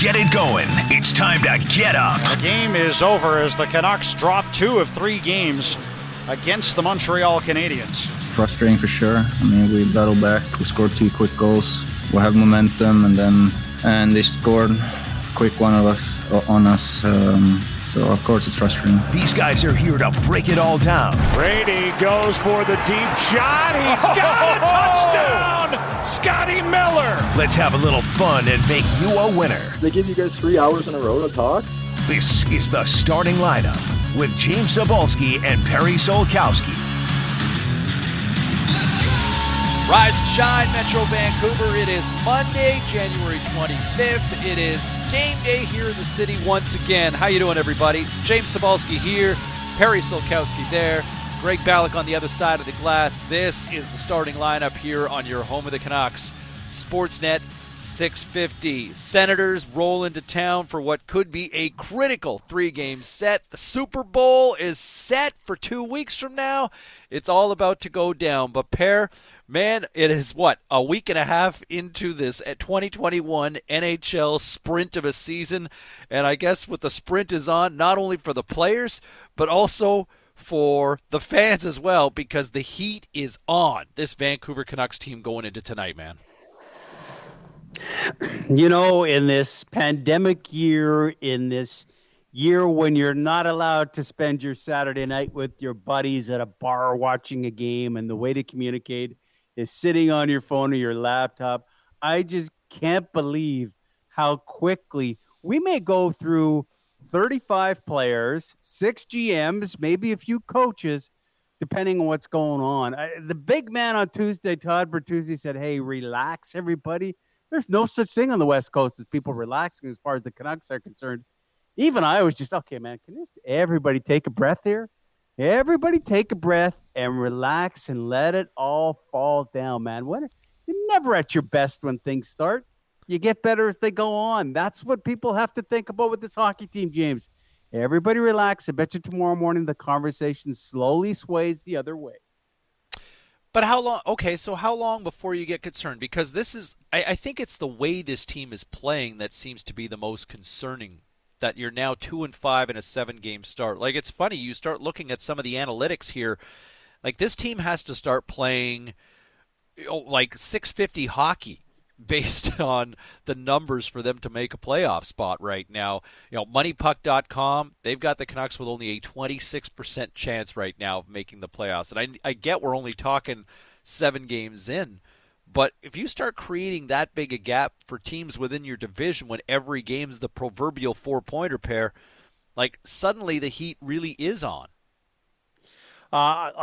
get it going. It's time to get up. The game is over as the Canucks drop 2 of 3 games against the Montreal Canadiens. Frustrating for sure. I mean, we battled back. We scored 2 quick goals. We have momentum, and they scored a quick one of us on us. So, of course, it's frustrating. These guys are here to break it all down. Brady goes for the deep shot. He's got a touchdown! Scotty Miller! Let's have a little fun and make you a winner. They give you guys 3 hours in a row to talk? This is the starting lineup with James Cybulski and Perry Solkowski. Rise and shine, Metro Vancouver. It is Monday, January 25th. It is game day here in the city once again. How you doing, everybody? James Cybulski here, Perry Solkowski there, Greg Ballack on the other side of the glass. This is the starting lineup here on your home of the Canucks, Sportsnet 650. Senators roll into town for what could be a critical 3-game set. The Super Bowl is set for 2 weeks from now. It's all about to go down. But Pear, man, it is what, a week and a half into this at 2021 NHL sprint of a season. And I guess what the sprint is on, not only for the players, but also for the fans as well, because the heat is on this Vancouver Canucks team going into tonight, man. You know, in this pandemic year, in this year when you're not allowed to spend your Saturday night with your buddies at a bar watching a game, and the way to communicate is sitting on your phone or your laptop, I just can't believe how quickly we may go through 35 players, 6 GMs, maybe a few coaches, depending on what's going on. The big man on Tuesday, Todd Bertuzzi, said, hey, relax, everybody. There's no such thing on the West Coast as people relaxing as far as the Canucks are concerned. Even I was just, okay, man, can everybody take a breath here? Everybody take a breath and relax and let it all fall down, man. You're never at your best when things start. You get better as they go on. That's what people have to think about with this hockey team, James. Everybody relax. I bet you tomorrow morning the conversation slowly sways the other way. But how long – okay, so how long before you get concerned? Because this is – I think it's the way this team is playing that seems to be the most concerning, that you're now 2-5 in a 7-game start. Like, it's funny. You start looking at some of the analytics here. Like, this team has to start playing, like, 650 hockey based on the numbers for them to make a playoff spot right now. You know, moneypuck.com, they've got the Canucks with only a 26% chance right now of making the playoffs. And I get we're only talking 7 games in, but if you start creating that big a gap for teams within your division when every game's the proverbial 4-pointer, Pair, like, suddenly the heat really is on.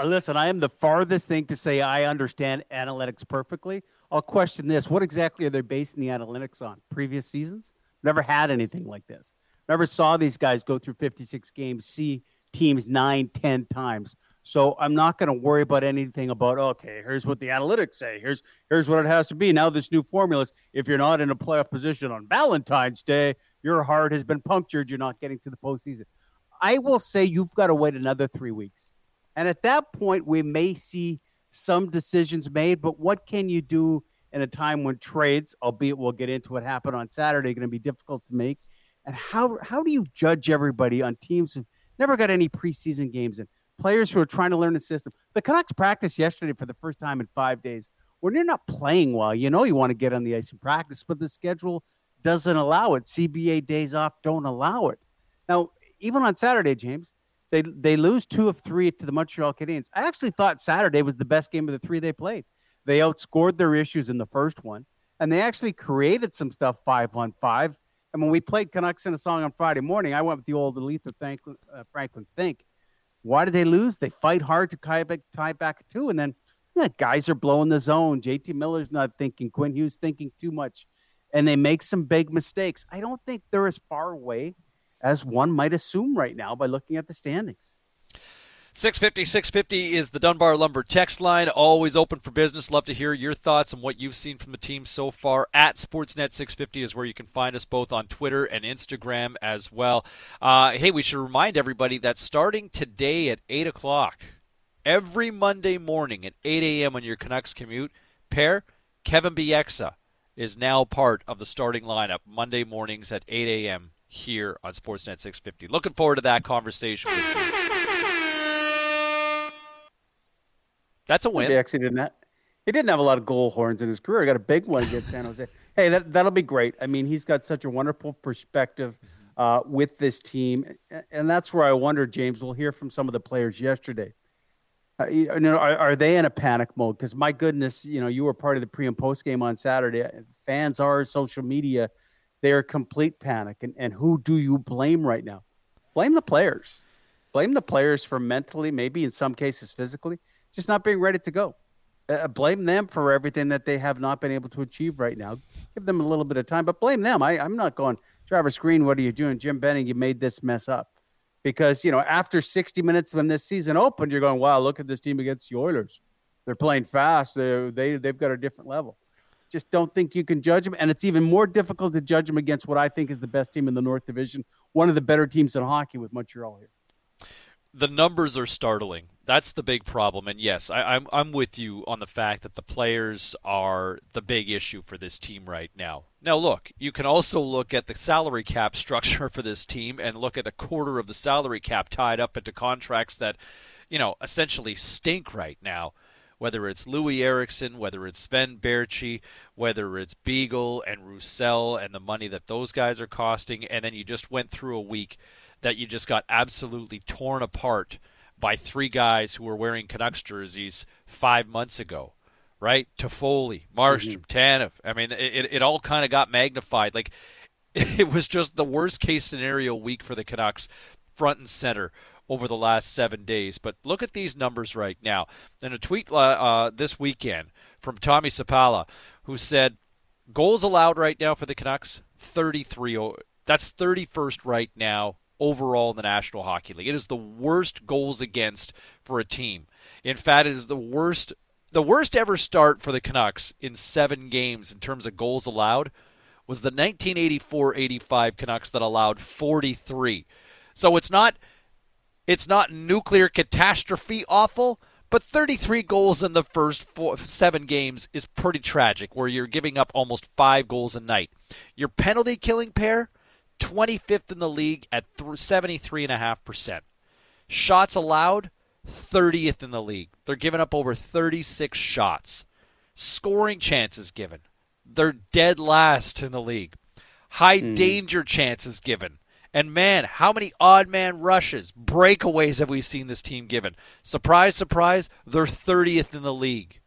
Listen, I am the farthest thing to say I understand analytics perfectly. I'll question this. What exactly are they basing the analytics on? Previous seasons? Never had anything like this. Never saw these guys go through 56 games, see teams 9-10 times. So I'm not going to worry about anything about, okay, here's what the analytics say. Here's what it has to be. Now this new formula is, if you're not in a playoff position on Valentine's Day, your heart has been punctured. You're not getting to the postseason. I will say you've got to wait another 3 weeks. And at that point, we may see some decisions made, but what can you do in a time when trades, albeit we'll get into what happened on Saturday, are going to be difficult to make? And how do you judge everybody on teams who never got any preseason games in, players who are trying to learn the system? The Canucks practiced yesterday for the first time in 5 days. When you're not playing well, you know you want to get on the ice and practice, but the schedule doesn't allow it. CBA days off don't allow it. Now, even on Saturday, James, They lose 2 of 3 to the Montreal Canadiens. I actually thought Saturday was the best game of the 3 they played. They outscored their issues in the first one, and they actually created some stuff 5-on-5. And when we played Canucks in a song on Friday morning, I went with the old Aletha Franklin Think. Why did they lose? They fight hard to tie back 2, and then guys are blowing the zone. JT Miller's not thinking. Quinn Hughes thinking too much, and they make some big mistakes. I don't think they're as far away as one might assume right now by looking at the standings. 650-650 is the Dunbar Lumber text line. Always open for business. Love to hear your thoughts on what you've seen from the team so far. At Sportsnet 650 is where you can find us, both on Twitter and Instagram as well. Hey, we should remind everybody that starting today at 8 o'clock, every Monday morning at 8 a.m. on your Canucks commute, Kevin Bieksa, is now part of the starting lineup Monday mornings at 8 a.m. here on Sportsnet 650. Looking forward to that conversation with you. That's a win. He actually didn't. He didn't have a lot of goal horns in his career. He got a big one against San Jose. Hey, that'll be great. I mean, he's got such a wonderful perspective with this team, and that's where I wonder, James. We'll hear from some of the players yesterday. Are they in a panic mode? Because my goodness, you were part of the pre and post game on Saturday. Fans are social media; they are complete panic. And who do you blame right now? Blame the players. Blame the players for mentally, maybe in some cases physically, just not being ready to go. Blame them for everything that they have not been able to achieve right now. Give them a little bit of time, but blame them. I'm not going, Travis Green, what are you doing? Jim Benning, you made this mess up. Because, after 60 minutes when this season opened, you're going, wow, look at this team against the Oilers. They're playing fast. They've got a different level. Just don't think you can judge them. And it's even more difficult to judge them against what I think is the best team in the North Division, one of the better teams in hockey with Montreal here. The numbers are startling. That's the big problem. And, yes, I'm with you on the fact that the players are the big issue for this team right now. Now, look, you can also look at the salary cap structure for this team and look at a quarter of the salary cap tied up into contracts that, essentially stink right now, whether it's Loui Eriksson, whether it's Sven Bärtschi, whether it's Beagle and Roussel and the money that those guys are costing. And then you just went through a week that you just got absolutely torn apart by three guys who were wearing Canucks jerseys 5 months ago, right? Toffoli, Markström, Tanev. I mean, it all kind of got magnified. Like, it was just the worst-case scenario week for the Canucks front and center over the last 7 days. But look at these numbers right now. And a tweet this weekend from Tommy Sapala, who said, goals allowed right now for the Canucks, 33. That's 31st right now overall in the National Hockey League. It is the worst goals against for a team. In fact, it is the worst ever start for the Canucks in 7 games in terms of goals allowed was the 1984-85 Canucks that allowed 43. So it's not nuclear catastrophe awful, but 33 goals in the first 7 games is pretty tragic, where you're giving up almost 5 goals a night. Your penalty killing pair, 25th in the league at 73.5%. Shots allowed, 30th in the league. They're giving up over 36 shots. Scoring chances given, they're dead last in the league. High danger chances given. And, man, how many odd man rushes, breakaways have we seen this team given? Surprise, surprise, they're 30th in the league.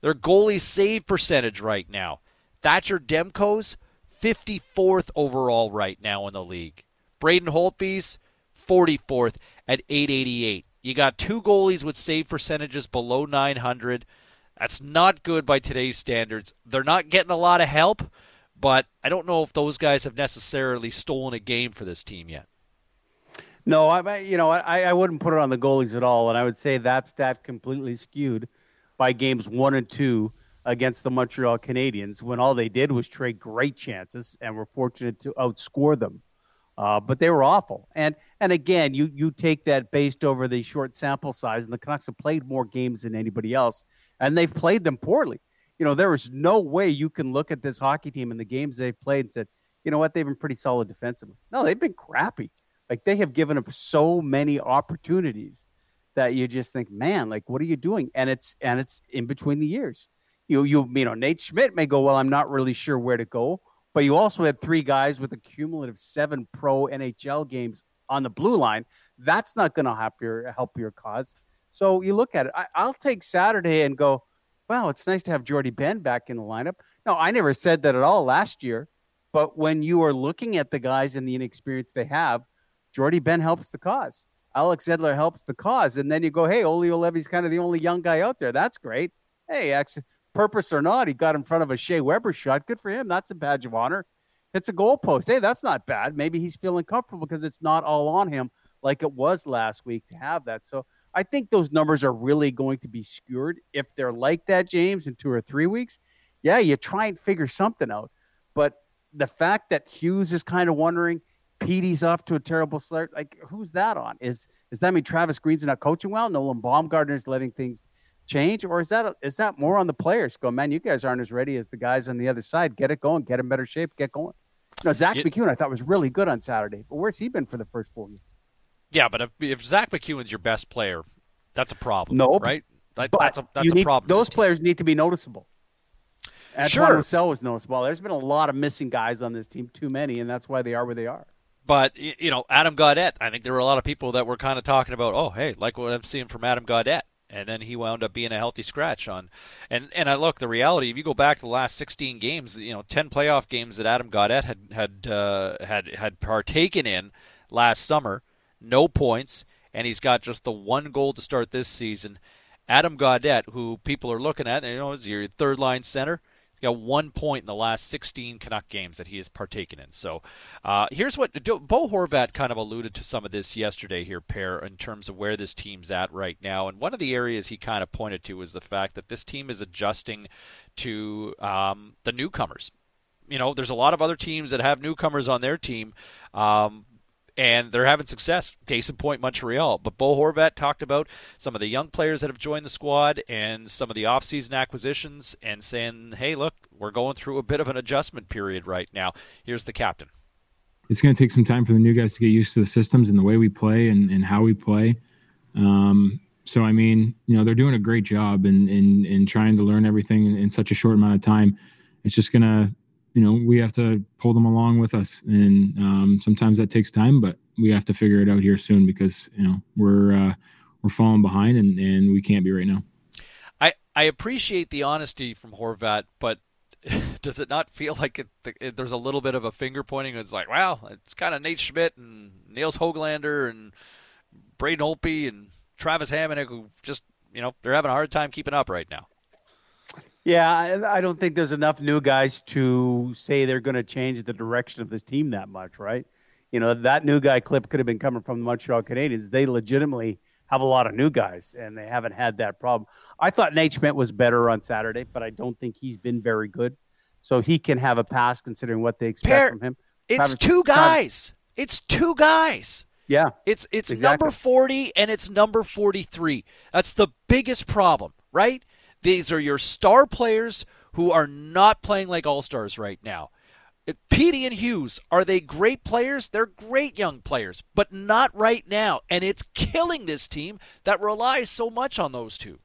Their goalie save percentage right now, Thatcher Demko's, 54th overall right now in the league. Braden Holtby's 44th at .888. You got two goalies with save percentages below .900. That's not good by today's standards. They're not getting a lot of help, but I don't know if those guys have necessarily stolen a game for this team yet. No, I wouldn't put it on the goalies at all, and I would say that stat completely skewed by games 1 and 2 against the Montreal Canadiens, when all they did was trade great chances and were fortunate to outscore them. But they were awful. And again, you take that based over the short sample size, and the Canucks have played more games than anybody else, and they've played them poorly. There is no way you can look at this hockey team and the games they've played and said, you know what, they've been pretty solid defensively. No, they've been crappy. Like, they have given up so many opportunities that you just think, man, like, what are you doing? And it's in between the years. Nate Schmidt may go, well, I'm not really sure where to go. But you also had 3 guys with a cumulative 7 pro NHL games on the blue line. That's not going to help your cause. So you look at it. I'll take Saturday and go, wow, it's nice to have Jordy Benn back in the lineup. No, I never said that at all last year. But when you are looking at the guys and the inexperience they have, Jordy Benn helps the cause. Alex Edler helps the cause. And then you go, hey, Olli Olevi's kind of the only young guy out there. That's great. Hey, purpose or not, he got in front of a Shea Weber shot. Good for him. That's a badge of honor. It's a goalpost. Hey, that's not bad. Maybe he's feeling comfortable because it's not all on him like it was last week to have that. So I think those numbers are really going to be skewed if they're like that, James, in 2 or 3 weeks. Yeah, you try and figure something out. But the fact that Hughes is kind of wondering, Petey's off to a terrible start, like, who's that on? Does that mean Travis Green's not coaching well? Nolan Baumgartner's letting things change, or is that more on the players? Go, man, you guys aren't as ready as the guys on the other side. Get it going. Get in better shape. Get going. No, Zach McEwen I thought was really good on Saturday, but where's he been for the first 4 years? Yeah, but if Zach McEwen's your best player, that's a problem. No, right? That's a problem. Those players need to be noticeable. Antoine Roussel was noticeable. There's been a lot of missing guys on this team, too many, and that's why they are where they are. But, you know, Adam Gaudette, I think there were a lot of people that were kind of talking about, oh, hey, like what I'm seeing from Adam Gaudette. And then he wound up being a healthy scratch on. And I look, the reality, if you go back to the last 16 games, you know, 10 playoff games that Adam Gaudette had partaken in last summer, no points, and he's got just the one goal to start this season. Adam Gaudette, who people are looking at, you know, is your third-line center. He's got 1 point in the last 16 Canuck games that he has partaken in. So here's what Bo Horvat kind of alluded to some of this yesterday here, Pear, in terms of where this team's at right now. And one of the areas he kind of pointed to was the fact that this team is adjusting to the newcomers. You know, there's a lot of other teams that have newcomers on their team, and they're having success, case in point, Montreal. But Bo Horvat talked about some of the young players that have joined the squad and some of the offseason acquisitions and saying, hey, look, we're going through a bit of an adjustment period right now. Here's the captain. It's going to take some time for the new guys to get used to the systems and the way we play and how we play. So, I mean, you know, they're doing a great job in trying to learn everything in such a short amount of time. It's just going to... You know, we have to pull them along with us, and sometimes that takes time, but we have to figure it out here soon because, you know, we're falling behind and we can't be right now. I appreciate the honesty from Horvat, but does it not feel like there's a little bit of a finger pointing? It's like, well, it's kind of Nate Schmidt and Nils Höglander and Braden Holtby and Travis Hamonic who just, you know, they're having a hard time keeping up right now. Yeah, I don't think there's enough new guys to say they're going to change the direction of this team that much, right? You know, that new guy clip could have been coming from the Montreal Canadiens. They legitimately have a lot of new guys, and they haven't had that problem. I thought Nate Schmidt was better on Saturday, but I don't think he's been very good. So he can have a pass considering what they expect from him. It's two guys. Yeah. It's exactly. Number 40 and it's number 43. That's the biggest problem, right? These are your star players who are not playing like all-stars right now. Petey and Hughes, are they great players? They're great young players, but not right now. And it's killing this team that relies so much on those two.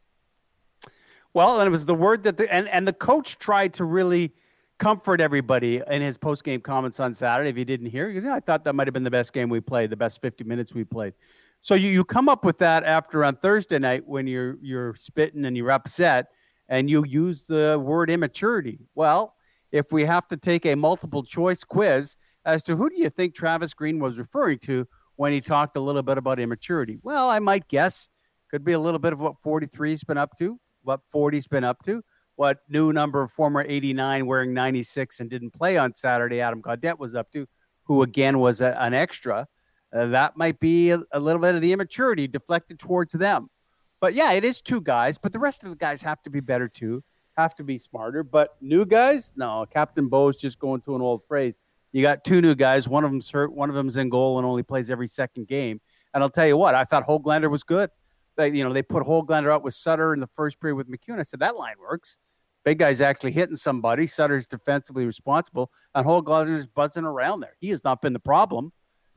Well, and it was the word that the coach tried to really comfort everybody in his post-game comments on Saturday. If you didn't hear, he goes, yeah, I thought that might have been the best game we played, the best 50 minutes we played. So you come up with that after on Thursday night when you're spitting and you're upset and you use the word immaturity. Well, if we have to take a multiple choice quiz as to who do you think Travis Green was referring to when he talked a little bit about immaturity? Well, I might guess could be a little bit of what 43's been up to, what 40's been up to, what new number former 89 wearing 96 and didn't play on Saturday Adam Gaudette was up to, who again was an extra. That might be a little bit of the immaturity deflected towards them. But, yeah, it is two guys, but the rest of the guys have to be better too, have to be smarter. But new guys? No, Captain Bo's just going to an old phrase. You got two new guys. One of them's hurt. One of them's in goal and only plays every second game. And I'll tell you what, I thought Höglander was good. They put Höglander out with Sutter in the first period with McEwen. I said, that line works. Big guy's actually hitting somebody. Sutter's defensively responsible. And Höglander's buzzing around there. He has not been the problem.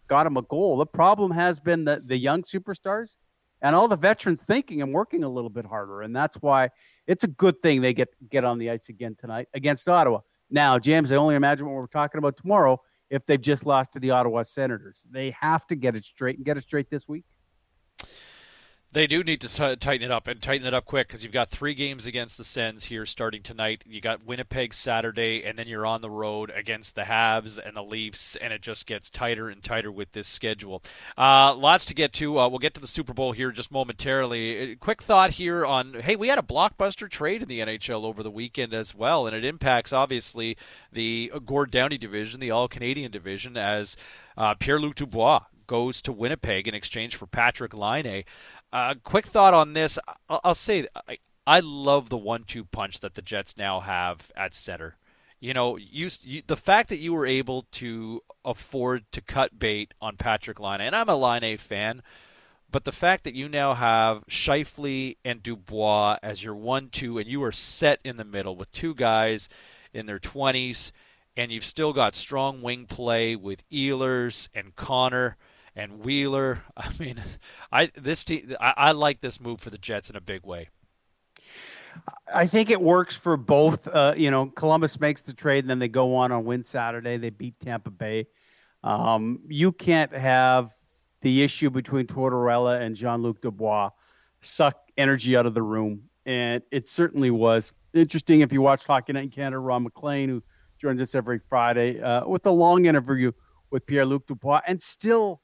Got him a goal. The problem has been the young superstars and all the veterans thinking and working a little bit harder. And that's why it's a good thing they get on the ice again tonight against Ottawa. Now, James, I only imagine what we're talking about tomorrow if they've just lost to the Ottawa Senators. They have to get it straight and get it straight this week. They do need to tighten it up and tighten it up quick because you've got three games against the Sens here starting tonight. You got Winnipeg Saturday, and then you're on the road against the Habs and the Leafs, and it just gets tighter and tighter with this schedule. Lots to get to. We'll get to the Super Bowl here just momentarily. Quick thought here on, hey, we had a blockbuster trade in the NHL over the weekend as well, and it impacts, obviously, the Gord Downie division, the All-Canadian division, as Pierre-Luc Dubois goes to Winnipeg in exchange for Patrick Laine. Quick thought on this. I'll say I love the 1-2 punch that the Jets now have at center. You know, the fact that you were able to afford to cut bait on Patrick Laine, and I'm a Laine fan, But the fact that you now have Scheifele and Dubois as your 1-2, and you are set in the middle with two guys in their 20s, and you've still got strong wing play with Ehlers and Connor and Wheeler. I mean, I like this move for the Jets in a big way. I think it works for both. Columbus makes the trade, and then they go on win Saturday. They beat Tampa Bay. You can't have the issue between Tortorella and Jean-Luc Dubois suck energy out of the room. And it certainly was interesting. If you watch Hockey Night in Canada, Ron McLean, who joins us every Friday, with a long interview with Pierre-Luc Dubois, and still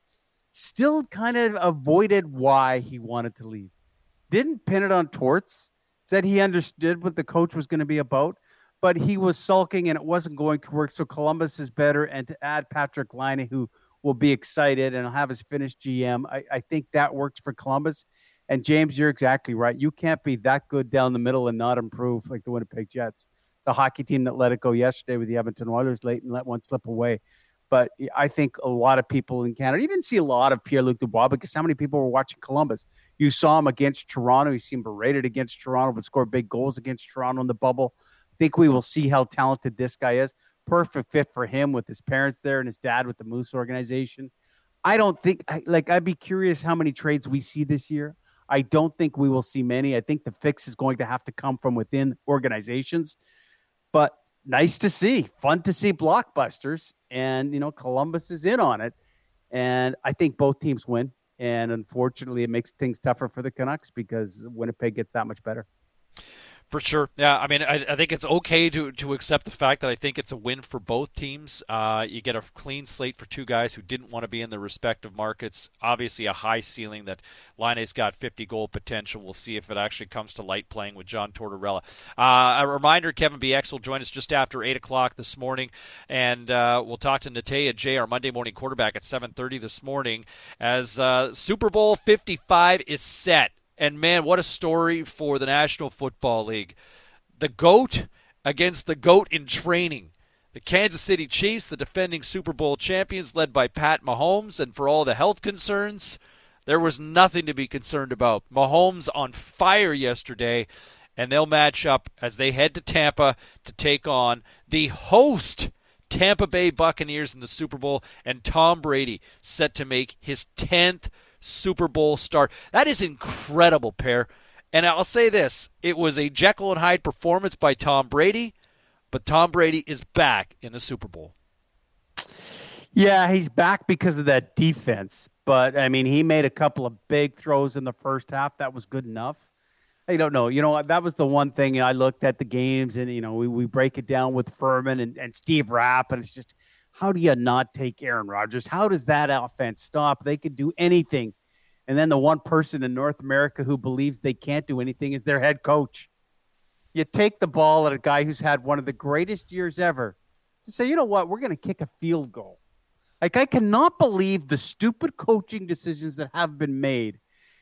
kind of avoided why he wanted to leave. Didn't pin it on Torts. Said he understood what the coach was going to be about, but he was sulking and it wasn't going to work. So Columbus is better. And to add Patrick Laine, who will be excited and have his finished GM, I think that works for Columbus. And James, you're exactly right. You can't be that good down the middle and not improve like the Winnipeg Jets. It's a hockey team that let it go yesterday with the Edmonton Oilers late and let one slip away. But I think a lot of people in Canada, you didn't see a lot of Pierre-Luc Dubois because how many people were watching Columbus? You saw him against Toronto. He seemed berated against Toronto, but scored big goals against Toronto in the bubble. I think we will see how talented this guy is. Perfect fit for him with his parents there and his dad with the Moose organization. I don't think, I'd be curious how many trades we see this year. I don't think we will see many. I think the fix is going to have to come from within organizations. But nice to see, fun to see blockbusters. And, Columbus is in on it. And I think both teams win. And unfortunately, it makes things tougher for the Canucks because Winnipeg gets that much better. For sure. Yeah, I mean, I think it's okay to accept the fact that I think it's a win for both teams. You get a clean slate for two guys who didn't want to be in their respective markets. Obviously, a high ceiling that Laine's got 50-goal potential. We'll see if it actually comes to light playing with John Tortorella. A reminder, Kevin Bieksa will join us just after 8 o'clock this morning, and we'll talk to Nataya Jay, our Monday morning quarterback, at 7:30 this morning as Super Bowl 55 is set. And, man, what a story for the National Football League. The GOAT against the GOAT in training. The Kansas City Chiefs, the defending Super Bowl champions, led by Pat Mahomes. And for all the health concerns, there was nothing to be concerned about. Mahomes on fire yesterday, and they'll match up as they head to Tampa to take on the host Tampa Bay Buccaneers in the Super Bowl. And Tom Brady set to make his 10th Super Bowl start. That is incredible, Pear. And I'll say this, it was a Jekyll and Hyde performance by Tom Brady, but Tom Brady is back in the Super Bowl. Yeah, he's back because of that defense. But, I mean, he made a couple of big throws in the first half. That was good enough. I don't know. That was the one thing I looked at the games and, we break it down with Furman and Steve Rapp, and it's just, how do you not take Aaron Rodgers? How does that offense stop? They could do anything. And then the one person in North America who believes they can't do anything is their head coach. You take the ball at a guy who's had one of the greatest years ever to say, you know what, we're going to kick a field goal. I cannot believe the stupid coaching decisions that have been made.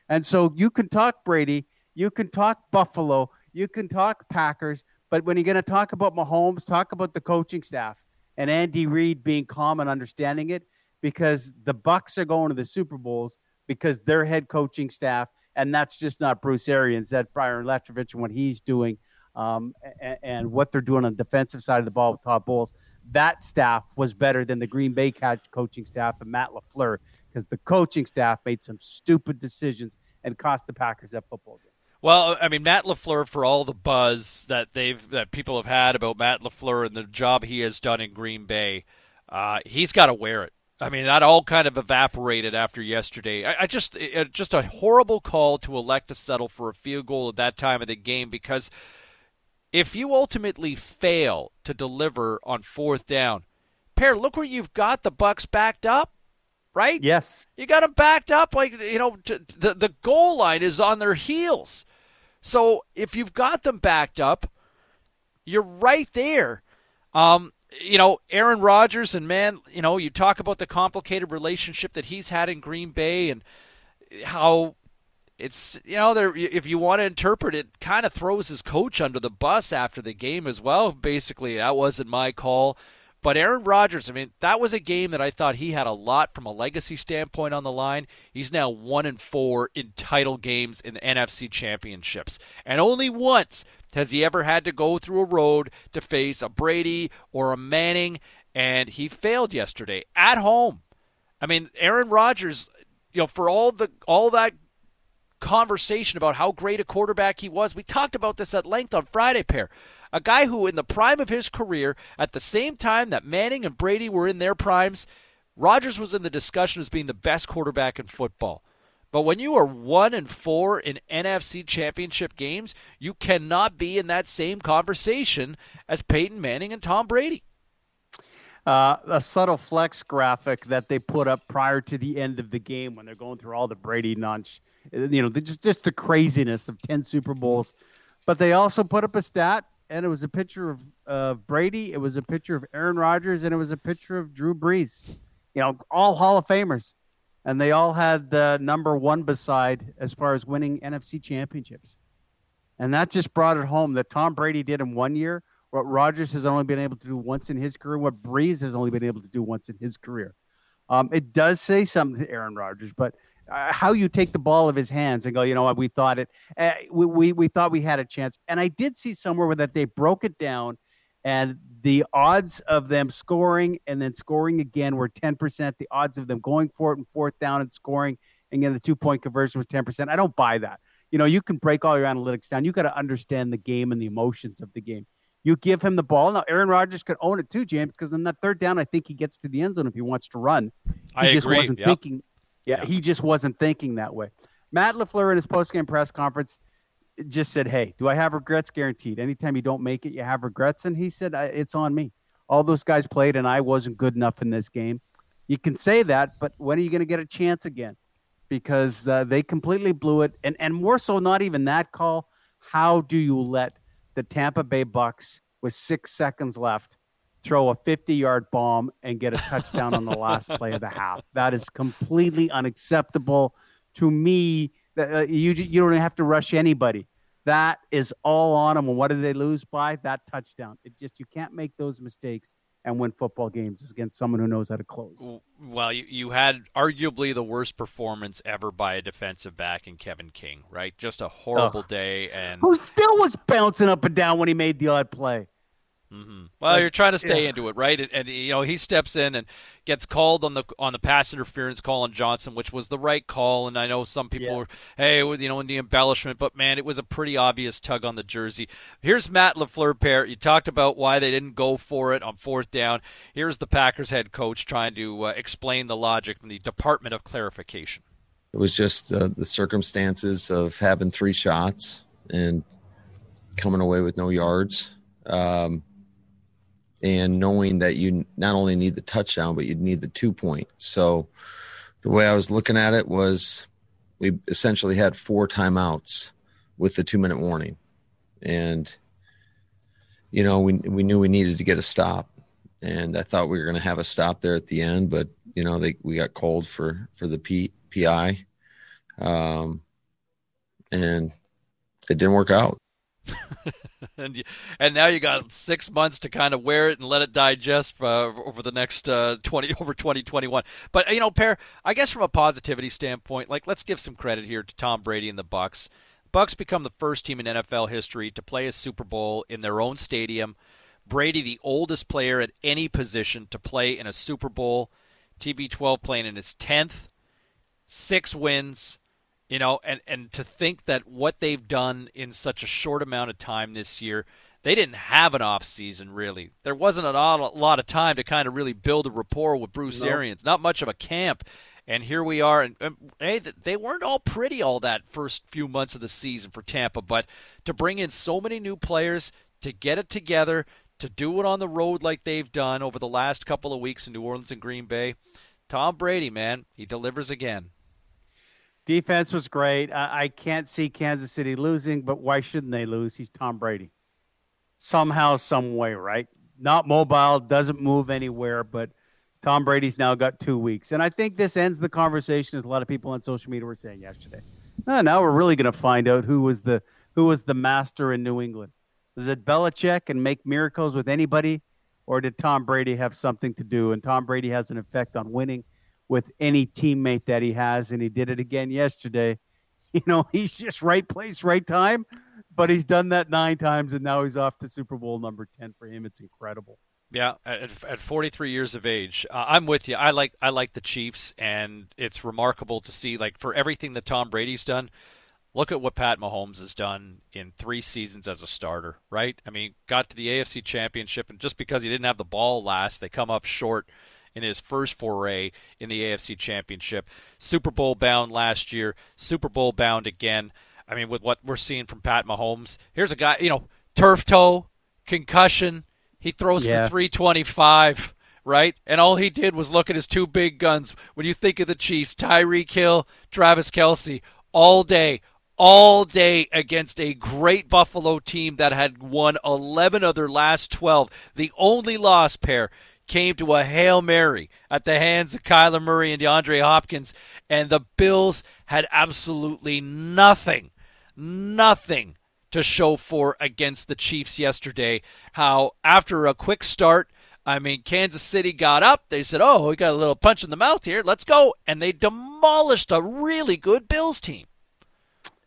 And so you can talk Brady, you can talk Buffalo, you can talk Packers, but when you're going to talk about Mahomes, talk about the coaching staff. And Andy Reid being calm and understanding it, because the Bucs are going to the Super Bowls because their head coaching staff, and that's just not Bruce Arians, that's Byron Leftwich and what he's doing and what they're doing on the defensive side of the ball with Todd Bowles. That staff was better than the Green Bay coaching staff and Matt LaFleur, because the coaching staff made some stupid decisions and cost the Packers that football game. Well, I mean, Matt LaFleur, for all the buzz that people have had about Matt LaFleur and the job he has done in Green Bay, he's got to wear it. I mean, that all kind of evaporated after yesterday. I just a horrible call to elect to settle for a field goal at that time of the game, because if you ultimately fail to deliver on fourth down, Pear, look where you've got the Bucs backed up. Right? Yes. You got them backed up. The goal line is on their heels. So if you've got them backed up, you're right there. Aaron Rodgers, and man, you talk about the complicated relationship that he's had in Green Bay and how it's, if you want to interpret it, kind of throws his coach under the bus after the game as well. Basically, that wasn't my call. But Aaron Rodgers, I mean, that was a game that I thought he had a lot from a legacy standpoint on the line. He's now 1-4 in title games in the NFC Championships. And only once has he ever had to go through a road to face a Brady or a Manning, and he failed yesterday at home. I mean, Aaron Rodgers, you know, for all that conversation about how great a quarterback he was, we talked about this at length on Friday, Pair. A guy who, in the prime of his career, at the same time that Manning and Brady were in their primes, Rodgers was in the discussion as being the best quarterback in football. But when you are 1-4 in NFC Championship games, you cannot be in that same conversation as Peyton Manning and Tom Brady. A subtle flex graphic that they put up prior to the end of the game when they're going through all the Brady nunch, you know, just the craziness of 10 Super Bowls. But they also put up a stat. And it was a picture of Brady. It was a picture of Aaron Rodgers, and it was a picture of Drew Brees. You know, all Hall of Famers, and they all had the number one beside as far as winning NFC championships. And that just brought it home that Tom Brady did in one year what Rodgers has only been able to do once in his career, what Brees has only been able to do once in his career. It does say something to Aaron Rodgers, but how you take the ball of his hands and go, you know what, we thought it, we thought we had a chance. And I did see somewhere where that they broke it down, and the odds of them scoring and then scoring again were 10%. The odds of them going for it and fourth down and scoring, and again, the 2-point conversion was 10%. I don't buy that. You know, you can break all your analytics down. You got to understand the game and the emotions of the game. You give him the ball. Now, Aaron Rodgers could own it too, James, because on that third down, I think he gets to the end zone if he wants to run. He just wasn't thinking. Yeah, he just wasn't thinking that way. Matt LaFleur in his postgame press conference just said, hey, do I have regrets? Guaranteed. Anytime you don't make it, you have regrets. And he said, it's on me. All those guys played, and I wasn't good enough in this game. You can say that, but when are you going to get a chance again? Because they completely blew it. And more so, not even that call. How do you let the Tampa Bay Bucks, with 6 seconds left, throw a 50-yard bomb and get a touchdown on the last play of the half? That is completely unacceptable to me. You don't have to rush anybody. That is all on them. And what did they lose by? That touchdown. It just, you can't make those mistakes and win football games against someone who knows how to close. Well, you had arguably the worst performance ever by a defensive back in Kevin King, right? Just a horrible day. And who still was bouncing up and down when he made the odd play. Mm-hmm. Well, you're trying to stay into it, right? And you know, he steps in and gets called on the pass interference call on Johnson, which was the right call. And I know some people were, hey, you know, in the embellishment, but man, it was a pretty obvious tug on the jersey. Here's Matt LaFleur, Pair. You talked about why they didn't go for it on fourth down. Here's the Packers head coach trying to explain the logic from the Department of Clarification. It was just the circumstances of having three shots and coming away with no yards. And knowing that you not only need the touchdown, but you'd need the 2-point. So the way I was looking at it was we essentially had 4 timeouts with the 2-minute warning. And, you know, we knew we needed to get a stop. And I thought we were going to have a stop there at the end, but, you know, we got called for the PI. And it didn't work out. And now you got 6 months to kind of wear it and let it digest over the next 2021. But you know, Pear, I guess from a positivity standpoint, like let's give some credit here to Tom Brady and the Bucs. Bucs become the first team in NFL history to play a Super Bowl in their own stadium. Brady, the oldest player at any position to play in a Super Bowl. TB12 playing in his 10th, 6 wins. You know, and to think that what they've done in such a short amount of time this year, they didn't have an off season really. There wasn't a lot of time to kind of really build a rapport with Bruce Arians. Not much of a camp. And here we are. And hey, they weren't all pretty all that first few months of the season for Tampa. But to bring in so many new players, to get it together, to do it on the road like they've done over the last couple of weeks in New Orleans and Green Bay, Tom Brady, man, he delivers again. Defense was great. I can't see Kansas City losing, but why shouldn't they lose? He's Tom Brady. Somehow, some way, right? Not mobile, doesn't move anywhere, but Tom Brady's now got 2 weeks. And I think this ends the conversation, as a lot of people on social media were saying yesterday. Now we're really going to find out who was the master in New England. Is it Belichick and make miracles with anybody? or did Tom Brady have something to do? And Tom Brady has an effect on winning with any teammate that he has, and he did it again yesterday. You know, he's just right place, right time, but he's done that 9 times, and now he's off to Super Bowl number 10 for him. It's incredible. Yeah, at 43 years of age, I'm with you. I like the Chiefs, and it's remarkable to see, like, for everything that Tom Brady's done, look at what Pat Mahomes has done in 3 seasons as a starter, right? I mean, got to the AFC Championship, and just because he didn't have the ball last, they come up short in his first foray in the AFC Championship. Super Bowl bound last year, Super Bowl bound again. I mean, with what we're seeing from Pat Mahomes, here's a guy, you know, turf toe, concussion, he throws for 325, right? And all he did was look at his 2 big guns. When you think of the Chiefs, Tyreek Hill, Travis Kelce, all day against a great Buffalo team that had won 11 of their last 12. The only loss pair came to a Hail Mary at the hands of Kyler Murray and DeAndre Hopkins, and the Bills had absolutely nothing to show for against the Chiefs yesterday. How after a quick start, I mean, Kansas City got up. They said, oh, we got a little punch in the mouth here. Let's go. And they demolished a really good Bills team.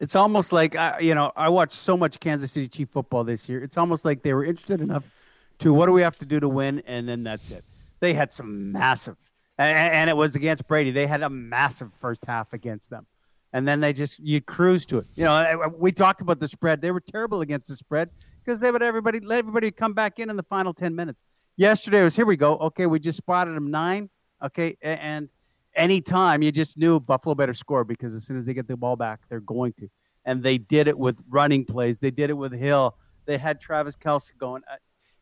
It's almost like, I watched so much Kansas City Chief football this year. It's almost like they were interested enough to what do we have to do to win, and then that's it. They had some massive, and it was against Brady. They had a massive first half against them, and then you cruise to it. You know, we talked about the spread. They were terrible against the spread because they would let everybody come back in the final 10 minutes. Yesterday was, here we go. Okay, we just spotted them 9. Okay, and any time you just knew Buffalo better score because as soon as they get the ball back, they're going to. And they did it with running plays. They did it with Hill. They had Travis Kelce going.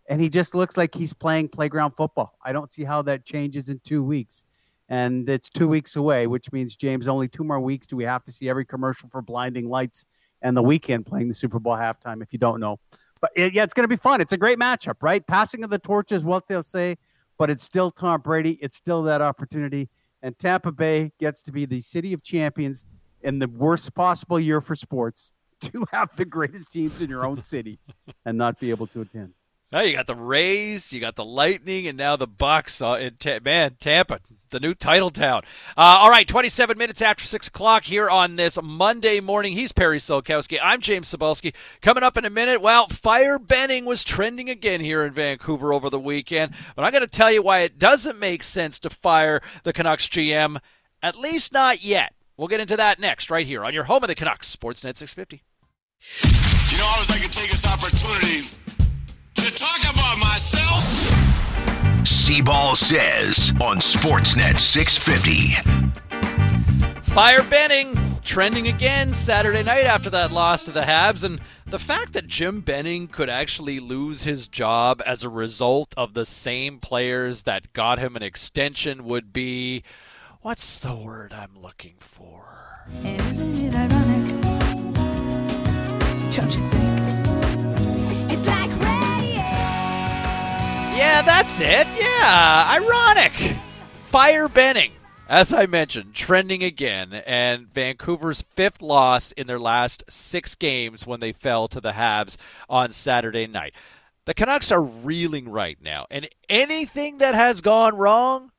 And he just looks like he's playing playground football. I don't see how that changes in 2 weeks. And it's 2 weeks away, which means, James, only 2 more weeks do we have to see every commercial for blinding lights and The Weeknd playing the Super Bowl halftime, if you don't know. But, yeah, it's going to be fun. It's a great matchup, right? Passing of the torch is what they'll say, but it's still Tom Brady. It's still that opportunity. And Tampa Bay gets to be the city of champions in the worst possible year for sports, to have the greatest teams in your own city and not be able to attend. Now you got the Rays, you got the Lightning, and now the Bucks. Man, Tampa, the new title town. All right, 27 minutes after 6 o'clock here on this Monday morning. He's Perry Solkowski. I'm James Cybulski. Coming up in a minute, well, fire Benning was trending again here in Vancouver over the weekend. But I'm going to tell you why it doesn't make sense to fire the Canucks GM, at least not yet. We'll get into that next right here on your home of the Canucks, Sportsnet 650. You know, I always like to take this opportunity to talk about myself. Seaball says on Sportsnet 650. Fire Benning trending again Saturday night after that loss to the Habs, and the fact that Jim Benning could actually lose his job as a result of the same players that got him an extension would be, what's the word I'm looking for? Isn't it ironic? Don't you think? Yeah, that's it. Yeah, ironic. Fire Benning, as I mentioned, trending again. And Vancouver's 5th loss in their last 6 games when they fell to the Habs on Saturday night. The Canucks are reeling right now. And anything that has gone wrong,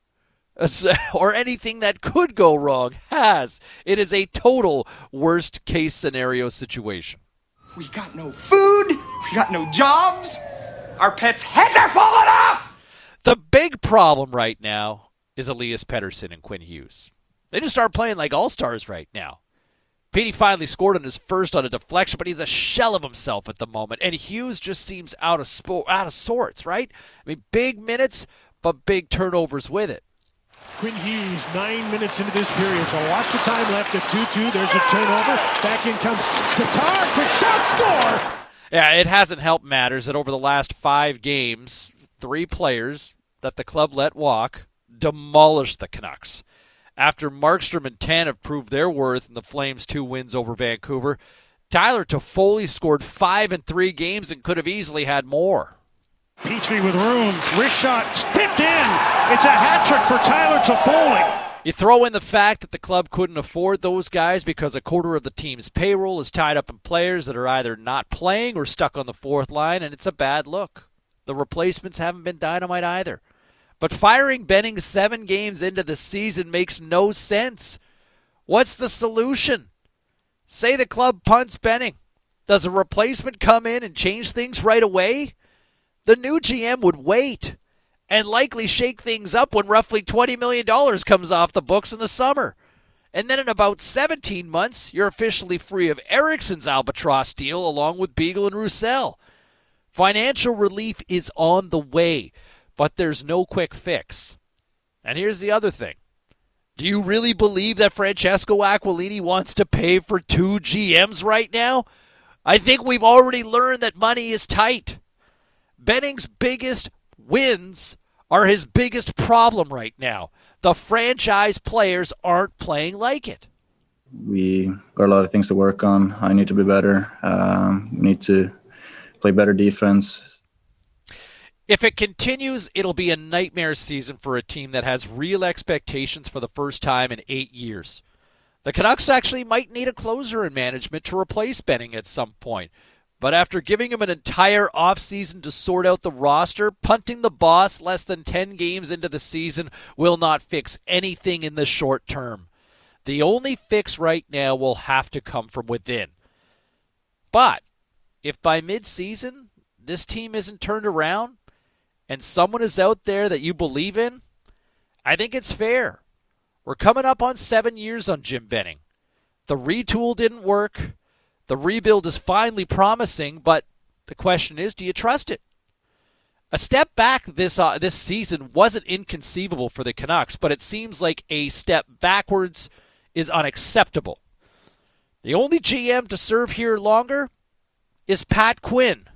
or anything that could go wrong, has. It is a total worst-case scenario situation. We got no food. We got no jobs. Our pets' heads are falling off! The big problem right now is Elias Pettersson and Quinn Hughes. They just aren't playing like all-stars right now. Petey finally scored on his first on a deflection, but he's a shell of himself at the moment. And Hughes just seems out of sorts, right? I mean, big minutes, but big turnovers with it. Quinn Hughes, 9 minutes into this period, so lots of time left at 2-2. There's a turnover. Back in comes Tatar. Quick shot, score! Yeah, it hasn't helped matters that over the last 5 games, 3 players that the club let walk demolished the Canucks. After Markström and Tanev proved their worth in the Flames' 2 wins over Vancouver, Tyler Toffoli scored 5 in 3 games and could have easily had more. Petrie with room, wrist shot, tipped in. It's a hat trick for Tyler Toffoli. You throw in the fact that the club couldn't afford those guys because a quarter of the team's payroll is tied up in players that are either not playing or stuck on the fourth line, and it's a bad look. The replacements haven't been dynamite either. But firing Benning 7 games into the season makes no sense. What's the solution? Say the club punts Benning. Does a replacement come in and change things right away? The new GM would wait and likely shake things up when roughly $20 million comes off the books in the summer. And then in about 17 months, you're officially free of Eriksson's albatross deal along with Beagle and Roussel. Financial relief is on the way, but there's no quick fix. And here's the other thing. Do you really believe that Francesco Aquilini wants to pay for 2 GMs right now? I think we've already learned that money is tight. Benning's biggest wins are his biggest problem right now. The franchise players aren't playing like it. We got a lot of things to work on. I need to be better. We need to play better defense. If it continues, it'll be a nightmare season for a team that has real expectations for the first time in 8 years. The Canucks actually might need a closer in management to replace Benning at some point. But after giving him an entire offseason to sort out the roster, punting the boss less than 10 games into the season will not fix anything in the short term. The only fix right now will have to come from within. But if by mid-season this team isn't turned around and someone is out there that you believe in, I think it's fair. We're coming up on 7 years on Jim Benning. The retool didn't work. The rebuild is finally promising, but the question is, do you trust it? A step back this season wasn't inconceivable for the Canucks, but it seems like a step backwards is unacceptable. The only GM to serve here longer is Pat Quinn,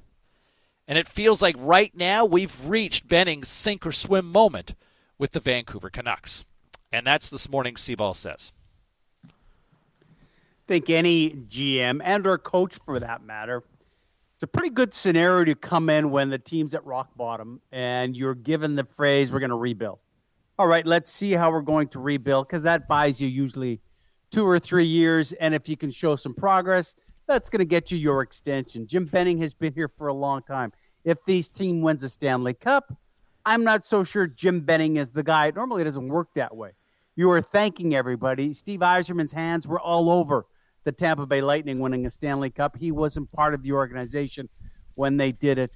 and it feels like right now we've reached Benning's sink-or-swim moment with the Vancouver Canucks. And that's this morning, Seaball Says. I think any GM and or coach for that matter, it's a pretty good scenario to come in when the team's at rock bottom and you're given the phrase, we're going to rebuild. All right, let's see how we're going to rebuild, because that buys you usually 2 or 3 years. And if you can show some progress, that's going to get you your extension. Jim Benning has been here for a long time. If this team wins a Stanley Cup, I'm not so sure Jim Benning is the guy. It normally doesn't work that way. You are thanking everybody. Steve Yzerman's hands were all over the Tampa Bay Lightning winning a Stanley Cup. He wasn't part of the organization when they did it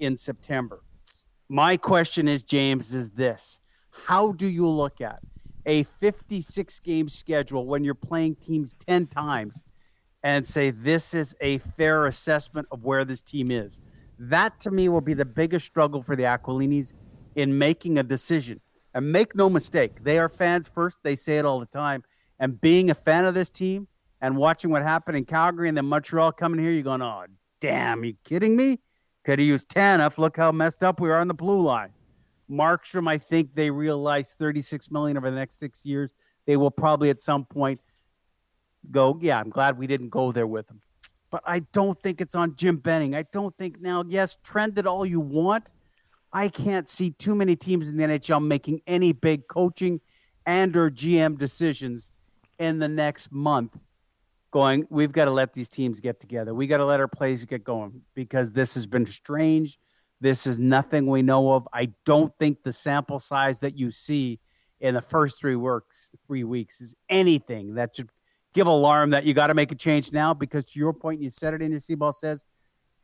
in September. My question is, James, is this. How do you look at a 56-game schedule when you're playing teams 10 times and say this is a fair assessment of where this team is? That, to me, will be the biggest struggle for the Aquilinis in making a decision. And make no mistake, they are fans first. They say it all the time. And being a fan of this team, and watching what happened in Calgary and then Montreal coming here, you're going, oh, damn, you kidding me? Could have used Tanev. Look how messed up we are on the blue line. Markstrom, I think they realize $36 million over the next 6 years. They will probably at some point go, yeah, I'm glad we didn't go there with him. But I don't think it's on Jim Benning. I don't think now, yes, trend it all you want. I can't see too many teams in the NHL making any big coaching and or GM decisions in the next month. Going, we've got to let these teams get together. We got to let our plays get going, because this has been strange. This is nothing we know of. I don't think the sample size that you see in the first three weeks is anything that should give alarm that you got to make a change now, because to your point, you said it in your Seaball Says,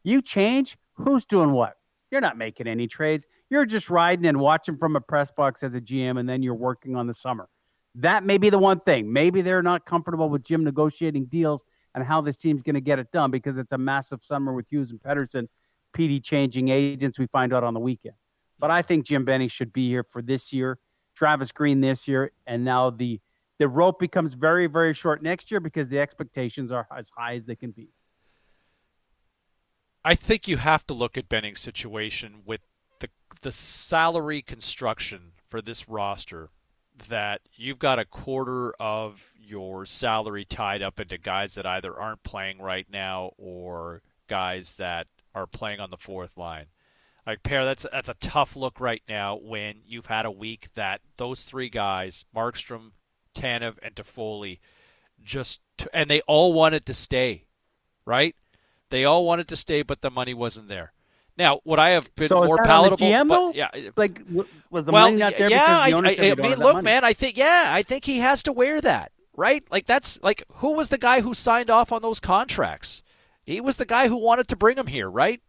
you change, who's doing what? You're not making any trades. You're just riding and watching from a press box as a GM, and then you're working on the summer. That may be the one thing. Maybe they're not comfortable with Jim negotiating deals and how this team's going to get it done, because it's a massive summer with Hughes and Pettersson, PD changing agents, we find out on the weekend. But I think Jim Benning should be here for this year, Travis Green this year, and now the rope becomes very, very short next year, because the expectations are as high as they can be. I think you have to look at Benning's situation with the salary construction for this roster, that you've got a quarter of your salary tied up into guys that either aren't playing right now or guys that are playing on the fourth line. Like, Pierre, that's a tough look right now when you've had a week that those three guys, Markstrom, Tanev, and Toffoli, and they all wanted to stay, right? They all wanted to stay, but the money wasn't there. Now, would I have been more palatable? GM, but, yeah, like was the money not there because the ownership? Man, I think he has to wear that, right? Like that's like who was the guy who signed off on those contracts? He was the guy who wanted to bring him here, right?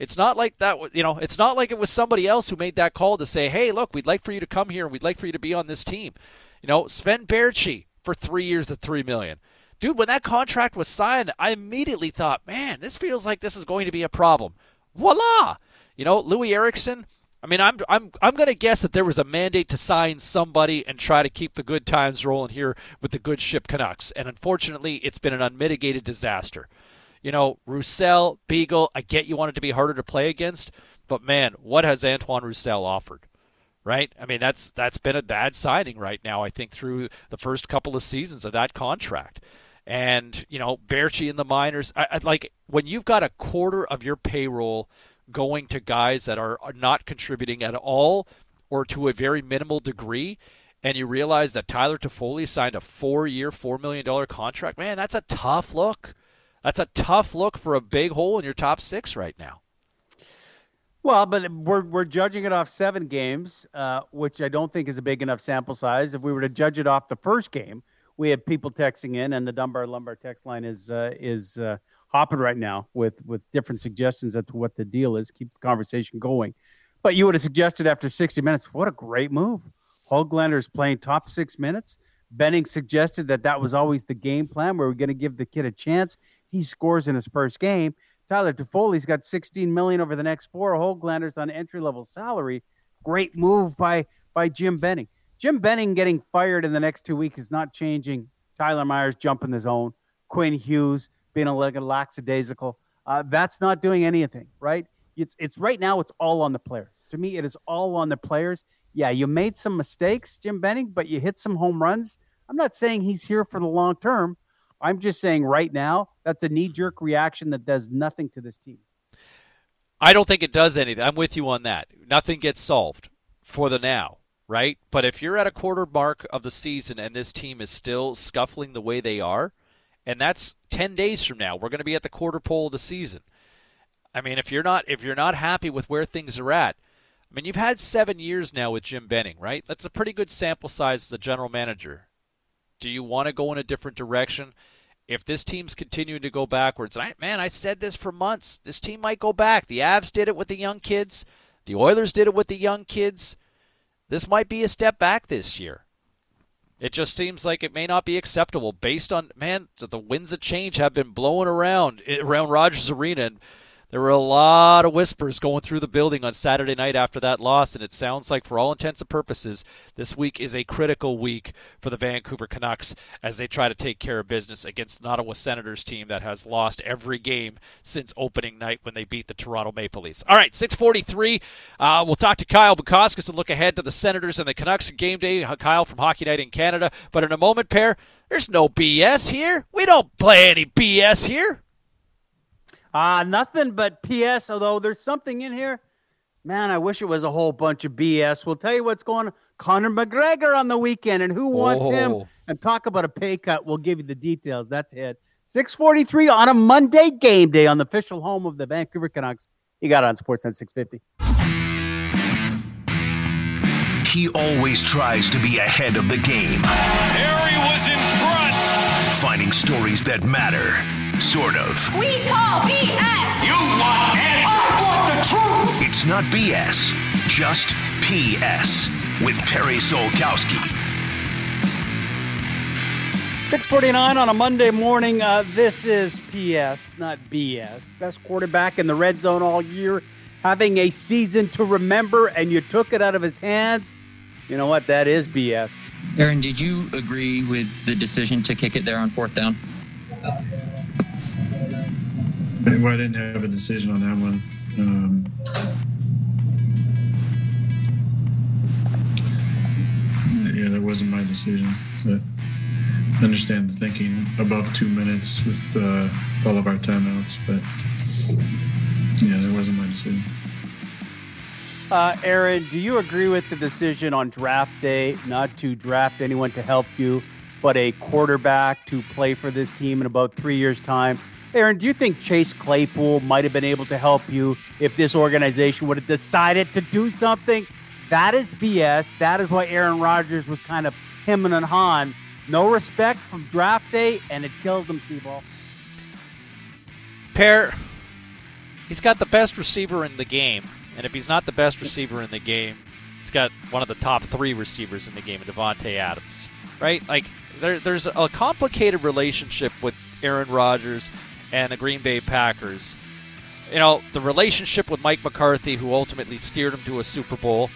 It's not like that, you know. It's not like it was somebody else who made that call to say, "Hey, look, we'd like for you to come here, and we'd like for you to be on this team." You know, Sven Bärtschi for 3 years to $3 million, dude. When that contract was signed, I immediately thought, "Man, this feels like this is going to be a problem." Voila, you know, Loui Eriksson. I mean, I'm going to guess that there was a mandate to sign somebody and try to keep the good times rolling here with the good ship Canucks, and unfortunately, it's been an unmitigated disaster. You know, Roussel, Beagle, I get you want it to be harder to play against, but man, what has Antoine Roussel offered, right? I mean, that's been a bad signing right now, I think, through the first couple of seasons of that contract. And, you know, Bärtschi in the minors, like when you've got a quarter of your payroll going to guys that are not contributing at all or to a very minimal degree, and you realize that Tyler Toffoli signed a 4-year, $4 million contract, man, that's a tough look. That's a tough look for a big hole in your top six right now. Well, but we're judging it off 7 games, which I don't think is a big enough sample size. If we were to judge it off the first game, we have people texting in, and the Dunbar Lumbar text line is hopping right now with different suggestions as to what the deal is. Keep the conversation going. But you would have suggested after 60 minutes, what a great move. Höglander is playing top 6 minutes. Benning suggested that was always the game plan where we're going to give the kid a chance. He scores in his first game. Tyler Toffoli's got $16 million over the next 4. Höglander's on entry-level salary. Great move by Jim Benning. Jim Benning getting fired in the next 2 weeks is not changing Tyler Myers jumping the zone, Quinn Hughes being a lackadaisical. That's not doing anything, right? It's right now it's all on the players. To me, it is all on the players. Yeah, you made some mistakes, Jim Benning, but you hit some home runs. I'm not saying he's here for the long term. I'm just saying right now, that's a knee-jerk reaction that does nothing to this team. I don't think it does anything. I'm with you on that. Nothing gets solved for the now, right? But if you're at a quarter mark of the season and this team is still scuffling the way they are, and that's 10 days from now, we're going to be at the quarter pole of the season. I mean, if you're not happy with where things are at, I mean, you've had 7 years now with Jim Benning, right? That's a pretty good sample size as a general manager. Do you want to go in a different direction? If this team's continuing to go backwards, and I said this for months, this team might go back. The Avs did it with the young kids. The Oilers did it with the young kids. This might be a step back this year. It just seems like it may not be acceptable based on, man, the winds of change have been blowing around Rogers Arena, and there were a lot of whispers going through the building on Saturday night after that loss, and it sounds like, for all intents and purposes, this week is a critical week for the Vancouver Canucks as they try to take care of business against an Ottawa Senators team that has lost every game since opening night when they beat the Toronto Maple Leafs. All right, 6:43. We'll talk to Kyle Bukauskas and look ahead to the Senators and the Canucks game day. Kyle from Hockey Night in Canada. But in a moment, Pear, there's no BS here. We don't play any BS here. Nothing but PS, although there's something in here. Man, I wish it was a whole bunch of BS. We'll tell you what's going on. Conor McGregor on the weekend, and who wants him? And talk about a pay cut. We'll give you the details. That's it. 6:43 on a Monday game day on the official home of the Vancouver Canucks. You got it on Sportsnet 650. He always tries to be ahead of the game. Harry was in front. Finding stories that matter. Sort of. We call BS. You want answers. I want the truth. It's not BS, just PS with Perry Solkowski. 6:49 on a Monday morning. This is PS, not BS. Best quarterback in the red zone all year, having a season to remember, and you took it out of his hands. You know what? That is BS. Aaron, did you agree with the decision to kick it there on 4th down? Well, I didn't have a decision on that one. That wasn't my decision. But I understand the thinking above 2 minutes with all of our timeouts, but that wasn't my decision. Aaron, do you agree with the decision on draft day not to draft anyone to help you, but a quarterback to play for this team in about 3 years' time? Aaron, do you think Chase Claypool might have been able to help you if this organization would have decided to do something? That is BS. That is why Aaron Rodgers was kind of hemming and hawing. No respect from draft day, and it killed him, Seaball. Pear, he's got the best receiver in the game. And if he's not the best receiver in the game, he's got one of the top three receivers in the game, Devontae Adams, right? Like, there's a complicated relationship with Aaron Rodgers and the Green Bay Packers. You know, the relationship with Mike McCarthy, who ultimately steered him to a Super Bowl,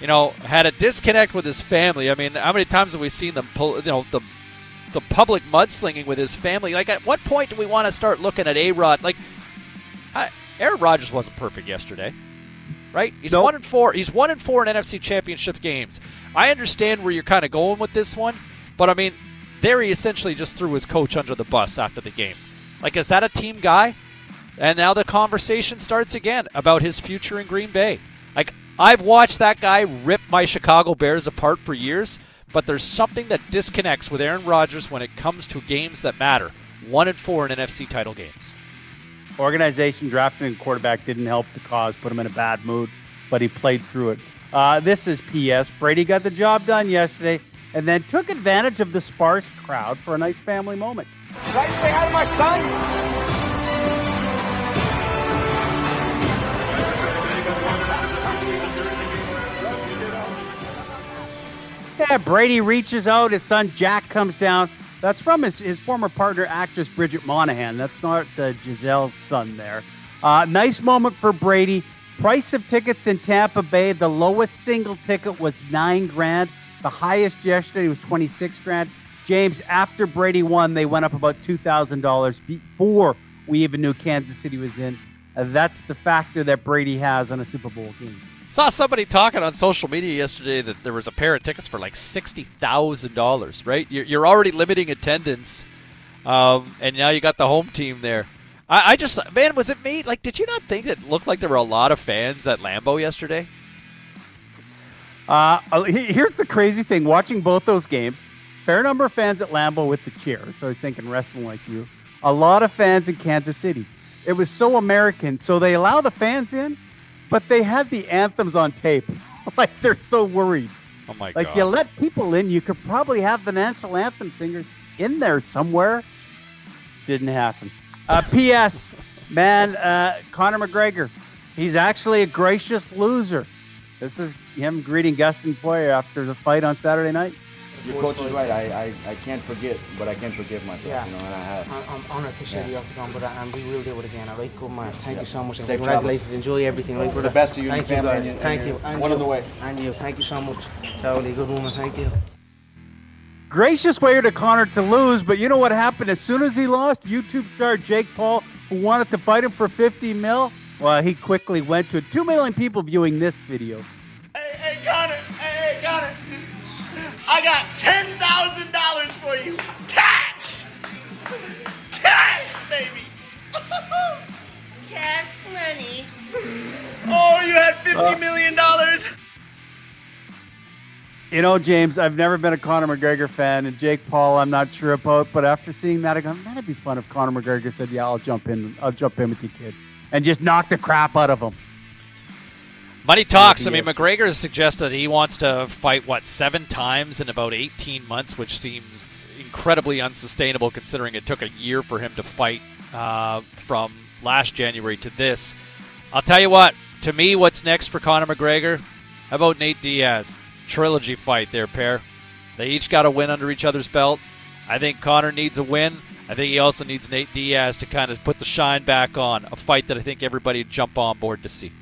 you know, had a disconnect with his family. I mean, how many times have we seen them pull, you know, the public mudslinging with his family? Like, at what point do we want to start looking at A-Rod? Like, Aaron Rodgers wasn't perfect yesterday, right? He's 1-4. He's 1-4 in NFC Championship games. I understand where you're kind of going with this one, but I mean, there he essentially just threw his coach under the bus after the game. Like, is that a team guy? And now the conversation starts again about his future in Green Bay. Like, I've watched that guy rip my Chicago Bears apart for years, but there's something that disconnects with Aaron Rodgers when it comes to games that matter. 1-4 in NFC title games. Organization drafting a quarterback didn't help the cause, put him in a bad mood, but he played through it. This is PS. Brady got the job done yesterday and then took advantage of the sparse crowd for a nice family moment. Should I say hi to my son? Yeah, Brady reaches out. His son Jack comes down. That's from his former partner, actress Bridget Monahan. That's not Giselle's son there. Nice moment for Brady. Price of tickets in Tampa Bay, the lowest single ticket was $9,000. The highest yesterday was $26,000. James, after Brady won, they went up about $2,000 before we even knew Kansas City was in. That's the factor that Brady has on a Super Bowl game. Saw somebody talking on social media yesterday that there was a pair of tickets for like $60,000, right? You're already limiting attendance, and now you got the home team there. I just, man, was it me? Like, did you not think it looked like there were a lot of fans at Lambeau yesterday? Here's the crazy thing. Watching both those games, fair number of fans at Lambeau with the cheer. So I was thinking wrestling like you. A lot of fans in Kansas City. It was so American. So they allow the fans in. But they had the anthems on tape. Like, they're so worried. Oh, my God. Like, you let people in, you could probably have the national anthem singers in there somewhere. Didn't happen. P.S., man, Conor McGregor, he's actually a gracious loser. This is him greeting Dustin Poirier after the fight on Saturday night. Your coach is right. I can't forget, but I can forgive myself. Yeah. You know, and I have. I'm honored to share the octagon, but we will do it again. Thank you so much. Safe travels. Enjoy everything. Like, for the best of you and your family. Thank you. One of the way. And you. Thank you so much. Totally good woman. Thank you. Gracious way to Connor to lose, but you know what happened as soon as he lost? YouTube star Jake Paul, who wanted to fight him for $50 million, well, he quickly went to it. 2 million people viewing this video. Hey, Connor. Hey, Connor. I got $10,000 for you. Cash! Cash, baby! Cash money. Oh, you had $50 million. You know, James, I've never been a Conor McGregor fan, and Jake Paul I'm not sure about, but after seeing that, I go, that'd be fun if Conor McGregor said, yeah, I'll jump in with you, kid, and just knock the crap out of him. Money talks. I mean, McGregor has suggested he wants to fight, 7 times in about 18 months, which seems incredibly unsustainable considering it took a year for him to fight from last January to this. I'll tell you what, to me, what's next for Conor McGregor? How about Nate Diaz? Trilogy fight there, pair. They each got a win under each other's belt. I think Conor needs a win. I think he also needs Nate Diaz to kind of put the shine back on, a fight that I think everybody would jump on board to see.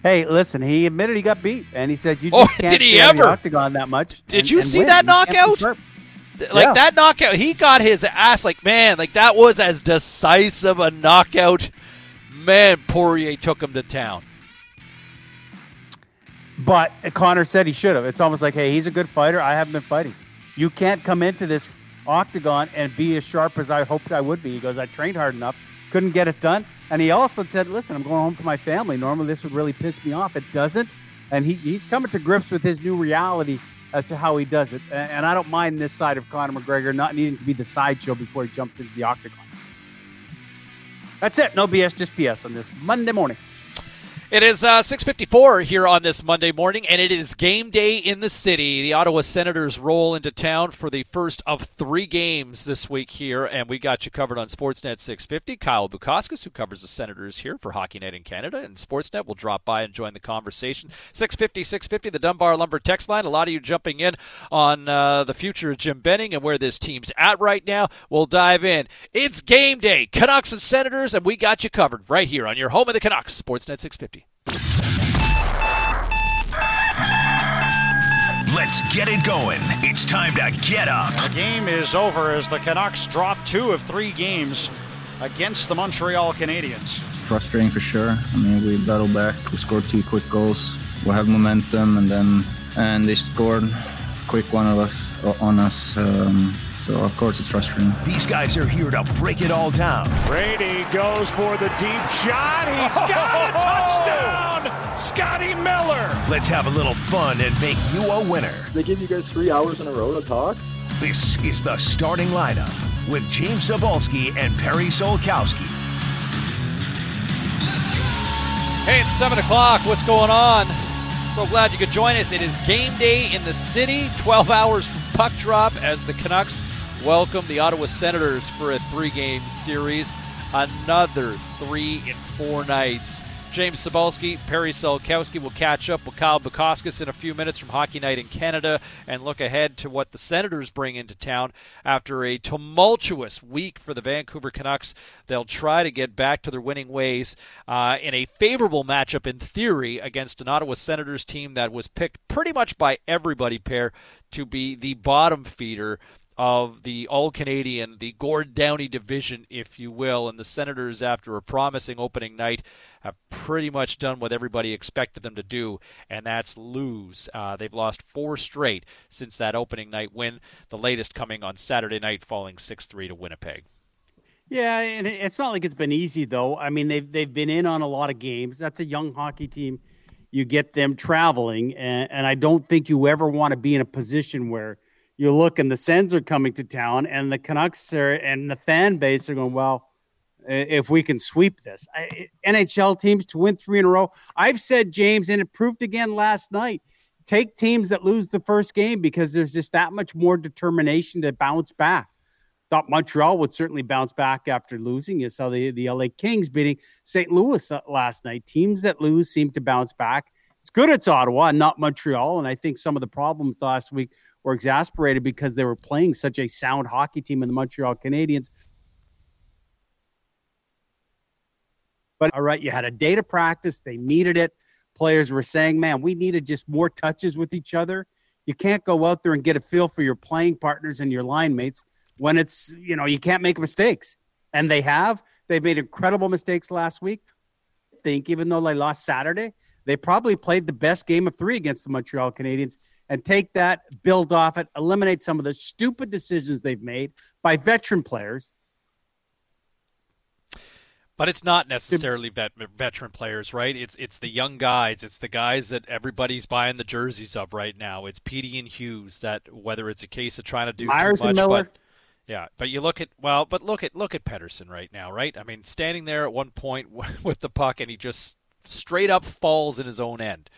Hey, listen, he admitted he got beat, and he said you just can't stand the octagon that much. Did you see that knockout? That knockout, he got his ass, that was as decisive a knockout. Man, Poirier took him to town. But Connor said he should have. It's almost like, hey, he's a good fighter. I haven't been fighting. You can't come into this octagon and be as sharp as I hoped I would be. He goes, I trained hard enough. Couldn't get it done. And he also said, listen, I'm going home to my family. Normally this would really piss me off. It doesn't. And he's coming to grips with his new reality as to how he does it. And I don't mind this side of Conor McGregor not needing to be the sideshow before he jumps into the octagon. That's it. No BS, just PS on this Monday morning. It is 6:54 here on this Monday morning, and it is game day in the city. The Ottawa Senators roll into town for the first of three games this week here, and we got you covered on Sportsnet 650. Kyle Bukauskas, who covers the Senators here for Hockey Night in Canada, and Sportsnet will drop by and join the conversation. 650, the Dunbar-Lumber text line. A lot of you jumping in on the future of Jim Benning and where this team's at right now. We'll dive in. It's game day, Canucks and Senators, and we got you covered right here on your home of the Canucks, Sportsnet 650. Let's get it going. It's time to get up. The game is over as the Canucks drop 2 of 3 games against the Montreal Canadiens. Frustrating for sure. I mean, we battled back. We scored 2 quick goals. We have momentum, and they scored a quick one of us on us. So, of course, it's frustrating. These guys are here to break it all down. Brady goes for the deep shot. He's got a touchdown! Scotty Miller! Let's have a little fun and make you a winner. They give you guys 3 hours in a row to talk? This is the starting lineup with James Cybulski and Perry Solkowski. Hey, it's 7 o'clock. What's going on? So glad you could join us. It is game day in the city. 12 hours from puck drop as the Canucks welcome the Ottawa Senators for a 3-game series. Another 3 in 4 nights. James Cybulski, Perry Solkowski will catch up with Kyle Bukauskas in a few minutes from Hockey Night in Canada and look ahead to what the Senators bring into town after a tumultuous week for the Vancouver Canucks. They'll try to get back to their winning ways in a favorable matchup, in theory, against an Ottawa Senators team that was picked pretty much by everybody, Pair, to be the bottom feeder of the All-Canadian, the Gord Downie division, if you will. And the Senators, after a promising opening night, have pretty much done what everybody expected them to do, and that's lose. They've lost 4 straight since that opening night win, the latest coming on Saturday night, falling 6-3 to Winnipeg. Yeah, and it's not like it's been easy, though. I mean, they've been in on a lot of games. That's a young hockey team. You get them traveling, and I don't think you ever want to be in a position where you look and the Sens are coming to town and the Canucks are, and the fan base are going, well, if we can sweep this. NHL teams to win 3 in a row. I've said, James, and it proved again last night, take teams that lose the first game because there's just that much more determination to bounce back. Thought Montreal would certainly bounce back after losing. You saw the LA Kings beating St. Louis last night. Teams that lose seem to bounce back. It's good it's Ottawa and not Montreal, and I think some of the problems last week were exasperated because they were playing such a sound hockey team in the Montreal Canadiens. But all right, you had a day to practice. They needed it. Players were saying, man, we needed just more touches with each other. You can't go out there and get a feel for your playing partners and your line mates when it's, you know, you can't make mistakes. And they have. They made incredible mistakes last week. I think even though they lost Saturday, they probably played the best game of 3 against the Montreal Canadiens. And take that, build off it, eliminate some of the stupid decisions they've made by veteran players. But it's not necessarily veteran players, right? It's the young guys. It's the guys that everybody's buying the jerseys of right now. It's Petey and Hughes that, whether it's a case of trying to do Myers too much. And Miller. But you look at look at Pettersson right now, right? I mean, standing there at one point with the puck, and he just straight up falls in his own end.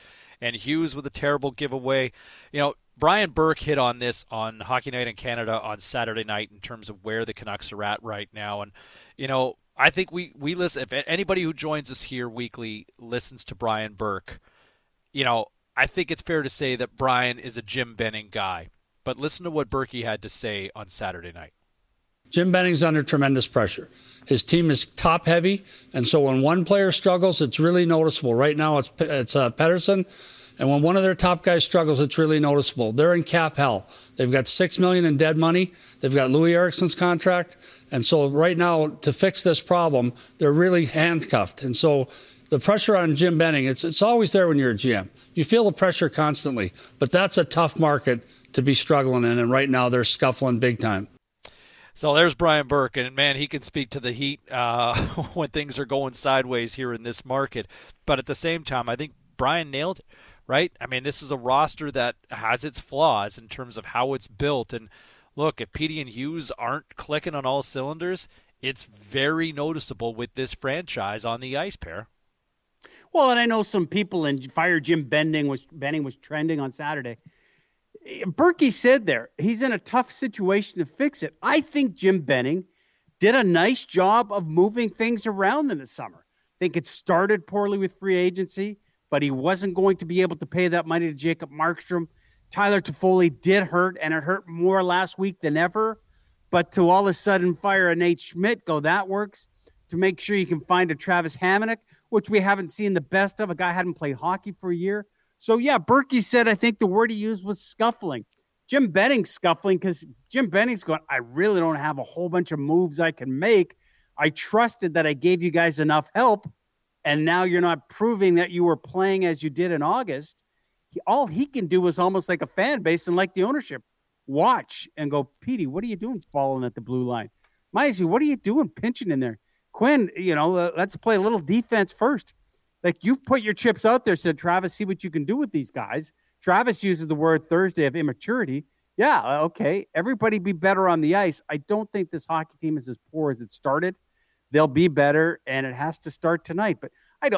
And Hughes with a terrible giveaway. You know, Brian Burke hit on this on Hockey Night in Canada on Saturday night in terms of where the Canucks are at right now. And, you know, I think we listen. If anybody who joins us here weekly listens to Brian Burke, you know, I think it's fair to say that Brian is a Jim Benning guy. But listen to what Burke had to say on Saturday night. Jim Benning's under tremendous pressure. His team is top-heavy, and so when one player struggles, it's really noticeable. Right now, it's Pettersson, and when one of their top guys struggles, it's really noticeable. They're in cap hell. They've got $6 million in dead money. They've got Loui Eriksson's contract, and so right now, to fix this problem, they're really handcuffed. And so the pressure on Jim Benning, it's always there when you're a GM. You feel the pressure constantly, but that's a tough market to be struggling in, and right now they're scuffling big time. So there's Brian Burke, and, man, he can speak to the heat when things are going sideways here in this market. But at the same time, I think Brian nailed it, right? I mean, this is a roster that has its flaws in terms of how it's built. And, look, if Petey and Hughes aren't clicking on all cylinders, It's very noticeable with this franchise on the ice, Pair. Well, and I know some people in fire Jim Benning was trending on Saturday. Berkey said there, he's in a tough situation to fix it. I think Jim Benning did a nice job of moving things around in the summer. I think it started poorly with free agency, but he wasn't going to be able to pay that money to Jacob Markström. Tyler Toffoli did hurt, and it hurt more last week than ever. But to all of a sudden fire a Nate Schmidt, go, that works. To make sure you can find a Travis Hamonic, which we haven't seen the best of. A guy hadn't played hockey for a year. So, yeah, Berkey said, I think the word he used was scuffling. Jim Benning's scuffling because Jim Benning's going, I really don't have a whole bunch of moves I can make. I trusted that I gave you guys enough help, and now you're not proving that you were playing as you did in August. All he can do is almost like a fan base and like the ownership, watch and go, Petey, what are you doing falling at the blue line? Mizey, what are you doing pinching in there? Quinn, let's play a little defense first. Like, you've put your chips out there, said Travis, see what you can do with these guys. Travis uses the word Thursday of immaturity. Yeah, okay, everybody be better on the ice. I don't think this hockey team is as poor as it started. They'll be better, and it has to start tonight. But I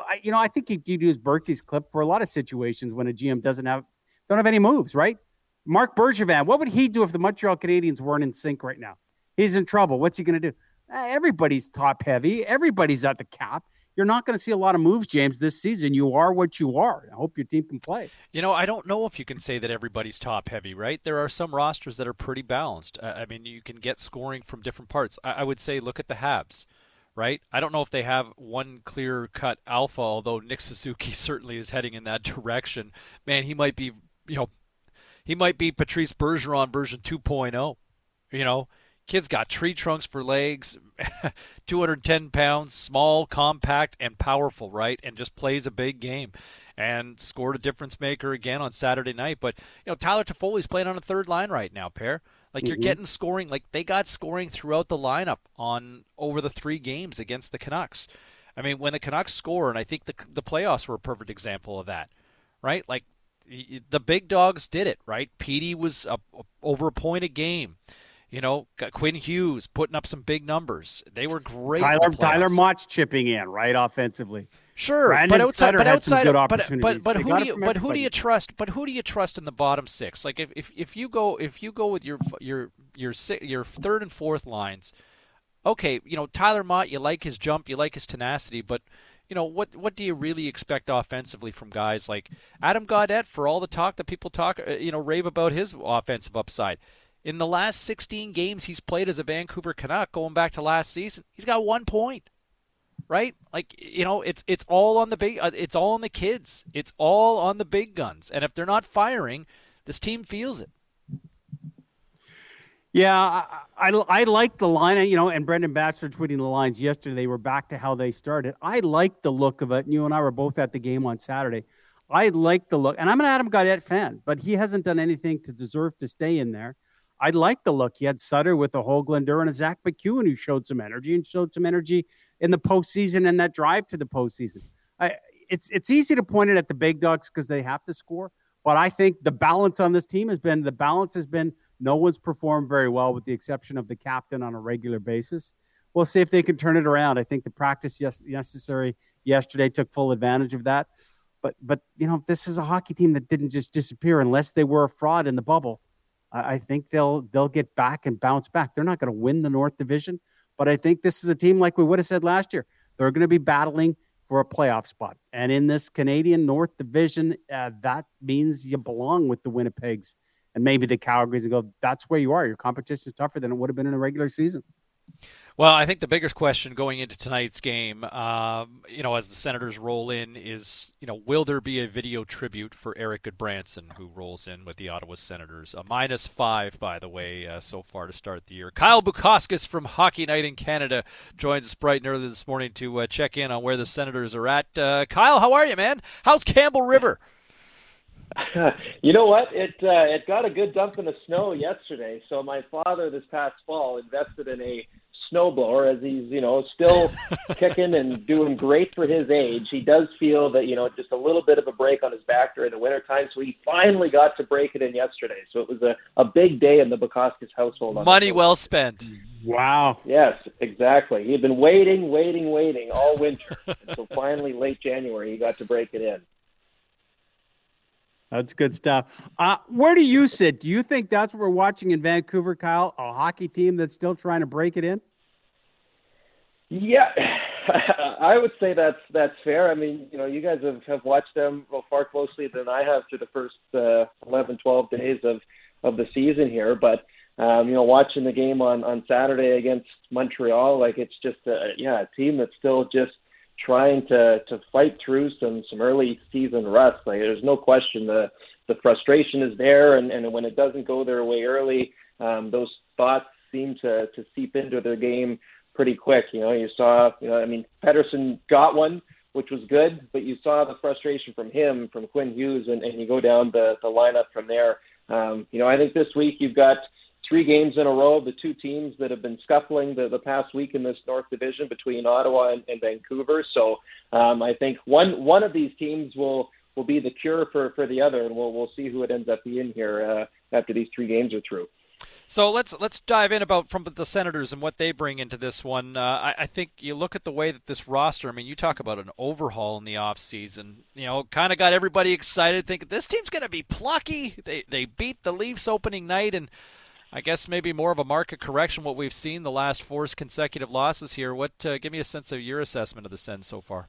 think you use Berkey's clip for a lot of situations when a GM don't have any moves, right? Mark Bergevin, what would he do if the Montreal Canadiens weren't in sync right now? He's in trouble. What's he going to do? Everybody's top heavy. Everybody's at the cap. You're not going to see a lot of moves, James, this season. You are what you are. I hope your team can play. I don't know if you can say that everybody's top heavy, right? There are some rosters that are pretty balanced. I mean, you can get scoring from different parts. I would say look at the Habs. Right? I don't know if they have one clear-cut alpha, although Nick Suzuki certainly is heading in that direction. Man, he might be, Patrice Bergeron version 2.0. Kid's got tree trunks for legs, 210 pounds, small, compact, and powerful, right? And just plays a big game and scored a difference maker again on Saturday night. But, Tyler Toffoli's playing on a third line right now, Pear. Like, you're getting scoring. Like, they got scoring throughout the lineup over the three games against the Canucks. I mean, when the Canucks score, and I think the playoffs were a perfect example of that, right? Like, the big dogs did it, right? Petey was over a point a game. Quinn Hughes putting up some big numbers. They were great. Tyler Motz chipping in, right, offensively. Sure, Brandon but who do you trust? But who do you trust in the bottom six? Like if you go with your third and fourth lines, okay, Tyler Mott, you like his jump, you like his tenacity, but what do you really expect offensively from guys like Adam Gaudette? For all the talk that people rave about his offensive upside, in the last 16 games he's played as a Vancouver Canuck, going back to last season, he's got 1 point. Right? Like, it's all on the big, it's all on the kids. It's all on the big guns. And if they're not firing, this team feels it. Yeah, I like the line, and Brendan Batchelor tweeting the lines yesterday. They were back to how they started. I like the look of it. You and I were both at the game on Saturday. I like the look. And I'm an Adam Gaudette fan, but he hasn't done anything to deserve to stay in there. I like the look. He had Sutter with a Höglander and a Zach McEwen who showed some energy in the postseason and that drive to the postseason. It's easy to point it at the big dogs because they have to score, but I think the balance on this team has been no one's performed very well with the exception of the captain on a regular basis. We'll see if they can turn it around. I think the practice necessary yesterday took full advantage of that. But this is a hockey team that didn't just disappear unless they were a fraud in the bubble. I think they'll get back and bounce back. They're not going to win the North Division, but I think this is a team, like we would have said last year, they're going to be battling for a playoff spot. And in this Canadian North Division, that means you belong with the Winnipegs and maybe the Calgarys and go, that's where you are. Your competition is tougher than it would have been in a regular season. Well, I think the biggest question going into tonight's game, as the Senators roll in is, will there be a video tribute for Eric Goodbranson, who rolls in with the Ottawa Senators? A -5, by the way, so far to start the year. Kyle Bukauskas from Hockey Night in Canada joins us bright and early this morning to check in on where the Senators are at. Kyle, how are you, man? How's Campbell River? You know what? It got a good dump in the snow yesterday, so my father this past fall invested in a snowblower, as he's, still kicking and doing great for his age. He does feel that, just a little bit of a break on his back during the wintertime. So he finally got to break it in yesterday. So it was a big day in the Bukauskas household. Money well spent. Wow. Yes, exactly. He had been waiting all winter. So finally, late January, he got to break it in. That's good stuff. Where do you sit? Do you think that's what we're watching in Vancouver, Kyle? A hockey team that's still trying to break it in? Yeah, I would say that's fair. I mean, you guys have watched them far closely than I have through the first 11, 12 days of the season here. But, watching the game on Saturday against Montreal, it's just a team that's still just trying to fight through some early season rust. There's no question the frustration is there, and when it doesn't go their way early, those thoughts seem to seep into their game pretty quick. You saw, Pettersson got one, which was good, but you saw the frustration from him, from Quinn Hughes, and you go down the lineup from there. I think this week you've got 3 games in a row, the 2 teams that have been scuffling the past week in this North Division between Ottawa and Vancouver. So I think one of these teams will be the cure for the other, and we'll see who it ends up being here after these 3 games are through. So let's dive in from the Senators and what they bring into this one. I think you look at the way that this roster, you talk about an overhaul in the offseason. Kind of got everybody excited, thinking this team's going to be plucky. They beat the Leafs opening night, and I guess maybe more of a market correction what we've seen the last 4 consecutive losses here. Give me a sense of your assessment of the Sens so far.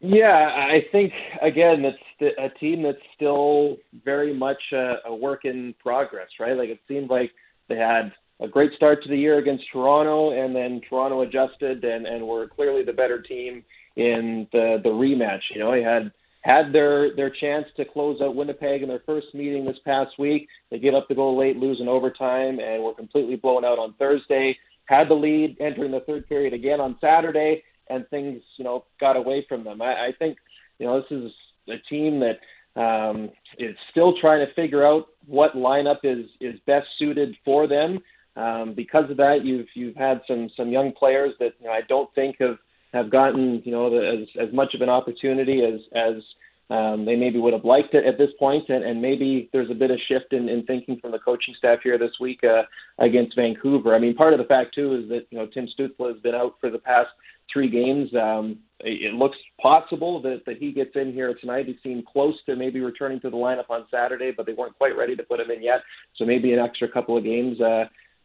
Yeah, I think, again, it's a team that's still very much a work in progress, right? It seemed like they had a great start to the year against Toronto, and then Toronto adjusted and were clearly the better team in the rematch. They had their chance to close out Winnipeg in their first meeting this past week. They get up the goal late, lose in overtime, and were completely blown out on Thursday. Had the lead entering the third period again on Saturday, and things, got away from them. I think, this is a team that is still trying to figure out what lineup is best suited for them. Because of that, you've had some young players that I don't think have gotten as much of an opportunity as they maybe would have liked it at this point, and maybe there's a bit of shift in thinking from the coaching staff here this week against Vancouver. Part of the fact too is that Tim Stutzla has been out for the past 3 games. It looks possible that he gets in here tonight. He seemed close to maybe returning to the lineup on Saturday, but they weren't quite ready to put him in yet. So maybe an extra couple of games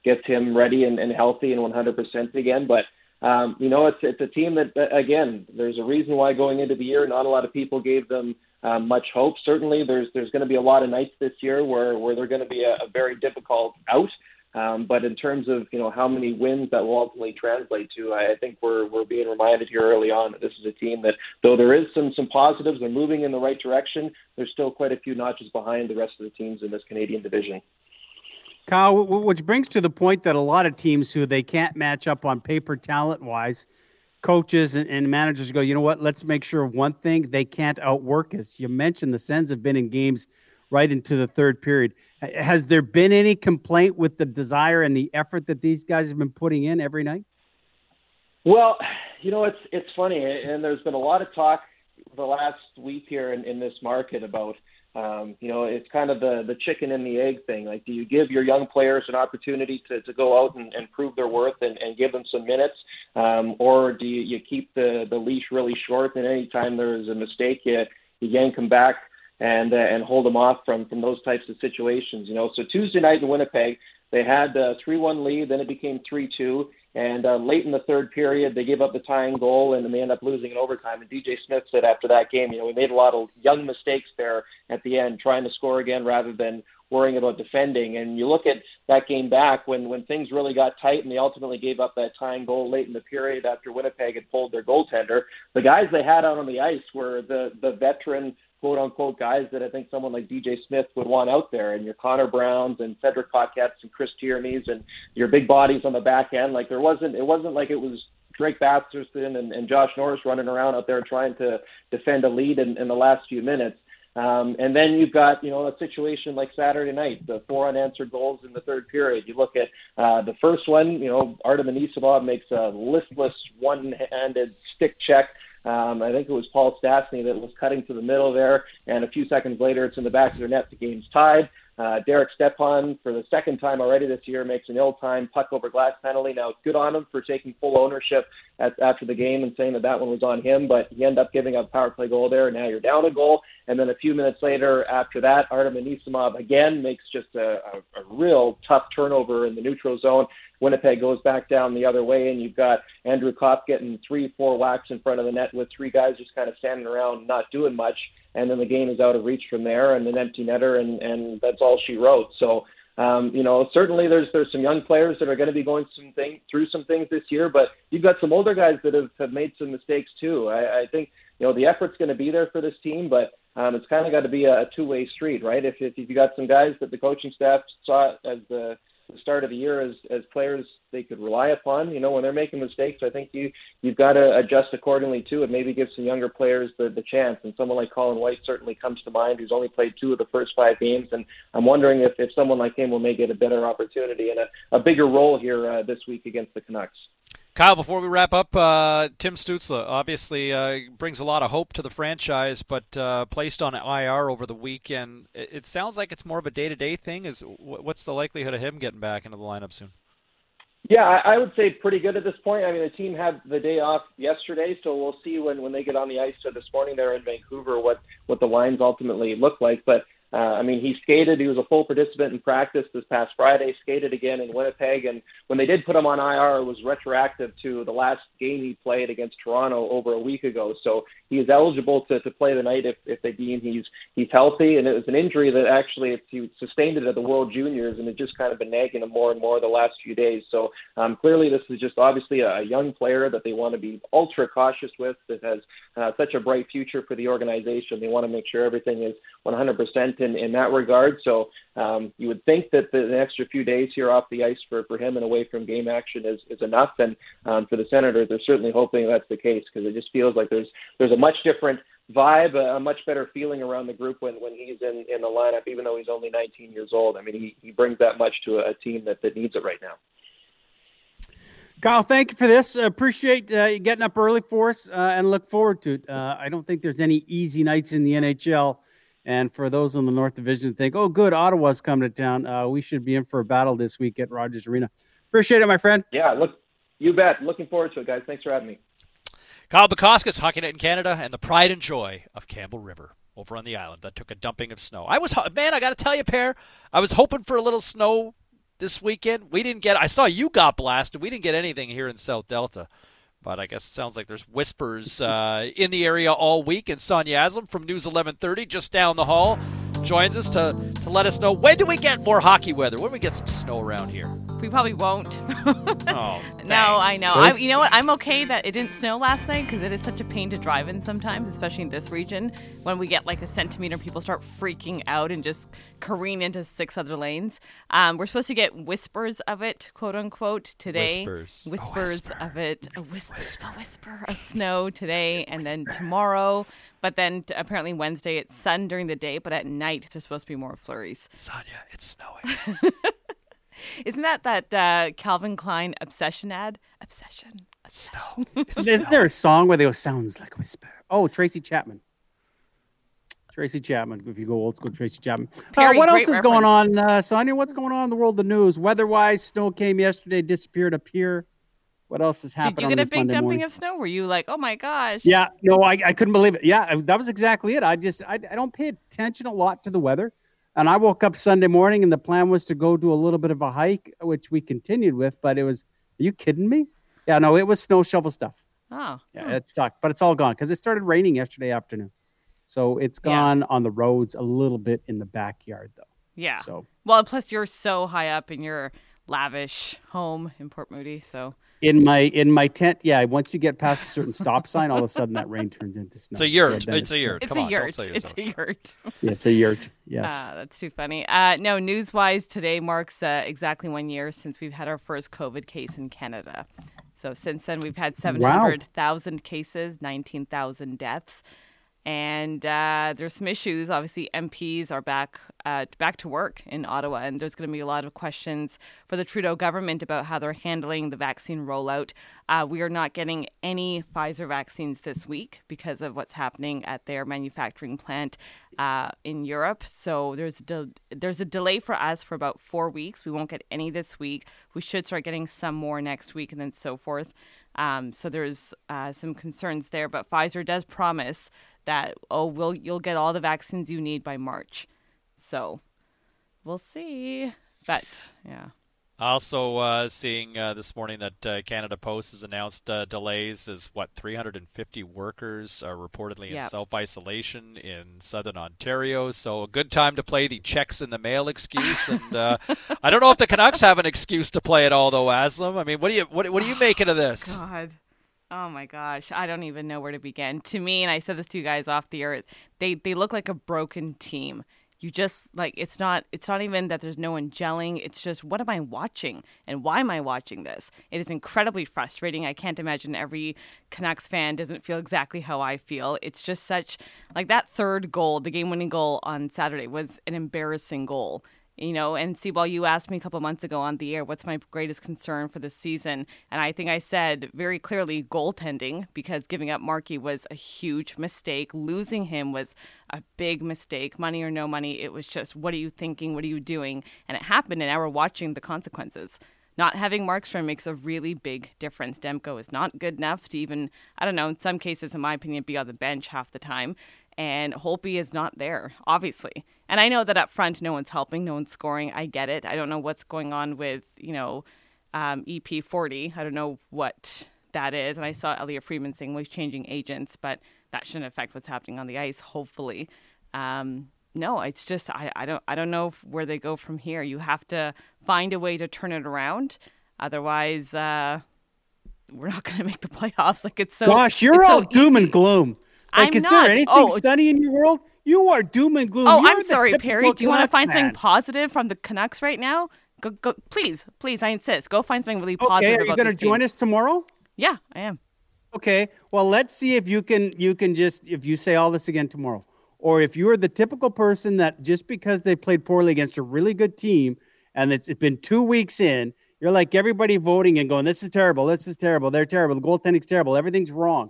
gets him ready and healthy and 100% again, but. It's a team that, again, there's a reason why going into the year, not a lot of people gave them much hope. Certainly, there's going to be a lot of nights this year where they're going to be a very difficult out. But in terms of how many wins that will ultimately translate to, I think we're being reminded here early on that this is a team that, though there is some positives, they're moving in the right direction. There's still quite a few notches behind the rest of the teams in this Canadian division. Kyle, which brings to the point that a lot of teams who they can't match up on paper talent-wise, coaches and managers go, you know what, let's make sure of one thing, they can't outwork us. You mentioned the Sens have been in games right into the third period. Has there been any complaint with the desire and the effort that these guys have been putting in every night? Well, it's funny, and there's been a lot of talk the last week here in this market about it's kind of the chicken and the egg thing. Do you give your young players an opportunity to go out and prove their worth and give them some minutes? Or do you keep the leash really short, and any time there is a mistake, you yank them back and hold them off from those types of situations? So Tuesday night in Winnipeg, they had a 3-1 lead, then it became 3-2. And late in the third period, they gave up the tying goal, and they end up losing in overtime. And DJ Smith said after that game, we made a lot of young mistakes there at the end, trying to score again rather than worrying about defending. And you look at that game back when things really got tight, and they ultimately gave up that tying goal late in the period after Winnipeg had pulled their goaltender. The guys they had out on the ice were the veteran, quote-unquote, guys that I think someone like DJ Smith would want out there, and your Connor Browns and Cedric Paquettes and Chris Tierney's and your big bodies on the back end. It wasn't like it was Drake Batherson and Josh Norris running around out there trying to defend a lead in the last few minutes. And then you've got, a situation like Saturday night, the 4 unanswered goals in the third period. You look at the first one, Artem Anisimov makes a listless one-handed stick check. I think it was Paul Stastny that was cutting to the middle there, and a few seconds later it's in the back of their net, the game's tied. Derek Stepan, for the second time already this year, makes an ill-timed puck-over-glass penalty. Now, it's good on him for taking full ownership after the game and saying that one was on him, but he ended up giving up a power play goal there, and now you're down a goal. And then a few minutes later after that, Artem Anisimov again makes just a real tough turnover in the neutral zone. Winnipeg goes back down the other way, and you've got Andrew Kopp getting 3-4 whacks in front of the net with three guys just kind of standing around not doing much. And then the game is out of reach from there, and an empty netter, and that's all she wrote. So, certainly there's some young players that are going to be going through some things this year, but you've got some older guys that have made some mistakes too. I think, the effort's going to be there for this team, but it's kind of got to be a two-way street, right? If you've got some guys that the coaching staff saw as the start of the year as players they could rely upon, when they're making mistakes, I think you've got to adjust accordingly too, and maybe give some younger players the chance. And someone like Colin White certainly comes to mind, who's only played 2 of the first 5 games. And I'm wondering if someone like him will may get a better opportunity and a bigger role here this week against the Canucks. Kyle, before we wrap up, Tim Stützle obviously brings a lot of hope to the franchise, but placed on IR over the weekend. It sounds like it's more of a day-to-day thing. What's the likelihood of him getting back into the lineup soon? Yeah, I would say pretty good at this point. I mean, the team had the day off yesterday, so we'll see when they get on the ice this morning there in Vancouver what the lines ultimately look like. But he skated. He was a full participant in practice this past Friday, skated again in Winnipeg. And when they did put him on IR, it was retroactive to the last game he played against Toronto over a week ago. So he is eligible to play the night if they deem he's healthy. And it was an injury that actually he sustained it at the World Juniors, and it just kind of been nagging him more and more the last few days. So clearly this is just obviously a young player that they want to be ultra cautious with, that has such a bright future for the organization. They want to make sure everything is 100% in that regard. So you would think that the extra few days here off the ice for him and away from game action is enough. And for the Senators, they're certainly hoping that's the case, because it just feels like there's a much different vibe, a much better feeling around the group when he's in the lineup, even though he's only 19 years old. I mean, he brings that much to a team that needs it right now. Kyle, thank you for this. Appreciate you getting up early for us and look forward to it. I don't think there's any easy nights in the NHL. And for those in the North Division to think, oh, good, Ottawa's coming to town. We should be in for a battle this week at Rogers Arena. Appreciate it, my friend. Yeah, look, you bet. Looking forward to it, guys. Thanks for having me. Kyle Bukauskas, Hockey Night in Canada, and the pride and joy of Campbell River over on the island that took a dumping of snow. I got to tell you, Pear, I was hoping for a little snow this weekend. We didn't get. I saw you got blasted. We didn't get anything here in South Delta. But I guess it sounds like there's whispers in the area all week. And Sonia Aslam from News 1130, just down the hall, joins us to let us know, when do we get more hockey weather? When do we get some snow around here? We probably won't. Oh, no, I know. You know what? I'm okay that it didn't snow last night, because it is such a pain to drive in sometimes, especially in this region. When we get like a centimeter, people start freaking out and just careen into 6 other lanes. We're supposed to get whispers of it, quote unquote, today. A whisper of snow today, and then tomorrow. But then apparently Wednesday, it's sun during the day, but at night there's supposed to be more flurries. Sonia, it's snowing. Isn't that Calvin Klein Obsession ad? Obsession. Snow. Isn't there a song where they go, sounds like a whisper? Oh, Tracy Chapman. Tracy Chapman, if you go old school, Tracy Chapman. Perry, what else is going on, Sonia? What's going on in the world of the news? Weather-wise, snow came yesterday, disappeared up here. What else has happened? Did you get a big Monday dumping morning? Of snow? Were you like, oh my gosh? Yeah, no, I couldn't believe it. Yeah, that was exactly it. I don't pay attention a lot to the weather. And I woke up Sunday morning, and the plan was to go do a little bit of a hike, which we continued with. But it was, are you kidding me? Yeah, no, it was snow shovel stuff. Oh. Yeah, It sucked. But it's all gone, because it started raining yesterday afternoon. So it's gone on the roads, a little bit in the backyard, though. Yeah. So well, plus you're so high up in your lavish home in Port Moody, so... In my tent, yeah. Once you get past a certain stop sign, all of a sudden that rain turns into snow. It's a yurt. It's a yurt. Yes. That's too funny. No, news-wise, today marks exactly 1 year since we've had our first COVID case in Canada. So since then, we've had 700,000 cases, 19,000 deaths. And there's some issues. Obviously, MPs are back to work in Ottawa, and there's going to be a lot of questions for the Trudeau government about how they're handling the vaccine rollout. We are not getting any Pfizer vaccines this week because of what's happening at their manufacturing plant in Europe. So there's a delay for us for about 4 weeks. We won't get any this week. We should start getting some more next week and then so forth. So there's some concerns there. But Pfizer does promise that, you'll get all the vaccines you need by March. So we'll see. But, yeah. Also seeing this morning that Canada Post has announced delays as, 350 workers are reportedly in self-isolation in southern Ontario. So a good time to play the checks in the mail excuse. And I don't know if the Canucks have an excuse to play it all, though, Aslam. I mean, what do you make out of this? God. Oh, my gosh. I don't even know where to begin. To me, and I said this to you guys off the air, they look like a broken team. You just, it's not even that there's no one gelling. It's just, what am I watching? And why am I watching this? It is incredibly frustrating. I can't imagine every Canucks fan doesn't feel exactly how I feel. It's just such, that third goal, the game-winning goal on Saturday was an embarrassing goal. You know, and Seaball, you asked me a couple months ago on the air, what's my greatest concern for this season? And I think I said very clearly goaltending, because giving up Markey was a huge mistake. Losing him was a big mistake. Money or no money, it was just, what are you thinking? What are you doing? And it happened, and now we're watching the consequences. Not having Markström makes a really big difference. Demko is not good enough to even, in some cases, in my opinion, be on the bench half the time. And Holtby is not there, obviously. And I know that up front, no one's helping, no one's scoring. I get it. I don't know what's going on with, EP40. I don't know what that is. And I saw Elliot Friedman saying we're changing agents, but that shouldn't affect what's happening on the ice, hopefully. No, it's just I don't know where they go from here. You have to find a way to turn it around. Otherwise, we're not going to make the playoffs. Gosh, you're all so doom and gloom. Is there anything sunny in your world? You are doom and gloom. Oh, you're I'm sorry, Perry. Do you want to find something positive from the Canucks right now? Go, please, I insist. Go find something really positive. Okay, are you going to join us tomorrow? Yeah, I am. Okay, well, let's see if if you say all this again tomorrow, or if you are the typical person that just because they played poorly against a really good team and it's been 2 weeks in, you're like everybody voting and going, this is terrible, they're terrible, the goaltending's terrible, everything's wrong.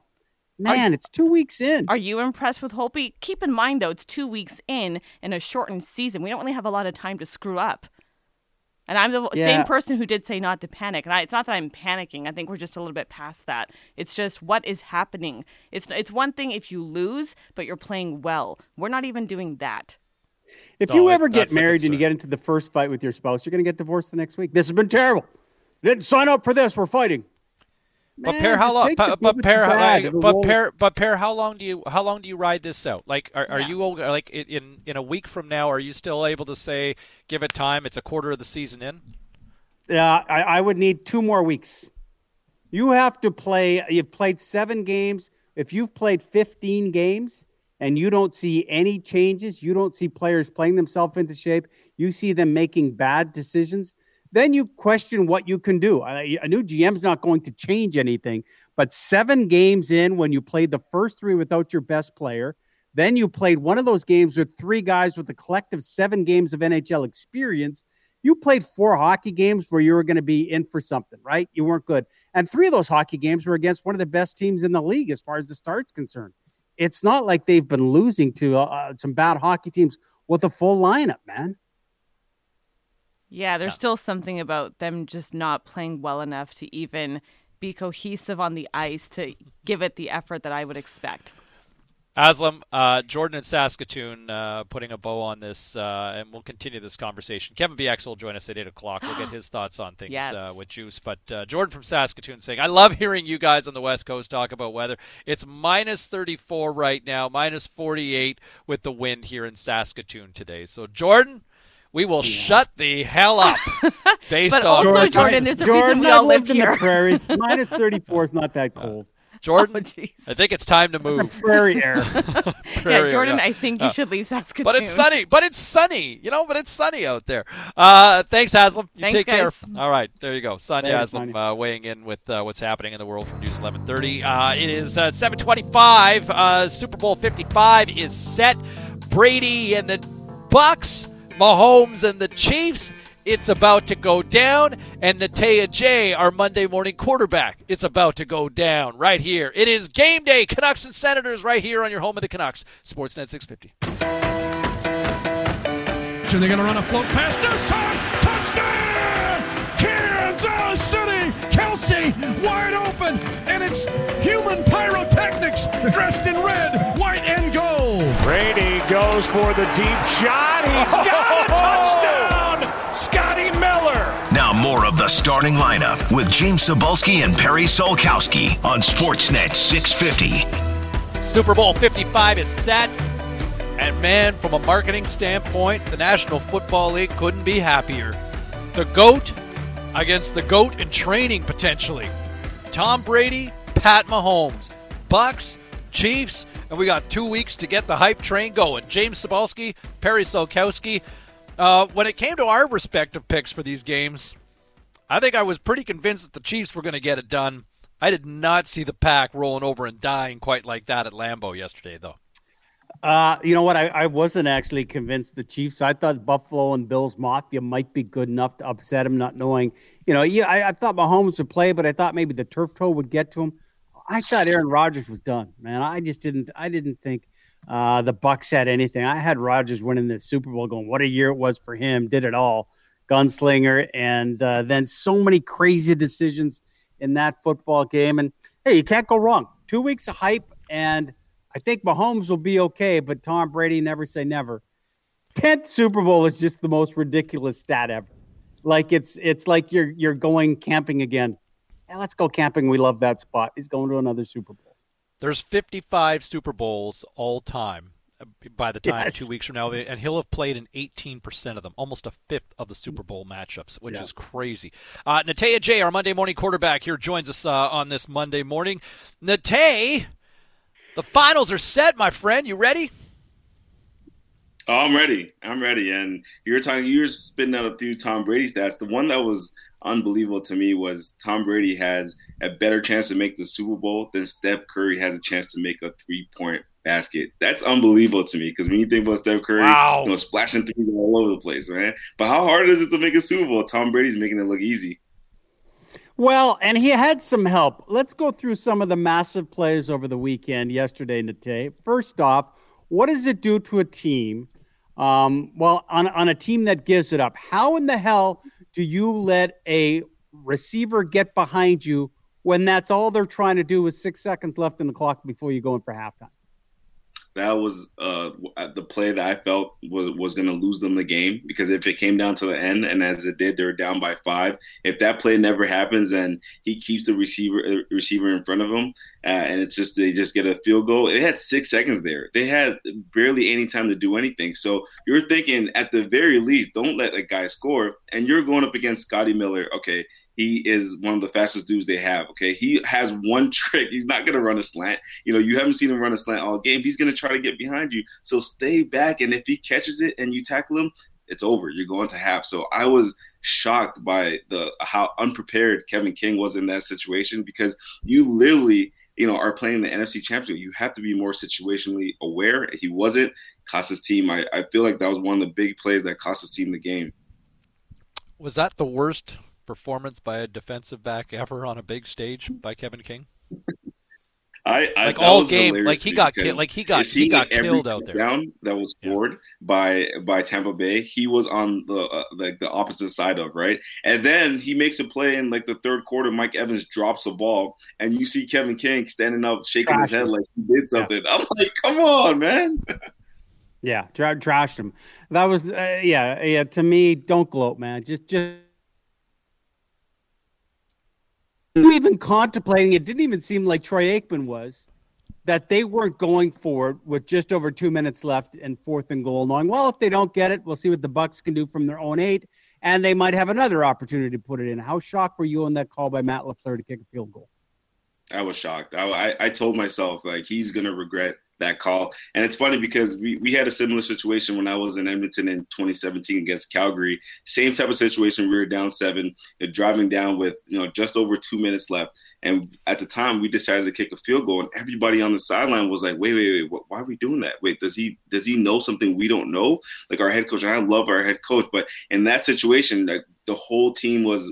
It's 2 weeks in. Are you impressed with Holtby? Keep in mind, though, it's 2 weeks in a shortened season. We don't really have a lot of time to screw up. And I'm the same person who did say not to panic. And it's not that I'm panicking. I think we're just a little bit past that. It's just what is happening. It's one thing if you lose, but you're playing well. We're not even doing that. If you ever get married and you get into the first fight with your spouse, you're going to get divorced the next week. This has been terrible. Didn't sign up for this. We're fighting. But how long do you ride this out? In a week from now, are you still able to say, give it time? It's a quarter of the season in. Yeah, I would need 2 more weeks. You have to play. You've played 7 games. If you've played 15 games and you don't see any changes, you don't see players playing themselves into shape. You see them making bad decisions. Then you question what you can do. A new GM's not going to change anything, but 7 games in when you played the first 3 without your best player, then you played one of those games with 3 guys with a collective 7 games of NHL experience. You played 4 hockey games where you were going to be in for something, right? You weren't good. And 3 of those hockey games were against one of the best teams in the league as far as the start's concerned. It's not like they've been losing to some bad hockey teams with a full lineup, man. Yeah, there's still something about them just not playing well enough to even be cohesive on the ice to give it the effort that I would expect. Aslam, Jordan and Saskatoon putting a bow on this, and we'll continue this conversation. Kevin Bieksa will join us at 8 o'clock. We'll get his thoughts on things with Juice. But Jordan from Saskatoon saying, I love hearing you guys on the West Coast talk about weather. It's minus 34 right now, minus 48 with the wind here in Saskatoon today. So, Jordan, we will shut the hell up based on Jordan. There's a reason we all live here. In the prairies. Minus 34 is not that cold. Jordan, I think it's time to move. Prairie air. Prairie Jordan, air, yeah. I think you should leave Saskatoon. But it's sunny. But it's sunny out there. Thanks, Haslam. Take care, guys. All right. There you go. Sonia Haslam weighing in with what's happening in the world from News 1130. It is 7:25. Super Bowl 55 is set. Brady and the Bucks, Mahomes and the Chiefs. It's about to go down, and Nataya Jay, our Monday morning quarterback, it's about to go down right here. It is game day, Canucks and Senators, right here on your home of the Canucks, Sportsnet 650. They're going to run a float pass. This side, touchdown! Kansas City! Kelsey, wide open, and it's human pyrotechnics dressed in red, white, and gold. Brady goes for the deep shot. He's got a touchdown! Scotty Miller. Now more of the starting lineup with James Cybulski and Perry Solkowski on Sportsnet 650. Super Bowl 55 is set. And man, from a marketing standpoint, the National Football League couldn't be happier. The GOAT against the GOAT in training, potentially. Tom Brady, Pat Mahomes, Bucks, Chiefs, and we got 2 weeks to get the hype train going. James Cybulski, Perry Solkowski. When it came to our respective picks for these games, I think I was pretty convinced that the Chiefs were going to get it done. I did not see the Pack rolling over and dying quite like that at Lambeau yesterday, though. You know what? I wasn't actually convinced the Chiefs. I thought Buffalo and Bills Mafia might be good enough to upset him, not knowing. I thought Mahomes would play, but I thought maybe the turf toe would get to him. I thought Aaron Rodgers was done, man. I didn't think. The Bucks had anything. I had Rodgers winning the Super Bowl going, what a year it was for him. Did it all. Gunslinger. And then so many crazy decisions in that football game. And, hey, you can't go wrong. 2 weeks of hype, and I think Mahomes will be okay, but Tom Brady, never say never. 10th Super Bowl is just the most ridiculous stat ever. Like, it's like you're going camping again. Yeah, let's go camping. We love that spot. He's going to another Super Bowl. There's 55 Super Bowls all time by the time 2 weeks from now, and he'll have played in 18% of them, almost a fifth of the Super Bowl matchups, which is crazy. Nataya Jay, our Monday morning quarterback, here joins us on this Monday morning. Natay, the finals are set, my friend. You ready? Oh, I'm ready. And you were spitting out a few Tom Brady stats. The one that was unbelievable to me was Tom Brady has a better chance to make the Super Bowl than Steph Curry has a chance to make a three-point basket. That's unbelievable to me, because when you think about Steph Curry, wow, splashing threes all over the place, man. But how hard is it to make a Super Bowl? Tom Brady's making it look easy. Well, and he had some help. Let's go through some of the massive plays over the weekend yesterday, Natay. First off, what does it do to a team? On a team that gives it up, how in the hell do you let a receiver get behind you when that's all they're trying to do with 6 seconds left in the clock before you go in for halftime? That was the play that I felt was going to lose them the game, because if it came down to the end, and as it did, they were down by 5. If that play never happens and he keeps the receiver in front of him, and it's just they just get a field goal, it had 6 seconds there. They had barely any time to do anything. So you're thinking, at the very least, don't let a guy score, and you're going up against Scotty Miller. Okay, he is one of the fastest dudes they have, okay? He has one trick. He's not going to run a slant. You haven't seen him run a slant all game. He's going to try to get behind you. So stay back, and if he catches it and you tackle him, it's over. You're going to half. So I was shocked by how unprepared Kevin King was in that situation, because you literally – are playing the NFC Championship. You have to be more situationally aware. He wasn't. Cost his team. I feel like that was one of the big plays that cost his team the game. Was that the worst – performance by a defensive back ever on a big stage by Kevin King? I like all game, like he got killed, out there. That was scored by Tampa Bay. He was on the opposite side of, right? And then he makes a play in the third quarter. Mike Evans drops a ball, and you see Kevin King standing up, shaking his head like he did something. Yeah. I'm like, come on, man. Yeah, trashed him. That was yeah. To me, don't gloat, man. Just. Even contemplating, it didn't even seem like Troy Aikman was, that they weren't going forward with just over 2 minutes left and fourth and goal, knowing, well, if they don't get it, we'll see what the Bucks can do from their own 8, and they might have another opportunity to put it in. How shocked were you on that call by Matt LaFleur to kick a field goal? I was shocked. I told myself, like, he's going to regret that call. And it's funny because we had a similar situation when I was in Edmonton in 2017 against Calgary. Same type of situation. We were down 7, driving down with, just over 2 minutes left. And at the time, we decided to kick a field goal, and everybody on the sideline was like, wait, why are we doing that? Wait, does he know something we don't know? Like, our head coach, and I love our head coach, but in that situation, like, the whole team was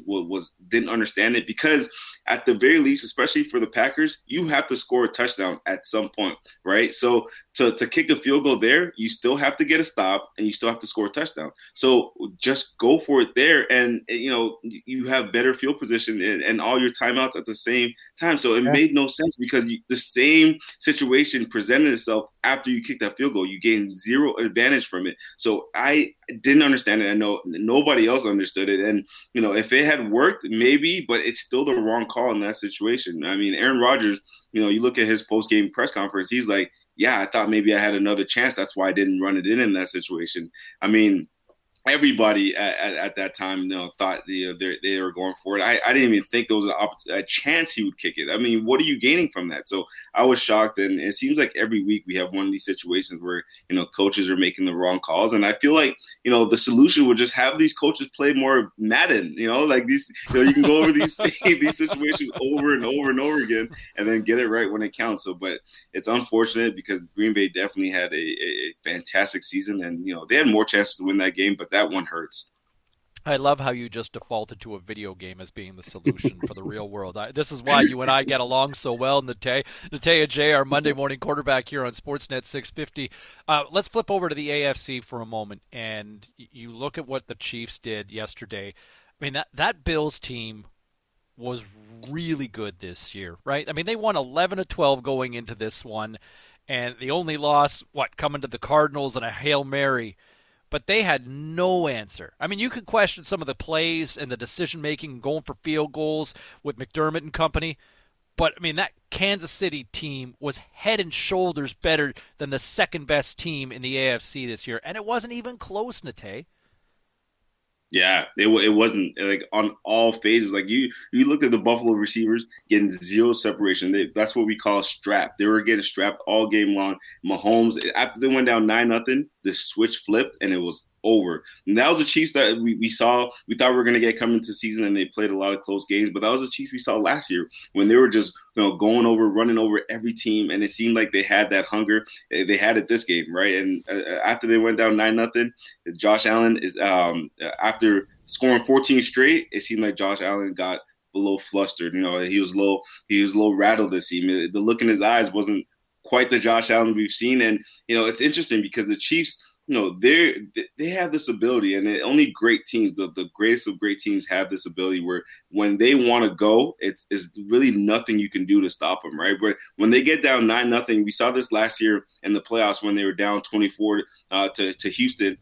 didn't understand it, because at the very least, especially for the Packers, you have to score a touchdown at some point, right? So to kick a field goal there, you still have to get a stop, and you still have to score a touchdown. So just go for it there, and, you have better field position and all your timeouts at the same time. So it made no sense, because the same situation presented itself after you kicked that field goal. You gained zero advantage from it. So I didn't understand it. I know nobody else understood it. And, if it had worked, maybe, but it's still the wrong call in that situation. I mean, Aaron Rodgers, you look at his post-game press conference, he's like, yeah, I thought maybe I had another chance. That's why I didn't run it in that situation. I mean, everybody at that time, thought they were going for it. I didn't even think there was a chance he would kick it. I mean, what are you gaining from that? So I was shocked, and it seems like every week we have one of these situations where, coaches are making the wrong calls. And I feel like, the solution would just have these coaches play more Madden, like these, you can go over these these situations over and over and over again, and then get it right when it counts. So, but it's unfortunate, because Green Bay definitely had a fantastic season, and, they had more chances to win that game, but that one hurts. I love how you just defaulted to a video game as being the solution for the real world. This is why you and I get along so well, Natei Ajay, our Monday morning quarterback here on Sportsnet 650. Let's flip over to the AFC for a moment, and you look at what the Chiefs did yesterday. I mean, that Bills team was really good this year, right? I mean, they won 11-12 going into this one, and the only loss, coming to the Cardinals and a Hail Mary. But they had no answer. I mean, you could question some of the plays and the decision-making, going for field goals with McDermott and company. But, I mean, that Kansas City team was head and shoulders better than the second-best team in the AFC this year. And it wasn't even close, Natei. Yeah, it wasn't, like, on all phases. Like, you looked at the Buffalo receivers getting zero separation. That's what we call strapped. They were getting strapped all game long. Mahomes, after they went down 9-0, the switch flipped, and it was over. And that was the Chiefs that we saw. We thought we were going to get coming to season, and they played a lot of close games. But that was the Chiefs we saw last year, when they were just going over, running over every team, and it seemed like they had that hunger. They had it this game, right? And after they went down 9-0, Josh Allen is after scoring 14 straight, it seemed like Josh Allen got a little flustered. He was a little rattled this season. The look in his eyes wasn't quite the Josh Allen we've seen. And it's interesting because the Chiefs, they have this ability, and only great teams, the greatest of great teams, have this ability where when they want to go, it's really nothing you can do to stop them, right? But when they get down 9-0, we saw this last year in the playoffs when they were down 24 to Houston.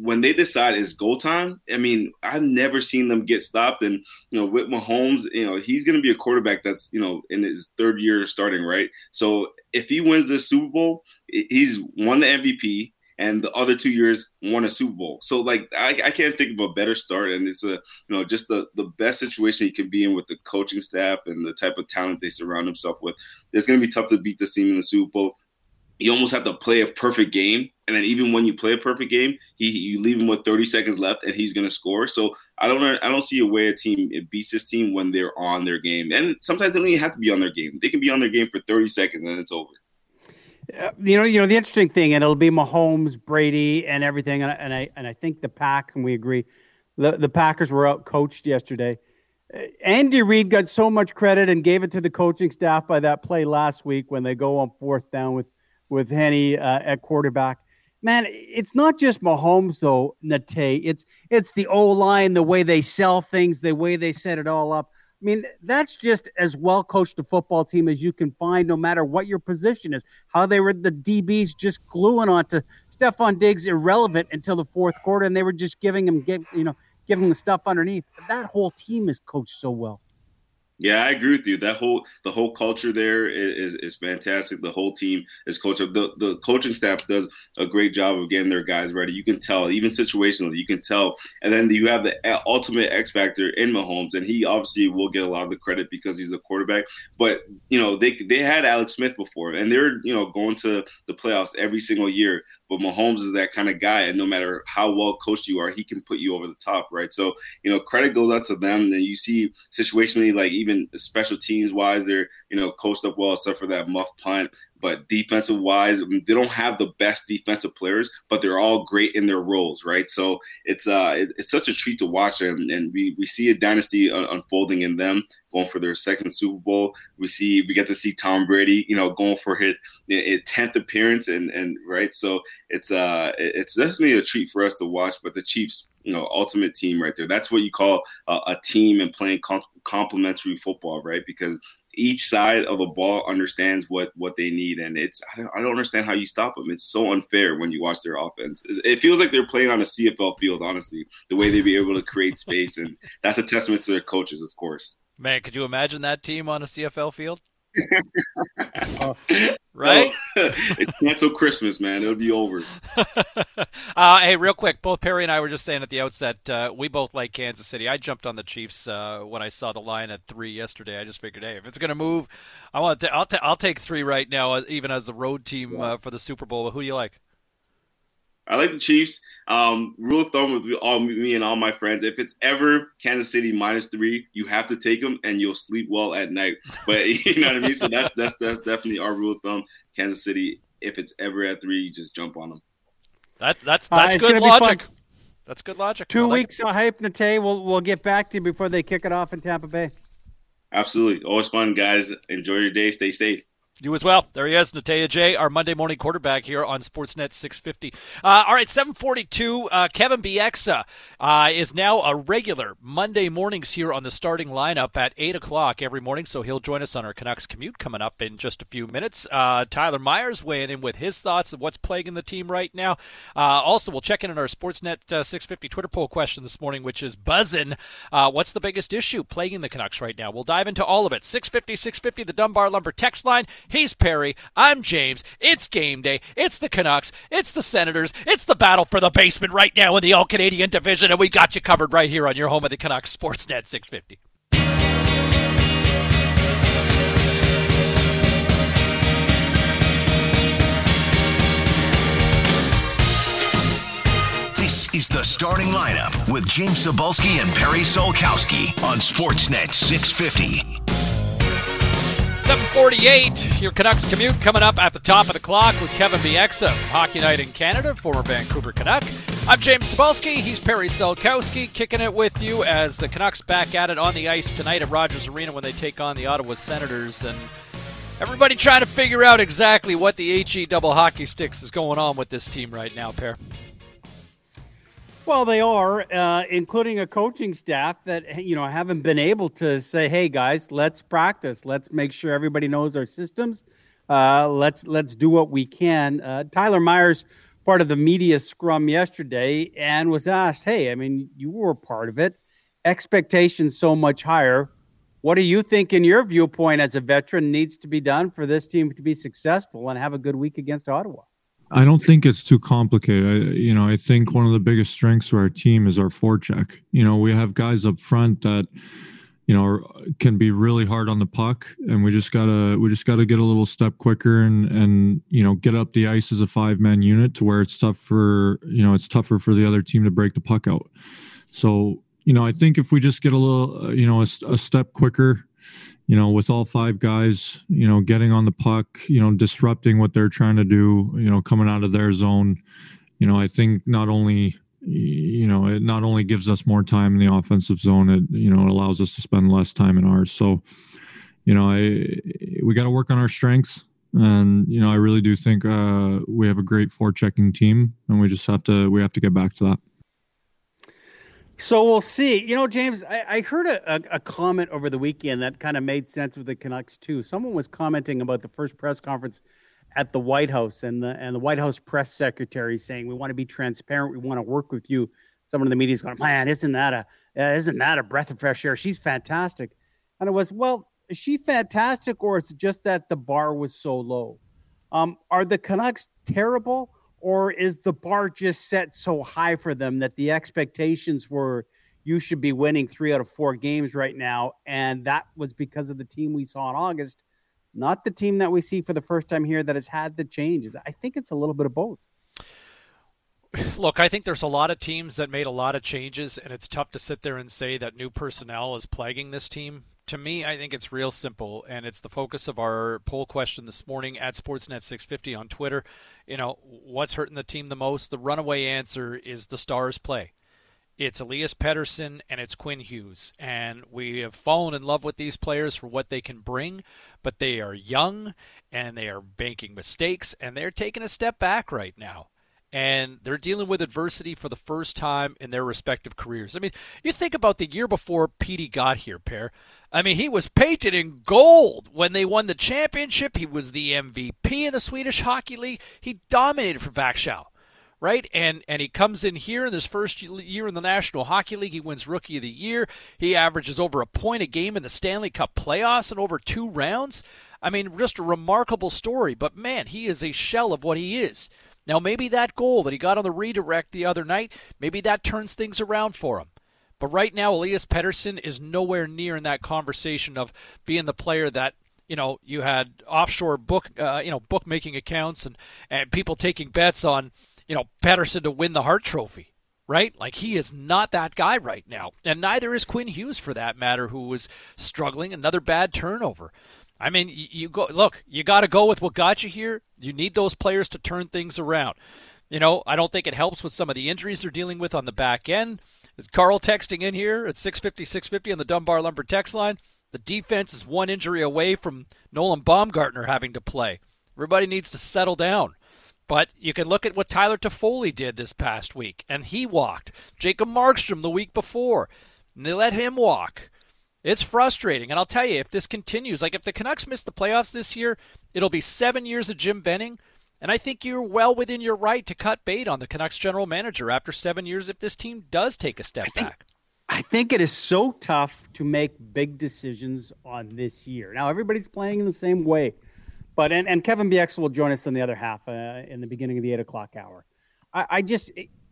When they decide it's goal time, I mean, I've never seen them get stopped. And, with Mahomes, he's going to be a quarterback that's, in his third year starting, right? So if he wins this Super Bowl, he's won the MVP. And the other 2 years won a Super Bowl. So, like, I can't think of a better start. And it's just the best situation you can be in with the coaching staff and the type of talent they surround themselves with. It's going to be tough to beat this team in the Super Bowl. You almost have to play a perfect game. And then even when you play a perfect game, you leave him with 30 seconds left, and he's going to score. So I don't see a way a team beats this team when they're on their game. And sometimes they don't even have to be on their game. They can be on their game for 30 seconds, and it's over. The interesting thing, and it'll be Mahomes, Brady, and everything. And I think the Pack, and we agree, the Packers were out coached yesterday. Andy Reid got so much credit and gave it to the coaching staff by that play last week when they go on fourth down with Henny at quarterback. Man, it's not just Mahomes though, Natei. It's the O line, the way they sell things, the way they set it all up. I mean, that's just as well coached a football team as you can find, no matter what your position is. How they were, the DBs just gluing onto Stephon Diggs, irrelevant until the fourth quarter, and they were just giving him, giving him stuff underneath. That whole team is coached so well. Yeah, I agree with you. That the whole culture there is fantastic. The whole team is coached up. The coaching staff does a great job of getting their guys ready. You can tell, even situationally, you can tell. And then you have the ultimate X factor in Mahomes, and he obviously will get a lot of the credit because he's the quarterback. But you know, they had Alex Smith before, and they're, you know, going to the playoffs every single year. But Mahomes is that kind of guy, and no matter how well coached you are, he can put you over the top, right? So, you know, credit goes out to them. And you see situationally, like even special teams-wise, they're, you know, coached up well, except for that muff punt. But defensive-wise, they don't have the best defensive players, but they're all great in their roles, right? So it's such a treat to watch, and we see a dynasty unfolding in them, going for their second Super Bowl. We get to see Tom Brady, you know, going for his 10th appearance, and right. So it's definitely a treat for us to watch. But the Chiefs, you know, ultimate team right there. That's what you call a team and playing complementary football, right? Because each side of the ball understands what they need, and I don't understand how you stop them. It's so unfair when you watch their offense. It feels like they're playing on a CFL field, honestly, the way they be able to create space, and that's a testament to their coaches, of course. Man, could you imagine that team on a CFL field? Right? No, it's cancel Christmas, man. It'll be over. Hey, real quick, both Perry and I were just saying at the outset, we both like Kansas City. I jumped on the Chiefs when I saw the line at 3 yesterday. I just figured, hey, if it's going to move, I'll take 3 right now, even as the road team for the Super Bowl. Who do you like? I like the Chiefs. Rule of thumb with me and all my friends: if it's ever Kansas City -3, you have to take them, and you'll sleep well at night. But you know what I mean. So that's definitely our rule of thumb. Kansas City, if it's ever at 3, you just jump on them. That's good logic. That's good logic. 2 weeks of hype, Nate. We'll get back to you before they kick it off in Tampa Bay. Absolutely, always fun, guys. Enjoy your day. Stay safe. You as well. There he is, Nataya J, our Monday morning quarterback here on Sportsnet 650. All right, 7:42, Kevin Bieksa is now a regular Monday mornings here on the starting lineup at 8 o'clock every morning, so he'll join us on our Canucks commute coming up in just a few minutes. Tyler Myers weighing in with his thoughts of what's plaguing the team right now. Also, we'll check in on our Sportsnet 650 Twitter poll question this morning, which is buzzing. What's the biggest issue plaguing the Canucks right now? We'll dive into all of it. 650, the Dunbar Lumber text line. He's Perry. I'm James. It's game day. It's the Canucks. It's the Senators. It's the battle for the basement right now in the All-Canadian Division, and we got you covered right here on your home of the Canucks, Sportsnet 650. This is the starting lineup with James Cybulski and Perry Solkowski on Sportsnet 650. 7:48, your Canucks commute coming up at the top of the clock with Kevin Bieksa, Hockey Night in Canada, former Vancouver Canuck. I'm James Cybulski, he's Perry Solkowski, kicking it with you as the Canucks back at it on the ice tonight at Rogers Arena when they take on the Ottawa Senators. And everybody trying to figure out exactly what the HE double hockey sticks is going on with this team right now, Perry. Well, they are, including a coaching staff that, you know, haven't been able to say, hey, guys, let's practice. Let's make sure everybody knows our systems. Let's do what we can. Tyler Myers, part of the media scrum yesterday, and was asked, hey, I mean, you were part of it. Expectations so much higher. What do you think, in your viewpoint as a veteran, needs to be done for this team to be successful and have a good week against Ottawa? I don't think it's too complicated. I think one of the biggest strengths of our team is our forecheck. You know, we have guys up front that, you know, can be really hard on the puck, and we just gotta get a little step quicker and you know, get up the ice as a 5-man unit to where it's tougher for the other team to break the puck out. So, you know, I think if we just get a little, you know, a step quicker, you know, with all 5 guys, you know, getting on the puck, you know, disrupting what they're trying to do, you know, coming out of their zone, you know, I think it not only gives us more time in the offensive zone, it, you know, it allows us to spend less time in ours. So, you know, we got to work on our strengths. And, you know, I really do think we have a great forechecking team, and we just have to get back to that. So we'll see. You know, James, I heard a comment over the weekend that kind of made sense with the Canucks too. Someone was commenting about the first press conference at the White House and the White House press secretary saying, we want to be transparent. We want to work with you. Someone in the media is going, man, isn't that a breath of fresh air? She's fantastic. And it was, well, is she fantastic or it's just that the bar was so low? Are the Canucks terrible or is the bar just set so high for them that the expectations were you should be winning 3 out of 4 games right now? And that was because of the team we saw in August, not the team that we see for the first time here that has had the changes. I think it's a little bit of both. Look, I think there's a lot of teams that made a lot of changes, and it's tough to sit there and say that new personnel is plaguing this team. To me, I think it's real simple, and it's the focus of our poll question this morning at Sportsnet 650 on Twitter. You know, what's hurting the team the most? The runaway answer is the Stars' play. It's Elias Pettersson and it's Quinn Hughes. And we have fallen in love with these players for what they can bring, but they are young, and they are making mistakes, and they're taking a step back right now. And they're dealing with adversity for the first time in their respective careers. I mean, you think about the year before Petey got here, Pear. I mean, he was painted in gold when they won the championship. He was the MVP in the Swedish Hockey League. He dominated for Vaxhall, right? And he comes in here in his first year in the National Hockey League. He wins Rookie of the Year. He averages over a point a game in the Stanley Cup playoffs in over 2 rounds. I mean, just a remarkable story. But, man, he is a shell of what he is. Now, maybe that goal that he got on the redirect the other night, maybe that turns things around for him. But right now, Elias Pettersson is nowhere near in that conversation of being the player that, you know, you had offshore bookmaking accounts and people taking bets on, you know, Pettersson to win the Hart Trophy, right? Like, he is not that guy right now. And neither is Quinn Hughes, for that matter, who was struggling. Another bad turnover. I mean, you go. Look, you got to go with what got you here. You need those players to turn things around. You know, I don't think it helps with some of the injuries they're dealing with on the back end. Carl texting in here at 650 on the Dunbar Lumber text line. The defense is 1 injury away from Nolan Baumgartner having to play. Everybody needs to settle down. But you can look at what Tyler Toffoli did this past week, and he walked. Jacob Markström the week before, and they let him walk. It's frustrating, and I'll tell you, if this continues, like if the Canucks miss the playoffs this year, it'll be 7 years of Jim Benning, and I think you're well within your right to cut bait on the Canucks general manager after 7 years if this team does take a step back. I think it is so tough to make big decisions on this year. Now, everybody's playing in the same way, but and Kevin Bieksa will join us in the other half in the beginning of the 8 o'clock hour.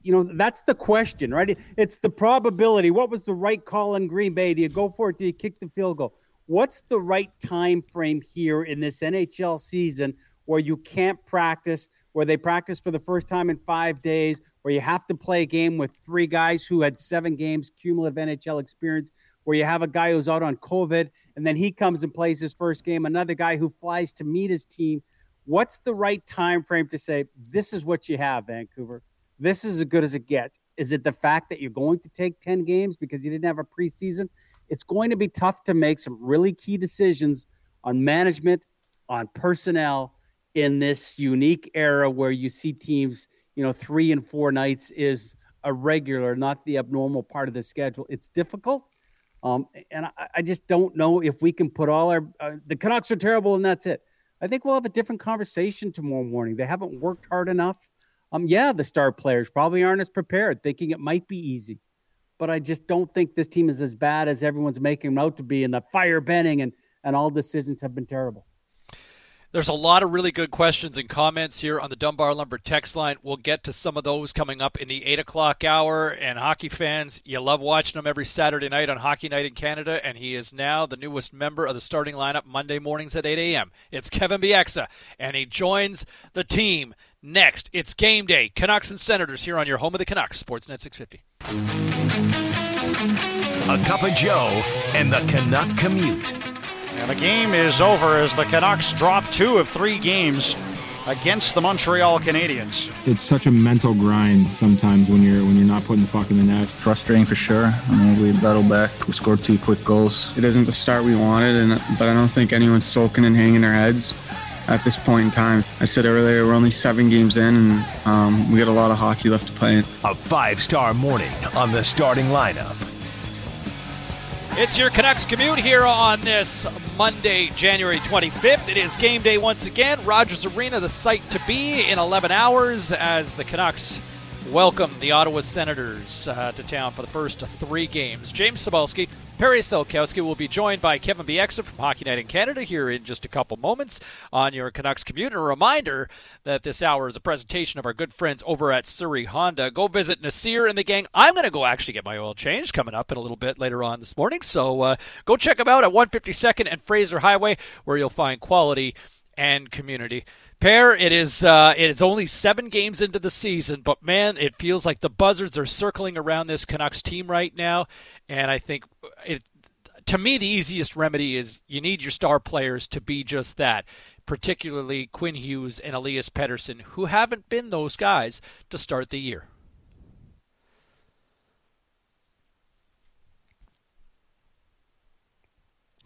You know, that's the question, right? It's the probability. What was the right call in Green Bay? Do you go for it? Do you kick the field goal? What's the right time frame here in this NHL season where you can't practice, where they practice for the first time in 5 days, where you have to play a game with 3 guys who had 7 games cumulative NHL experience, where you have a guy who's out on COVID, and then he comes and plays his first game, another guy who flies to meet his team? What's the right time frame to say, this is what you have, Vancouver? This is as good as it gets. Is it the fact that you're going to take 10 games because you didn't have a preseason? It's going to be tough to make some really key decisions on management, on personnel in this unique era where you see teams, you know, 3 and 4 nights is a regular, not the abnormal part of the schedule. It's difficult. And I just don't know if we can put all our the Canucks are terrible and that's it. I think we'll have a different conversation tomorrow morning. They haven't worked hard enough. Yeah, the star players probably aren't as prepared, thinking it might be easy. But I just don't think this team is as bad as everyone's making them out to be, and the fire Benning and all decisions have been terrible. There's a lot of really good questions and comments here on the Dunbar Lumber text line. We'll get to some of those coming up in the 8 o'clock hour. And hockey fans, you love watching him every Saturday night on Hockey Night in Canada, and he is now the newest member of the starting lineup Monday mornings at 8 a.m. It's Kevin Bieksa, and he joins the team next. It's game day, Canucks and Senators, here on your home of the Canucks, Sportsnet 650. A cup of Joe and the Canuck commute. And the game is over as the Canucks drop 2 of 3 games against the Montreal Canadiens. It's such a mental grind sometimes when you're not putting the puck in the net. Frustrating for sure. I mean, we battled back. We scored 2 quick goals. It isn't the start we wanted, but I don't think anyone's sulking and hanging their heads at this point in time. I said earlier, we're only 7 games in, and we got a lot of hockey left to play. A 5-star morning on the starting lineup. It's your Canucks commute here on this Monday, January 25th. It is game day once again. Rogers Arena, the site to be in 11 hours as the Canucks welcome the Ottawa Senators to town for the first three games. James Cybulski, Perry Solkowski will be joined by Kevin Bieksa from Hockey Night in Canada here in just a couple moments on your Canucks commute. And a reminder that this hour is a presentation of our good friends over at Surrey Honda. Go visit Nasir and the gang. I'm going to go actually get my oil change coming up in a little bit later on this morning. So go check them out at 152nd and Fraser Highway, where you'll find quality and community. Pear, it is only 7 games into the season, but man, it feels like the buzzards are circling around this Canucks team right now. And I think to me, the easiest remedy is you need your star players to be just that, particularly Quinn Hughes and Elias Pettersson, who haven't been those guys to start the year.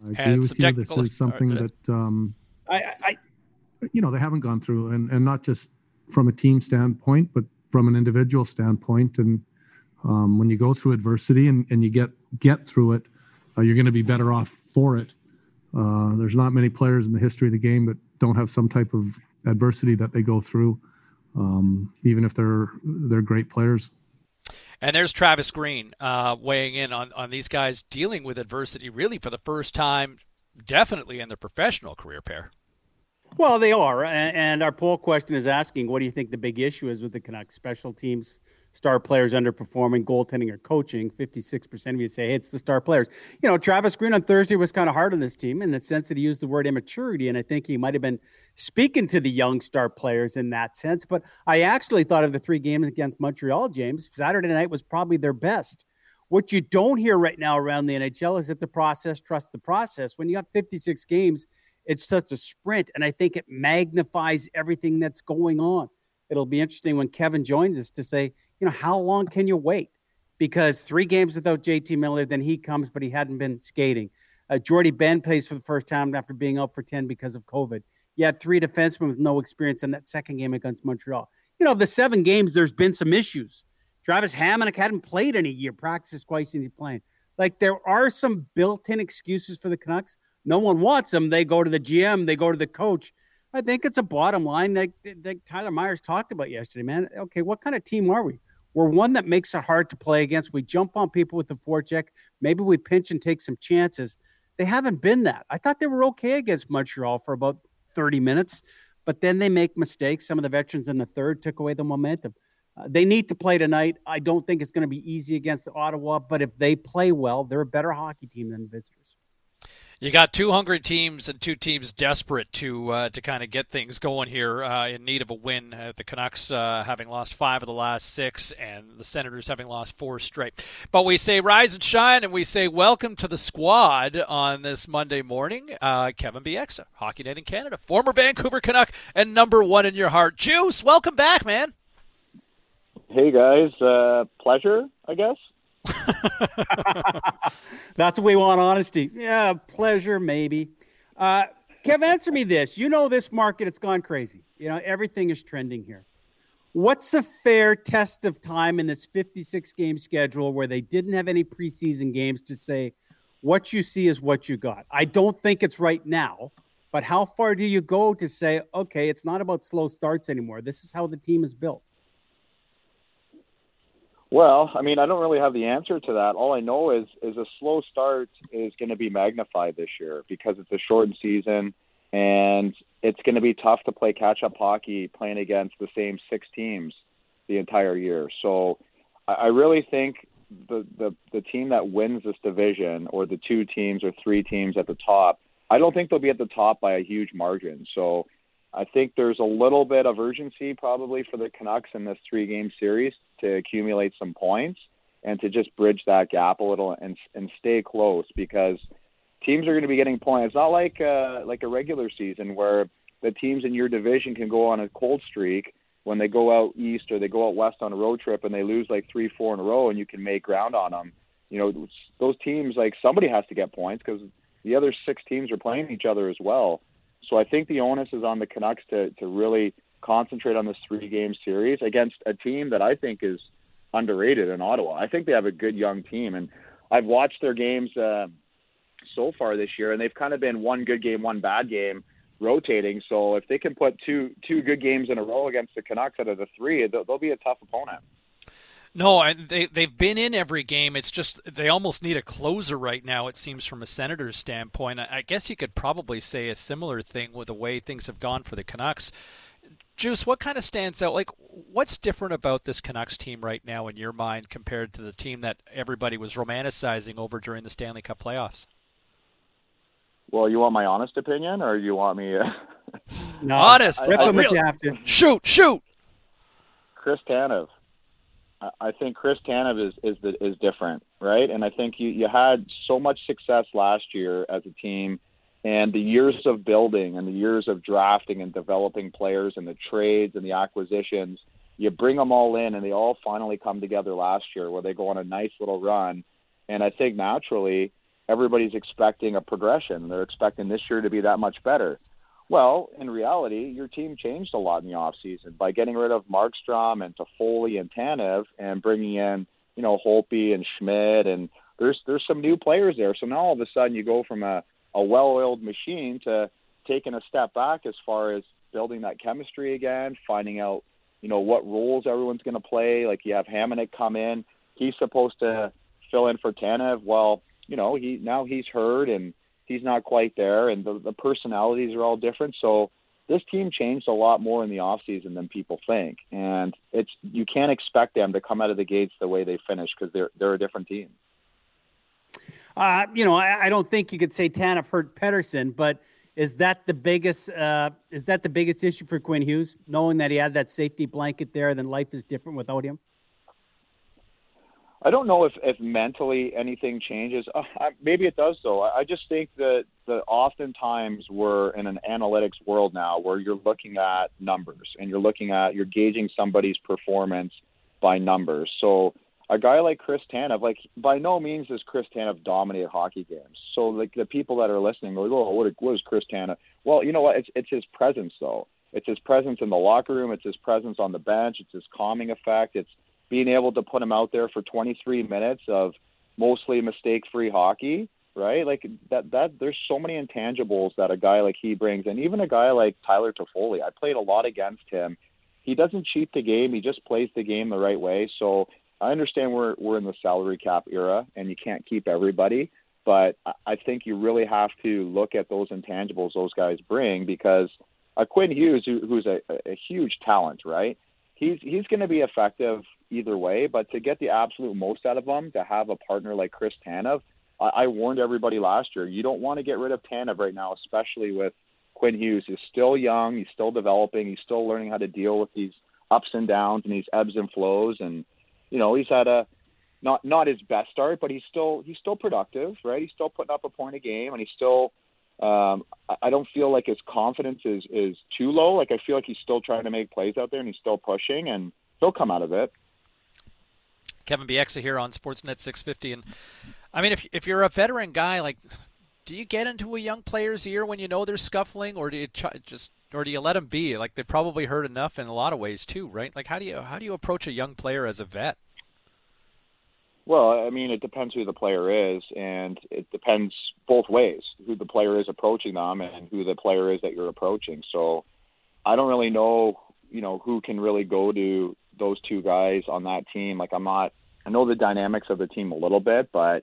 I agree and with you. This is something that I they haven't gone through, and not just from a team standpoint, but from an individual standpoint. And when you go through adversity and you get through it, you're going to be better off for it. There's not many players in the history of the game that don't have some type of adversity that they go through, even if they're great players. And there's Travis Green weighing in on these guys dealing with adversity really for the first time, definitely in their professional career, Pair. Well, they are. And our poll question is asking, what do you think the big issue is with the Canucks? Special teams, star players underperforming, goaltending, or coaching. 56% of you say, hey, it's the star players. You know, Travis Green on Thursday was kind of hard on this team in the sense that he used the word immaturity, and I think he might have been speaking to the young star players in that sense. But I actually thought of the 3 games against Montreal, James, Saturday night was probably their best. What you don't hear right now around the NHL is it's a process, trust the process. When you got 56 games, it's just a sprint, and I think it magnifies everything that's going on. It'll be interesting when Kevin joins us to say, you know, how long can you wait? Because 3 games without JT Miller, then he comes, but he hadn't been skating. Jordy Benn plays for the first time after being out for 10 because of COVID. You had 3 defensemen with no experience in that second game against Montreal. You know, of the 7 games, there's been some issues. Travis Hamonic hadn't played in a year, practices twice, and he's playing. Like, there are some built-in excuses for the Canucks. No one wants them. They go to the GM. They go to the coach. I think it's a bottom line like Tyler Myers talked about yesterday, man. Okay, what kind of team are we? We're one that makes it hard to play against. We jump on people with the forecheck. Maybe we pinch and take some chances. They haven't been that. I thought they were okay against Montreal for about 30 minutes, but then they make mistakes. Some of the veterans in the third took away the momentum. They need to play tonight. I don't think it's going to be easy against Ottawa, but if they play well, they're a better hockey team than the visitors. You got 2 hungry teams and 2 teams desperate to kind of get things going here in need of a win. The Canucks having lost 5 of the last 6, and the Senators having lost 4 straight. But we say rise and shine, and we say welcome to the squad on this Monday morning. Kevin Bieksa, Hockey Night in Canada, former Vancouver Canuck and #1 in your heart. Juice, welcome back, man. Hey, guys. Pleasure, I guess. That's what we want, honesty. Yeah, pleasure, maybe. Kev, answer me this. You know this market, it's gone crazy. You know, everything is trending here. What's a fair test of time in this 56-game schedule where they didn't have any preseason games to say what you see is what you got? I don't think it's right now, but how far do you go to say, okay, it's not about slow starts anymore. This is how the team is built. Well, I mean, I don't really have the answer to that. All I know is a slow start is going to be magnified this year because it's a shortened season, and it's going to be tough to play catch-up hockey playing against the same 6 teams the entire year. So I really think the team that wins this division, or the 2 teams or 3 teams at the top, I don't think they'll be at the top by a huge margin. So I think there's a little bit of urgency probably for the Canucks in this 3-game series to accumulate some points and to just bridge that gap a little and stay close, because teams are going to be getting points. It's not like a regular season where the teams in your division can go on a cold streak when they go out east or they go out west on a road trip and they lose like 3-4 in a row and you can make ground on them. You know, those teams, like, somebody has to get points because the other 6 teams are playing each other as well. So I think the onus is on the Canucks to really concentrate on this 3-game series against a team that I think is underrated in Ottawa. I think they have a good young team, and I've watched their games so far this year, and they've kind of been one good game, one bad game, rotating. So if they can put two good games in a row against the Canucks out of the 3, they'll be a tough opponent. No, they've been in every game. It's just they almost need a closer right now, it seems, from a Senators standpoint. I guess you could probably say a similar thing with the way things have gone for the Canucks. Juice, what kind of stands out? Like, what's different about this Canucks team right now in your mind compared to the team that everybody was romanticizing over during the Stanley Cup playoffs? Well, you want my honest opinion, or you want me... No, honest. Shoot. Chris Tanev. I think Chris Tanev is different, right? And I think you had so much success last year as a team, and the years of building and the years of drafting and developing players and the trades and the acquisitions, you bring them all in and they all finally come together last year where they go on a nice little run. And I think naturally everybody's expecting a progression. They're expecting this year to be that much better. Well, in reality, your team changed a lot in the offseason by getting rid of Markström and Toffoli and Tanev and bringing in, Holtby and Schmidt. And there's some new players there. So now all of a sudden you go from a well-oiled machine to taking a step back as far as building that chemistry again, finding out, what roles everyone's going to play. Like you have Hamonic come in. He's supposed to fill in for Tanev. Well, now he's hurt and he's not quite there, and the personalities are all different. So this team changed a lot more in the offseason than people think, and you can't expect them to come out of the gates the way they finished because they're a different team. I don't think you could say Tanev hurt Pettersson, but is that the biggest issue for Quinn Hughes, knowing that he had that safety blanket there, then life is different without him? I don't know if mentally anything changes. Maybe it does, though. I just think that oftentimes we're in an analytics world now where you're looking at numbers and you're gauging somebody's performance by numbers. So a guy like Chris Tanev, like by no means does Chris Tanev dominate hockey games. So like the people that are listening go, oh, what is Chris Tanev? Well, you know what? It's his presence, though. It's his presence in the locker room. It's his presence on the bench. It's his calming effect. It's being able to put him out there for 23 minutes of mostly mistake-free hockey, right? Like that there's so many intangibles that a guy like he brings. And even a guy like Tyler Toffoli, I played a lot against him. He doesn't cheat the game. He just plays the game the right way. So I understand we're in the salary cap era and you can't keep everybody, but I think you really have to look at those intangibles those guys bring, because Quinn Hughes, who's a huge talent, right? He's going to be effective either way, but to get the absolute most out of them, to have a partner like Chris Tanev, I warned everybody last year, you don't want to get rid of Tanev right now, especially with Quinn Hughes. He's still young, he's still developing, he's still learning how to deal with these ups and downs and these ebbs and flows. And, he's had a not his best start, but he's still productive, right? He's still putting up a point a game, and he's still I don't feel like his confidence is too low. Like I feel like he's still trying to make plays out there and he's still pushing, and he'll come out of it. Kevin Bieksa here on Sportsnet 650. And I mean, if you're a veteran guy, like, do you get into a young player's ear when you know they're scuffling, or do you or do you let them be? Like they probably heard enough in a lot of ways too, right? Like how do you approach a young player as a vet? Well, I mean, it depends who the player is, and it depends both ways, who the player is approaching them and who the player is that you're approaching. So I don't really know, who can really go to those two guys on that team. Like I know the dynamics of the team a little bit, but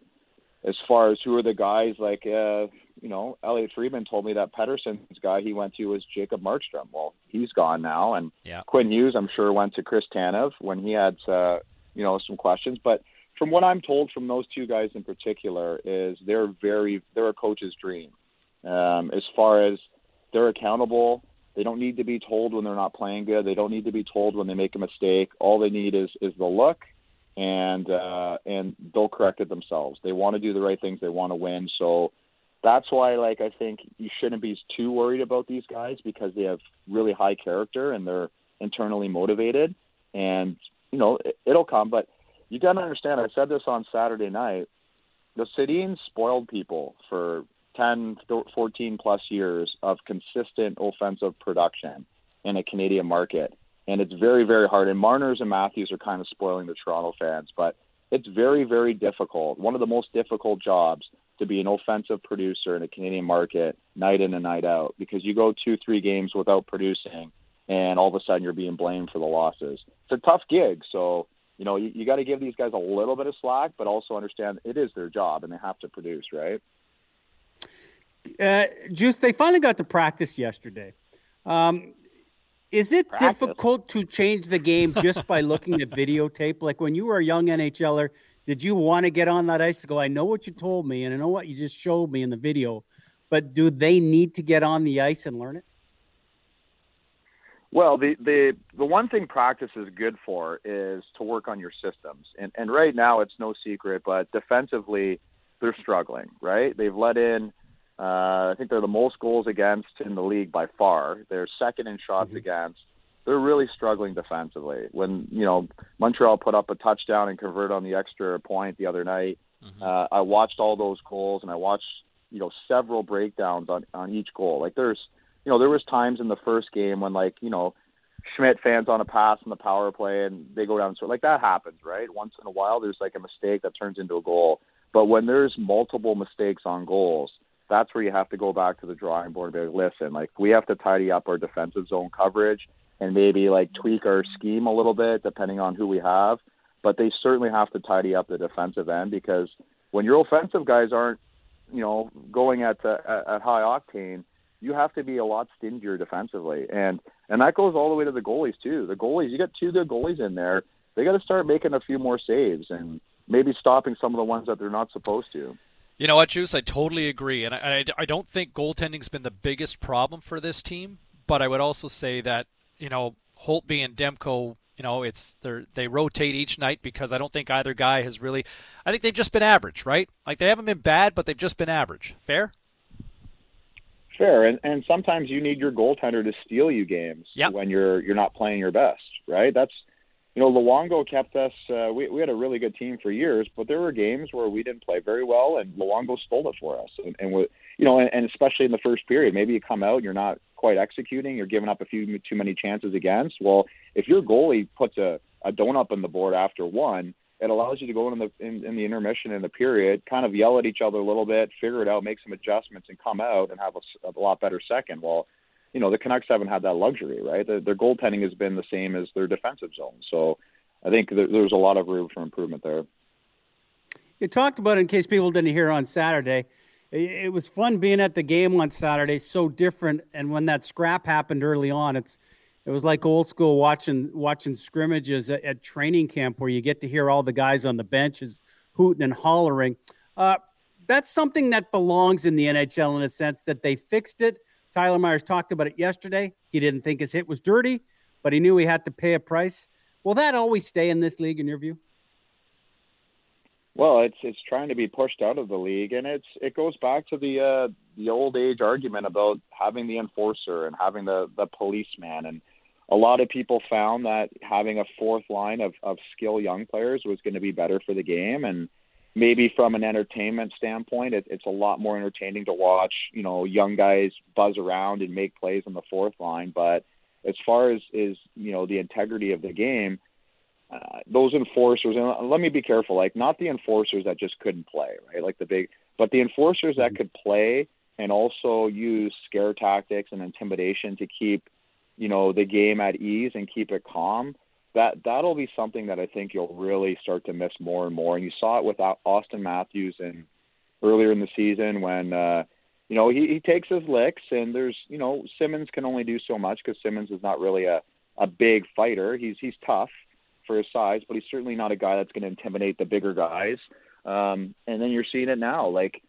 as far as who are the guys, like, Elliot Friedman told me that Pettersson's guy he went to was Jacob Markström. Well, he's gone now. And yeah. Quinn Hughes, I'm sure, went to Chris Tanev when he had, some questions, but from what I'm told from those two guys in particular is they're a coach's dream. As far as they're accountable, they don't need to be told when they're not playing good. They don't need to be told when they make a mistake. All they need is the look, and they'll correct it themselves. They want to do the right things. They want to win. So that's why, like, I think you shouldn't be too worried about these guys, because they have really high character and they're internally motivated, and, it'll come. But you got to understand, I said this on Saturday night, the Sedins spoiled people for 10, 14-plus years of consistent offensive production in a Canadian market. And it's very, very hard. And Marner's and Matthews are kind of spoiling the Toronto fans, but it's very, very difficult. One of the most difficult jobs to be an offensive producer in a Canadian market night in and night out, because you go 2-3 games without producing, and all of a sudden you're being blamed for the losses. It's a tough gig, so you know, you got to give these guys a little bit of slack, but also understand it is their job and they have to produce, right? Juice, they finally got to practice yesterday. Is it difficult to change the game just by looking at videotape? Like when you were a young NHLer, did you want to get on that ice and go, I know what you told me and I know what you just showed me in the video, but do they need to get on the ice and learn it? Well, the one thing practice is good for is to work on your systems. And right now it's no secret, but defensively they're struggling, right? They've let in, I think they're the most goals against in the league by far. They're second in shots against. They're really struggling defensively. When, you know, Montreal put up a touchdown and convert on the extra point the other night, I watched all those goals and I watched, you know, several breakdowns on each goal. Like there's, you know, there was times in the first game when, like, you know, Schmidt fans on a pass in the power play and they go down. So like that happens, right? Once in a while, there's like a mistake that turns into a goal. But when there's multiple mistakes on goals, that's where you have to go back to the drawing board and be like, listen, like we have to tidy up our defensive zone coverage and maybe like tweak our scheme a little bit depending on who we have. But they certainly have to tidy up the defensive end, because when your offensive guys aren't, you know, going at high octane, you have to be a lot stingier defensively. And that goes all the way to the goalies too. The goalies, you got two good goalies in there. They got to start making a few more saves and maybe stopping some of the ones that they're not supposed to. You know what, Juice? I totally agree. And I don't think goaltending's been the biggest problem for this team, but I would also say that, you know, Holtby and Demko, you know, they rotate each night because I don't think either guy has really – I think they've just been average, right? Like they haven't been bad, but they've just been average. Fair? Sure, and sometimes you need your goaltender to steal you games when you're not playing your best, right? That's, you know, Luongo kept us. We had a really good team for years, but there were games where we didn't play very well, and Luongo stole it for us. And we, you know, and especially in the first period, maybe you come out, you're not quite executing, you're giving up a few too many chances against. Well, if your goalie puts a donut on the board after one, it allows you to go in the intermission in the period, kind of yell at each other a little bit, figure it out, make some adjustments, and come out and have a lot better second. Well, you know, the Canucks haven't had that luxury, right? Their goaltending has been the same as their defensive zone. So I think there's a lot of room for improvement there. You talked about, in case people didn't hear on Saturday, it was fun being at the game on Saturday, so different. And when that scrap happened early on, it was like old school watching scrimmages at training camp, where you get to hear all the guys on the benches hooting and hollering. That's something that belongs in the NHL in a sense that they fixed it. Tyler Myers talked about it yesterday. He didn't think his hit was dirty, but he knew he had to pay a price. Will that always stay in this league, in your view? Well, it's trying to be pushed out of the league, and it goes back to the old age argument about having the enforcer and having the policeman. And a lot of people found that having a fourth line of skill young players was going to be better for the game. And maybe from an entertainment standpoint, it's a lot more entertaining to watch, you know, young guys buzz around and make plays on the fourth line. But as far as is, you know, the integrity of the game, those enforcers, and let me be careful, like not the enforcers that just couldn't play, right? Like but the enforcers that could play and also use scare tactics and intimidation to keep, you know, the game at ease and keep it calm, that'll be something that I think you'll really start to miss more and more. And you saw it with Austin Matthews and earlier in the season when, you know, he takes his licks, and there's, you know, Simmons can only do so much because Simmons is not really a big fighter. He's tough for his size, but he's certainly not a guy that's going to intimidate the bigger guys. And then you're seeing it now, like,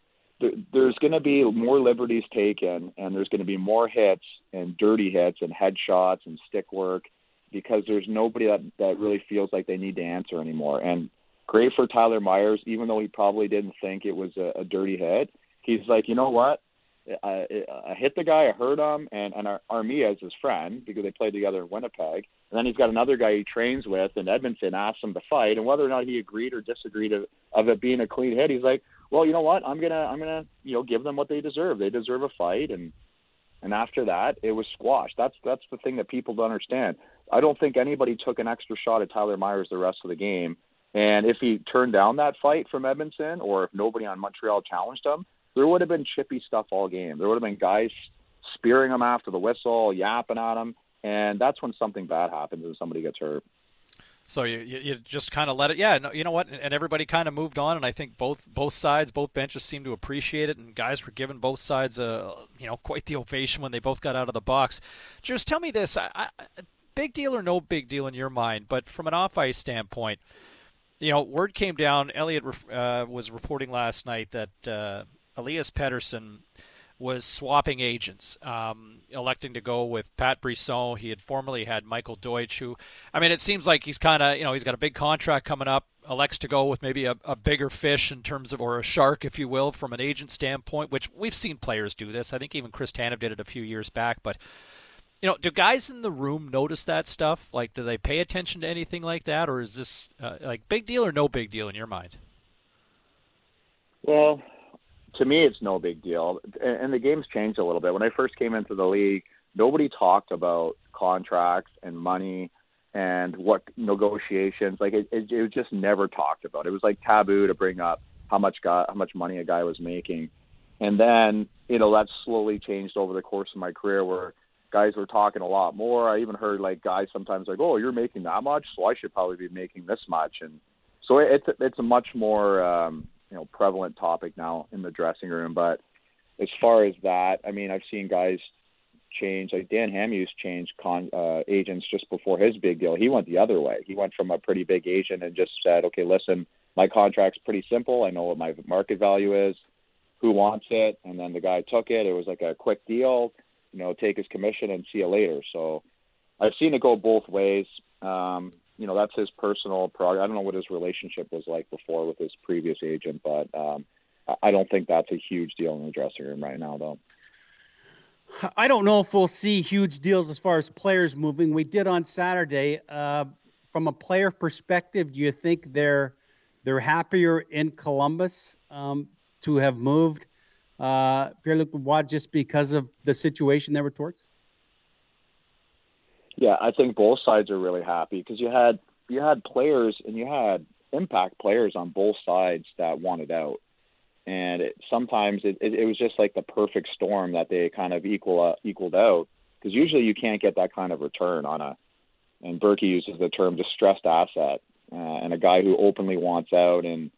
there's going to be more liberties taken, and there's going to be more hits and dirty hits and headshots and stick work, because there's nobody that really feels like they need to answer anymore. And great for Tyler Myers, even though he probably didn't think it was a dirty hit. He's like, you know what? I hit the guy, I hurt him, and Armia is his friend because they played together in Winnipeg. And then he's got another guy he trains with in Edmonton, asked him to fight. And whether or not he agreed or disagreed of it being a clean hit, he's like, well, you know what? I'm gonna, you know, give them what they deserve. They deserve a fight, and after that, it was squashed. That's the thing that people don't understand. I don't think anybody took an extra shot at Tyler Myers the rest of the game. And if he turned down that fight from Edmonton, or if nobody on Montreal challenged him, there would have been chippy stuff all game. There would have been guys spearing him after the whistle, yapping at him, and that's when something bad happens and somebody gets hurt. So you just kind of let it, you know what, and everybody kind of moved on, and I think both sides, both benches seemed to appreciate it, and guys were giving both sides quite the ovation when they both got out of the box. Just tell me this, big deal or no big deal in your mind, but from an off-ice standpoint, word came down, Elliot was reporting last night that Elias Pettersson was swapping agents, electing to go with Pat Brisson. He had formerly had Michael Deutsch, who, I mean, it seems like he's kind of, he's got a big contract coming up, elects to go with maybe a bigger fish in terms of, or a shark, if you will, from an agent standpoint, which we've seen players do this. I think even Chris Tanev did it a few years back. But, do guys in the room notice that stuff? Like, do they pay attention to anything like that? Or is this, big deal or no big deal in your mind? Well, to me, it's no big deal. And the game's changed a little bit. When I first came into the league, nobody talked about contracts and money and what negotiations. Like, it was just never talked about. It was like taboo to bring up how much money a guy was making. And then, that slowly changed over the course of my career where guys were talking a lot more. I even heard, guys sometimes like, oh, you're making that much? So I should probably be making this much. And so it's a much more prevalent topic now in the dressing room. But as far as that, I mean, I've seen guys change. Like Dan Hamhuis changed agents just before his big deal. He went the other way. He went from a pretty big agent and just said, okay, listen, my contract's pretty simple. I know what my market value is, who wants it. And then the guy took it. It was like a quick deal, take his commission and see you later. So I've seen it go both ways. That's his personal product. I don't know what his relationship was like before with his previous agent, but I don't think that's a huge deal in the dressing room right now, though. I don't know if we'll see huge deals as far as players moving. We did on Saturday. From a player perspective, do you think they're happier in Columbus to have moved Pierre-Luc Dubois just because of the situation they were towards? Yeah, I think both sides are really happy because you had players and you had impact players on both sides that wanted out. And sometimes it was just like the perfect storm that they kind of equaled out, because usually you can't get that kind of return on and Berkey uses the term distressed asset, and a guy who openly wants out and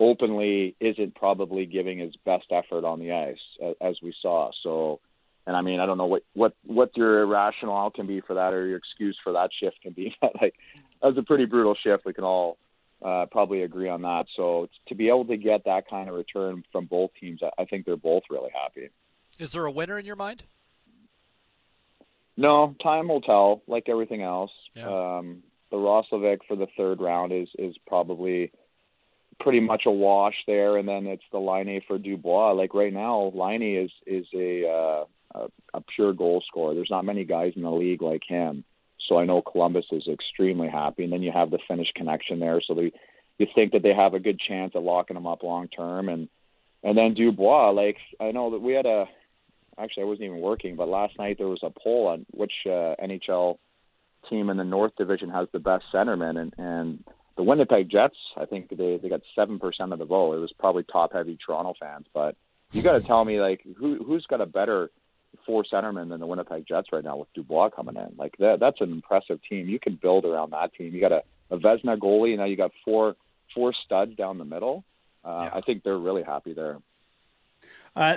openly isn't probably giving his best effort on the ice, as we saw. So, and I mean, I don't know what your rationale can be for that, or your excuse for that shift can be. Like, that was a pretty brutal shift. We can all probably agree on that. So to be able to get that kind of return from both teams, I think they're both really happy. Is there a winner in your mind? No, time will tell, like everything else. Yeah. The Roslovic for the third round is probably pretty much a wash there. And then it's the Laine for Dubois. Like right now, Laine is a pure goal scorer. There's not many guys in the league like him. So I know Columbus is extremely happy. And then you have the Finnish connection there. So you think that they have a good chance at locking him up long term. And then Dubois, like, I know that we had actually I wasn't even working, but last night there was a poll on which NHL team in the North Division has the best centerman. And the Winnipeg Jets, I think they got 7% of the vote. It was probably top-heavy Toronto fans. But you got to tell me, like, who's got a better four centerman than the Winnipeg Jets right now with Dubois coming in? Like, that's an impressive team. You can build around that team. You got a Vezina goalie, and now you got four studs down the middle. I think they're really happy there.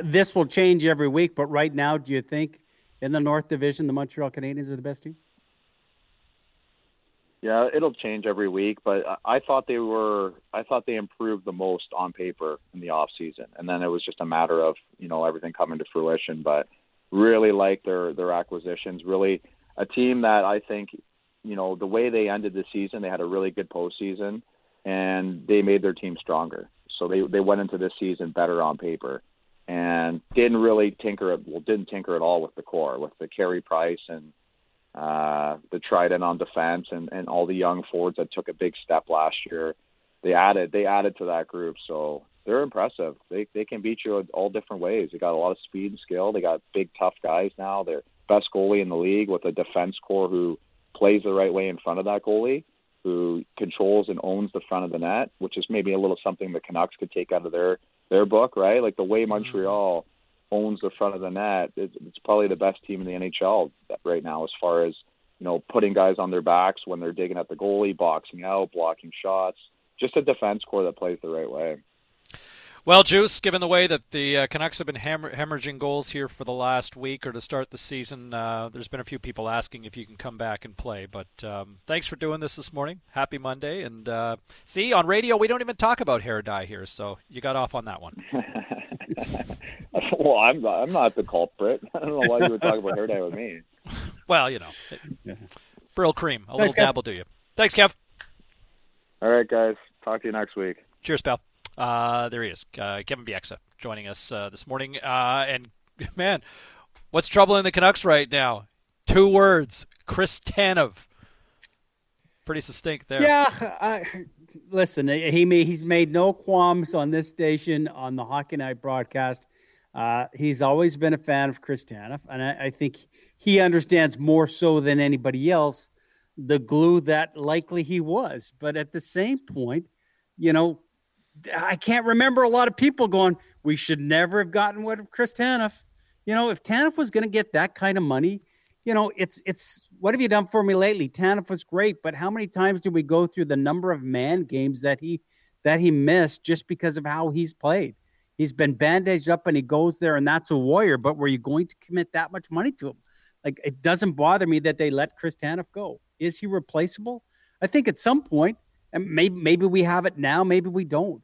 This will change every week, but right now, do you think in the North Division the Montreal Canadiens are the best team? Yeah, it'll change every week, but I thought they improved the most on paper in the off season, and then it was just a matter of everything coming to fruition. But really like their acquisitions. Really, a team that I think the way they ended the season, they had a really good postseason, and they made their team stronger. So they went into this season better on paper, and didn't tinker at all with the core, with the Carey Price and the Trident on defense and all the young forwards that took a big step last year. They added to that group, so they're impressive. They can beat you in all different ways. They got a lot of speed and skill. They got big, tough guys now. They're best goalie in the league with a defense core who plays the right way in front of that goalie, who controls and owns the front of the net, which is maybe a little something the Canucks could take out of their book, right? Like the way Montreal owns the front of the net, it's probably the best team in the NHL right now as far as you know, putting guys on their backs when they're digging at the goalie, boxing out, blocking shots. Just a defense core that plays the right way. Well, Juice, given the way that the Canucks have been hemorrhaging goals here for the last week or to start the season, there's been a few people asking if you can come back and play. But thanks for doing this morning. Happy Monday. And see, on radio, we don't even talk about hair dye here, so you got off on that one. Well, I'm not the culprit. I don't know why you would talk about hair dye with me. Well, you know, Brill cream. A little dab will do you. Thanks, Kev. All right, guys. Talk to you next week. Cheers, pal. There he is, Kevin Bieksa, joining us this morning. And, man, what's troubling the Canucks right now? Two words, Chris Tanev. Pretty succinct there. Yeah, listen, he's made no qualms on this station, on the Hockey Night broadcast. He's always been a fan of Chris Tanev, and I think he understands more so than anybody else the glue that likely he was. But at the same point, you know, I can't remember a lot of people going, we should never have gotten rid of Chris Tanev. You know, if Tanev was going to get that kind of money, you know, it's what have you done for me lately? Tanev was great, but how many times do we go through the number of man games that he missed just because of how he's played? He's been bandaged up and he goes there and that's a warrior, but were you going to commit that much money to him? Like, it doesn't bother me that they let Chris Tanev go. Is he replaceable? I think at some point, and maybe we have it now, maybe we don't.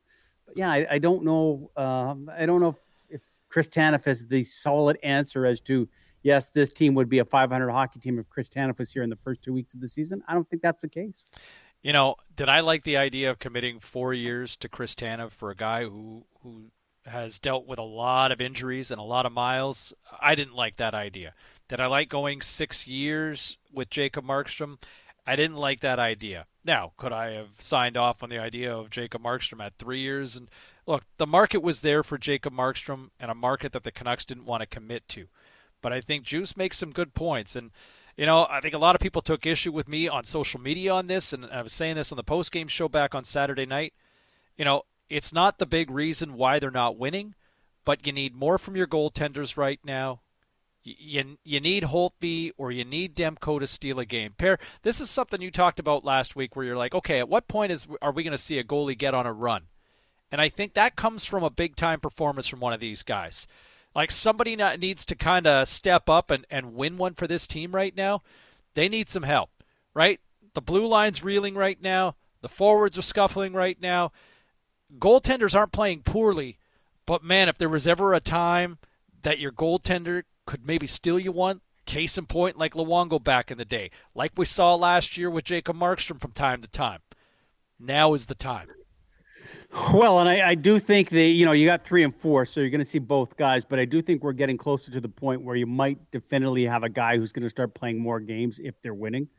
Yeah, I don't know. I don't know if Chris Tanev is the solid answer as to, yes, this team would be a .500 hockey team if Chris Tanev was here in the first 2 weeks of the season. I don't think that's the case. You know, did I like the idea of committing 4 years to Chris Tanev for a guy who has dealt with a lot of injuries and a lot of miles? I didn't like that idea. Did I like going 6 years with Jacob Markström? I didn't like that idea. Now, could I have signed off on the idea of Jacob Markström at 3 years? And look, the market was there for Jacob Markström, and a market that the Canucks didn't want to commit to. But I think Juice makes some good points. And, you know, I think a lot of people took issue with me on social media on this, and I was saying this on the postgame show back on Saturday night. You know, it's not the big reason why they're not winning, but you need more from your goaltenders right now. You need Holtby or you need Demko to steal a game. Per, this is something you talked about last week where you're like, okay, at what point are we going to see a goalie get on a run? And I think that comes from a big-time performance from one of these guys. Like, somebody needs to kind of step up and win one for this team right now. They need some help, right? The blue line's reeling right now. The forwards are scuffling right now. Goaltenders aren't playing poorly, but, man, if there was ever a time that your goaltender could maybe steal you one, case in point, like Luongo back in the day, like we saw last year with Jacob Markström from time to time. Now is the time. Well, and I do think that, you know, you got 3 and 4, so you're going to see both guys, but I do think we're getting closer to the point where you might definitively have a guy who's going to start playing more games if they're winning.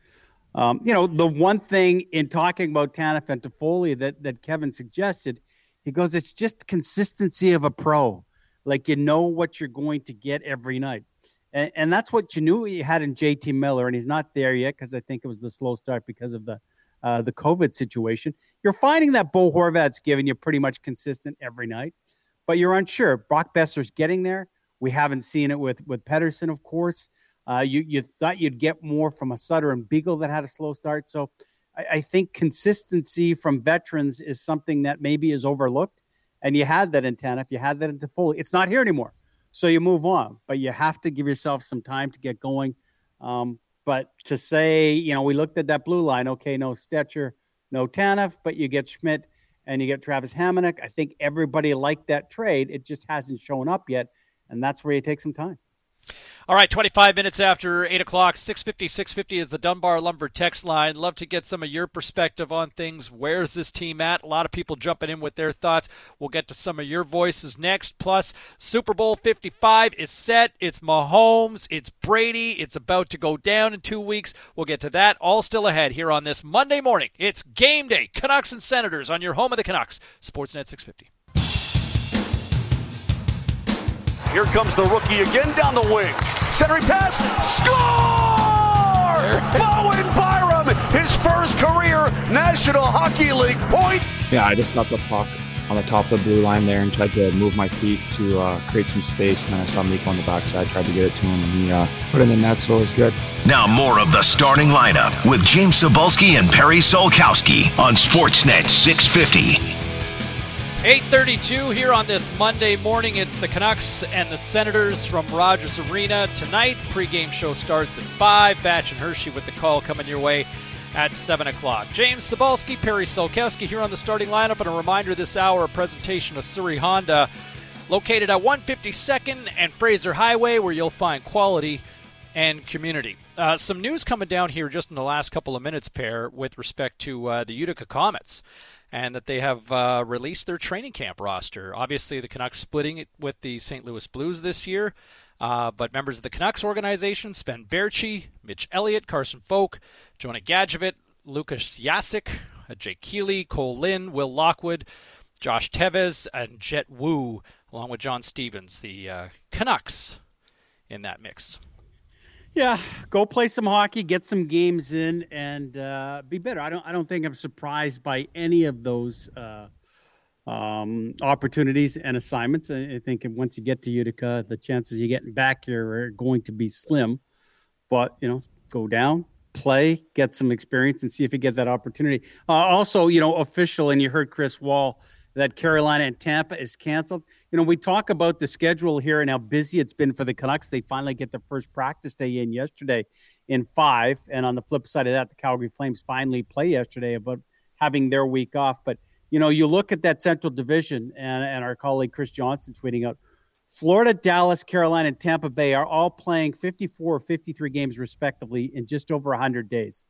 You know, the one thing in talking about Tanev and Toffoli that Kevin suggested, he goes, it's just consistency of a pro. Like, you know what you're going to get every night. And that's what you knew you had in JT Miller, and he's not there yet because I think it was the slow start because of the COVID situation. You're finding that Bo Horvat's giving you pretty much consistent every night, but you're unsure. Brock Besser's getting there. We haven't seen it with Pettersson, of course. You thought you'd get more from a Sutter and Beagle that had a slow start. So I think consistency from veterans is something that maybe is overlooked. And you had that in Tanev, you had that in Toffoli. It's not here anymore, so you move on. But you have to give yourself some time to get going. But to say, you know, we looked at that blue line. Okay, no Stetcher, no Tanev, but you get Schmidt and you get Travis Hamonic. I think everybody liked that trade. It just hasn't shown up yet, and that's where you take some time. All right, 25 minutes after 8 o'clock, 650 is the Dunbar Lumber text line. Love to get some of your perspective on things. Where's this team at? A lot of people jumping in with their thoughts. We'll get to some of your voices next. Plus, Super Bowl 55 is set. It's Mahomes. It's Brady. It's about to go down in 2 weeks. We'll get to that. All still ahead here on this Monday morning. It's game day. Canucks and Senators on your home of the Canucks. Sportsnet 650. Here comes the rookie again down the wing. Centering pass. Score! Bowen Byram, his first career National Hockey League point. Yeah, I just got the puck on the top of the blue line there and tried to move my feet to create some space. And then I saw Miko on the backside, tried to get it to him, and he put it in the net, so it was good. Now more of the starting lineup with James Cybulski and Perry Solkowski on Sportsnet 650. 8:32 here on this Monday morning. It's the Canucks and the Senators from Rogers Arena tonight. Pre-game show starts at 5. Batch and Hershey with the call coming your way at 7 o'clock. James Cybulski, Perry Solkowski here on the starting lineup. And a reminder this hour, a presentation of Surrey Honda, located at 152nd and Fraser Highway, where you'll find quality and community. Some news coming down here just in the last couple of minutes, Pear, with respect to the Utica Comets, and that they have released their training camp roster. Obviously, the Canucks splitting it with the St. Louis Blues this year, but members of the Canucks organization, Sven Bärtschi, Mitch Elliott, Carson Folk, Jonah Gadjevit, Lukas Jasik, Jake Keeley, Cole Lynn, Will Lockwood, Josh Tevez, and Jet Wu, along with John Stevens, the Canucks in that mix. Yeah, go play some hockey, get some games in, and be better. I don't think I'm surprised by any of those opportunities and assignments. I think once you get to Utica, the chances you're getting back here are going to be slim. But, you know, go down, play, get some experience, and see if you get that opportunity. Also, you know, official, and you heard Chris Wall, that Carolina and Tampa is canceled. You know, we talk about the schedule here and how busy it's been for the Canucks. They finally get their first practice day in yesterday in 5. And on the flip side of that, the Calgary Flames finally play yesterday about having their week off. But, you know, you look at that Central Division, and our colleague Chris Johnson tweeting out, Florida, Dallas, Carolina, and Tampa Bay are all playing 54 or 53 games respectively in just over 100 days.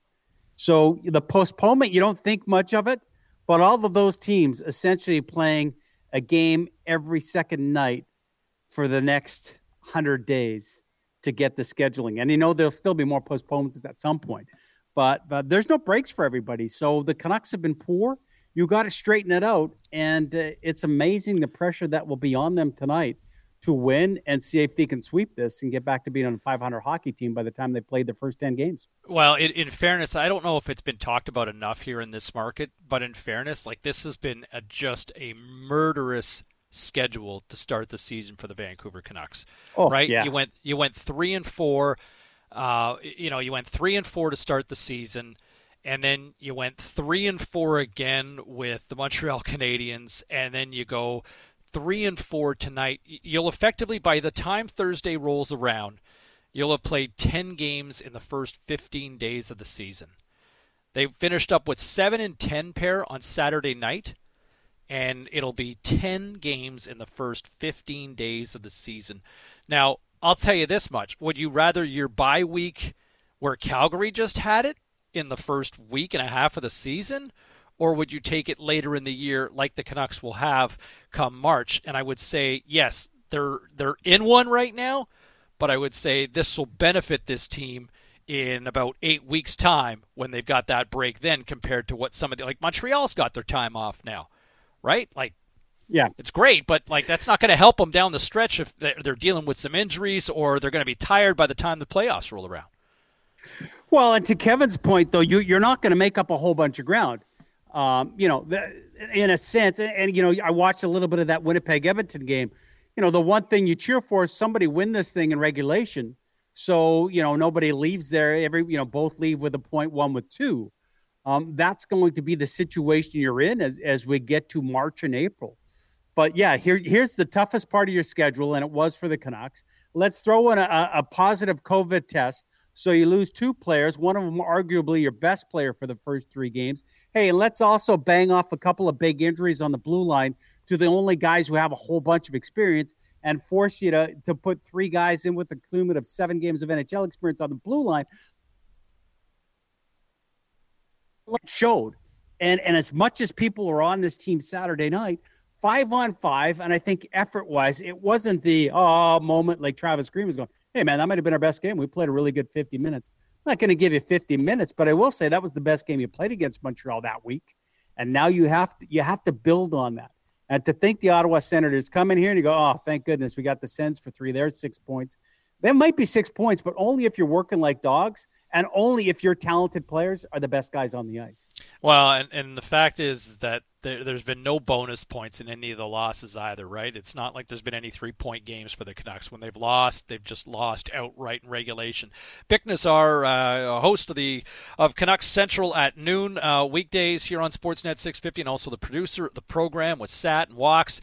So the postponement, you don't think much of it. But all of those teams essentially playing a game every second night for the next 100 days to get the scheduling. And, you know, there'll still be more postponements at some point. But there's no breaks for everybody. So the Canucks have been poor. You got to straighten it out. And it's amazing the pressure that will be on them tonight to win and see if they can sweep this and get back to being on a .500 hockey team by the time they played the first 10 games. Well, in fairness, I don't know if it's been talked about enough here in this market, but in fairness, like, this has been just a murderous schedule to start the season for the Vancouver Canucks. Oh, right? Yeah. You went 3-4. You went 3-4 to start the season, and then you went 3-4 again with the Montreal Canadiens, and then you go 3-4 tonight. You'll effectively, by the time Thursday rolls around, you'll have played 10 games in the first 15 days of the season. They finished up with 7-10, Pair, on Saturday night, and it'll be 10 games in the first 15 days of the season. Now, I'll tell you this much. Would you rather your bye week, where Calgary just had it, in the first week and a half of the season, or would you take it later in the year like the Canucks will have come March? And I would say, yes, they're in one right now, but I would say this will benefit this team in about 8 weeks' time when they've got that break then, compared to what some of the – like Montreal's got their time off now, right? Like, yeah, it's great, but like that's not going to help them down the stretch if they're dealing with some injuries or they're going to be tired by the time the playoffs roll around. Well, and to Kevin's point, though, you're not going to make up a whole bunch of ground. In a sense, and you know, I watched a little bit of that Winnipeg-Edmonton game. You know, the one thing you cheer for is somebody win this thing in regulation. So, you know, nobody leaves there. Both leave with a point, one with two. That's going to be the situation you're in as we get to March and April. But yeah, here's the toughest part of your schedule, and it was for the Canucks. Let's throw in a positive COVID test. So you lose two players, one of them arguably your best player for the first 3 games. Hey, let's also bang off a couple of big injuries on the blue line to the only guys who have a whole bunch of experience and force you to put 3 guys in with a cumulative of 7 games of NHL experience on the blue line. It showed. And as much as people are on this team Saturday night, 5-on-5, and I think effort-wise, it wasn't the moment like Travis Green was going, hey, man, that might have been our best game. We played a really good 50 minutes. I'm not going to give you 50 minutes, but I will say that was the best game you played against Montreal that week. And now you have to build on that. And to think the Ottawa Senators come in here and you go, oh, thank goodness, we got the Sens for 3. There's 6 points. That might be 6 points, but only if you're working like dogs and only if your talented players are the best guys on the ice. Well, and the fact is that there's been no bonus points in any of the losses either, right? It's not like there's been any three-point games for the Canucks. When they've lost, they've just lost outright in regulation. Bieksa, our host of Canucks Central at noon, weekdays here on Sportsnet 650, and also the producer of the program with Sat and Walks.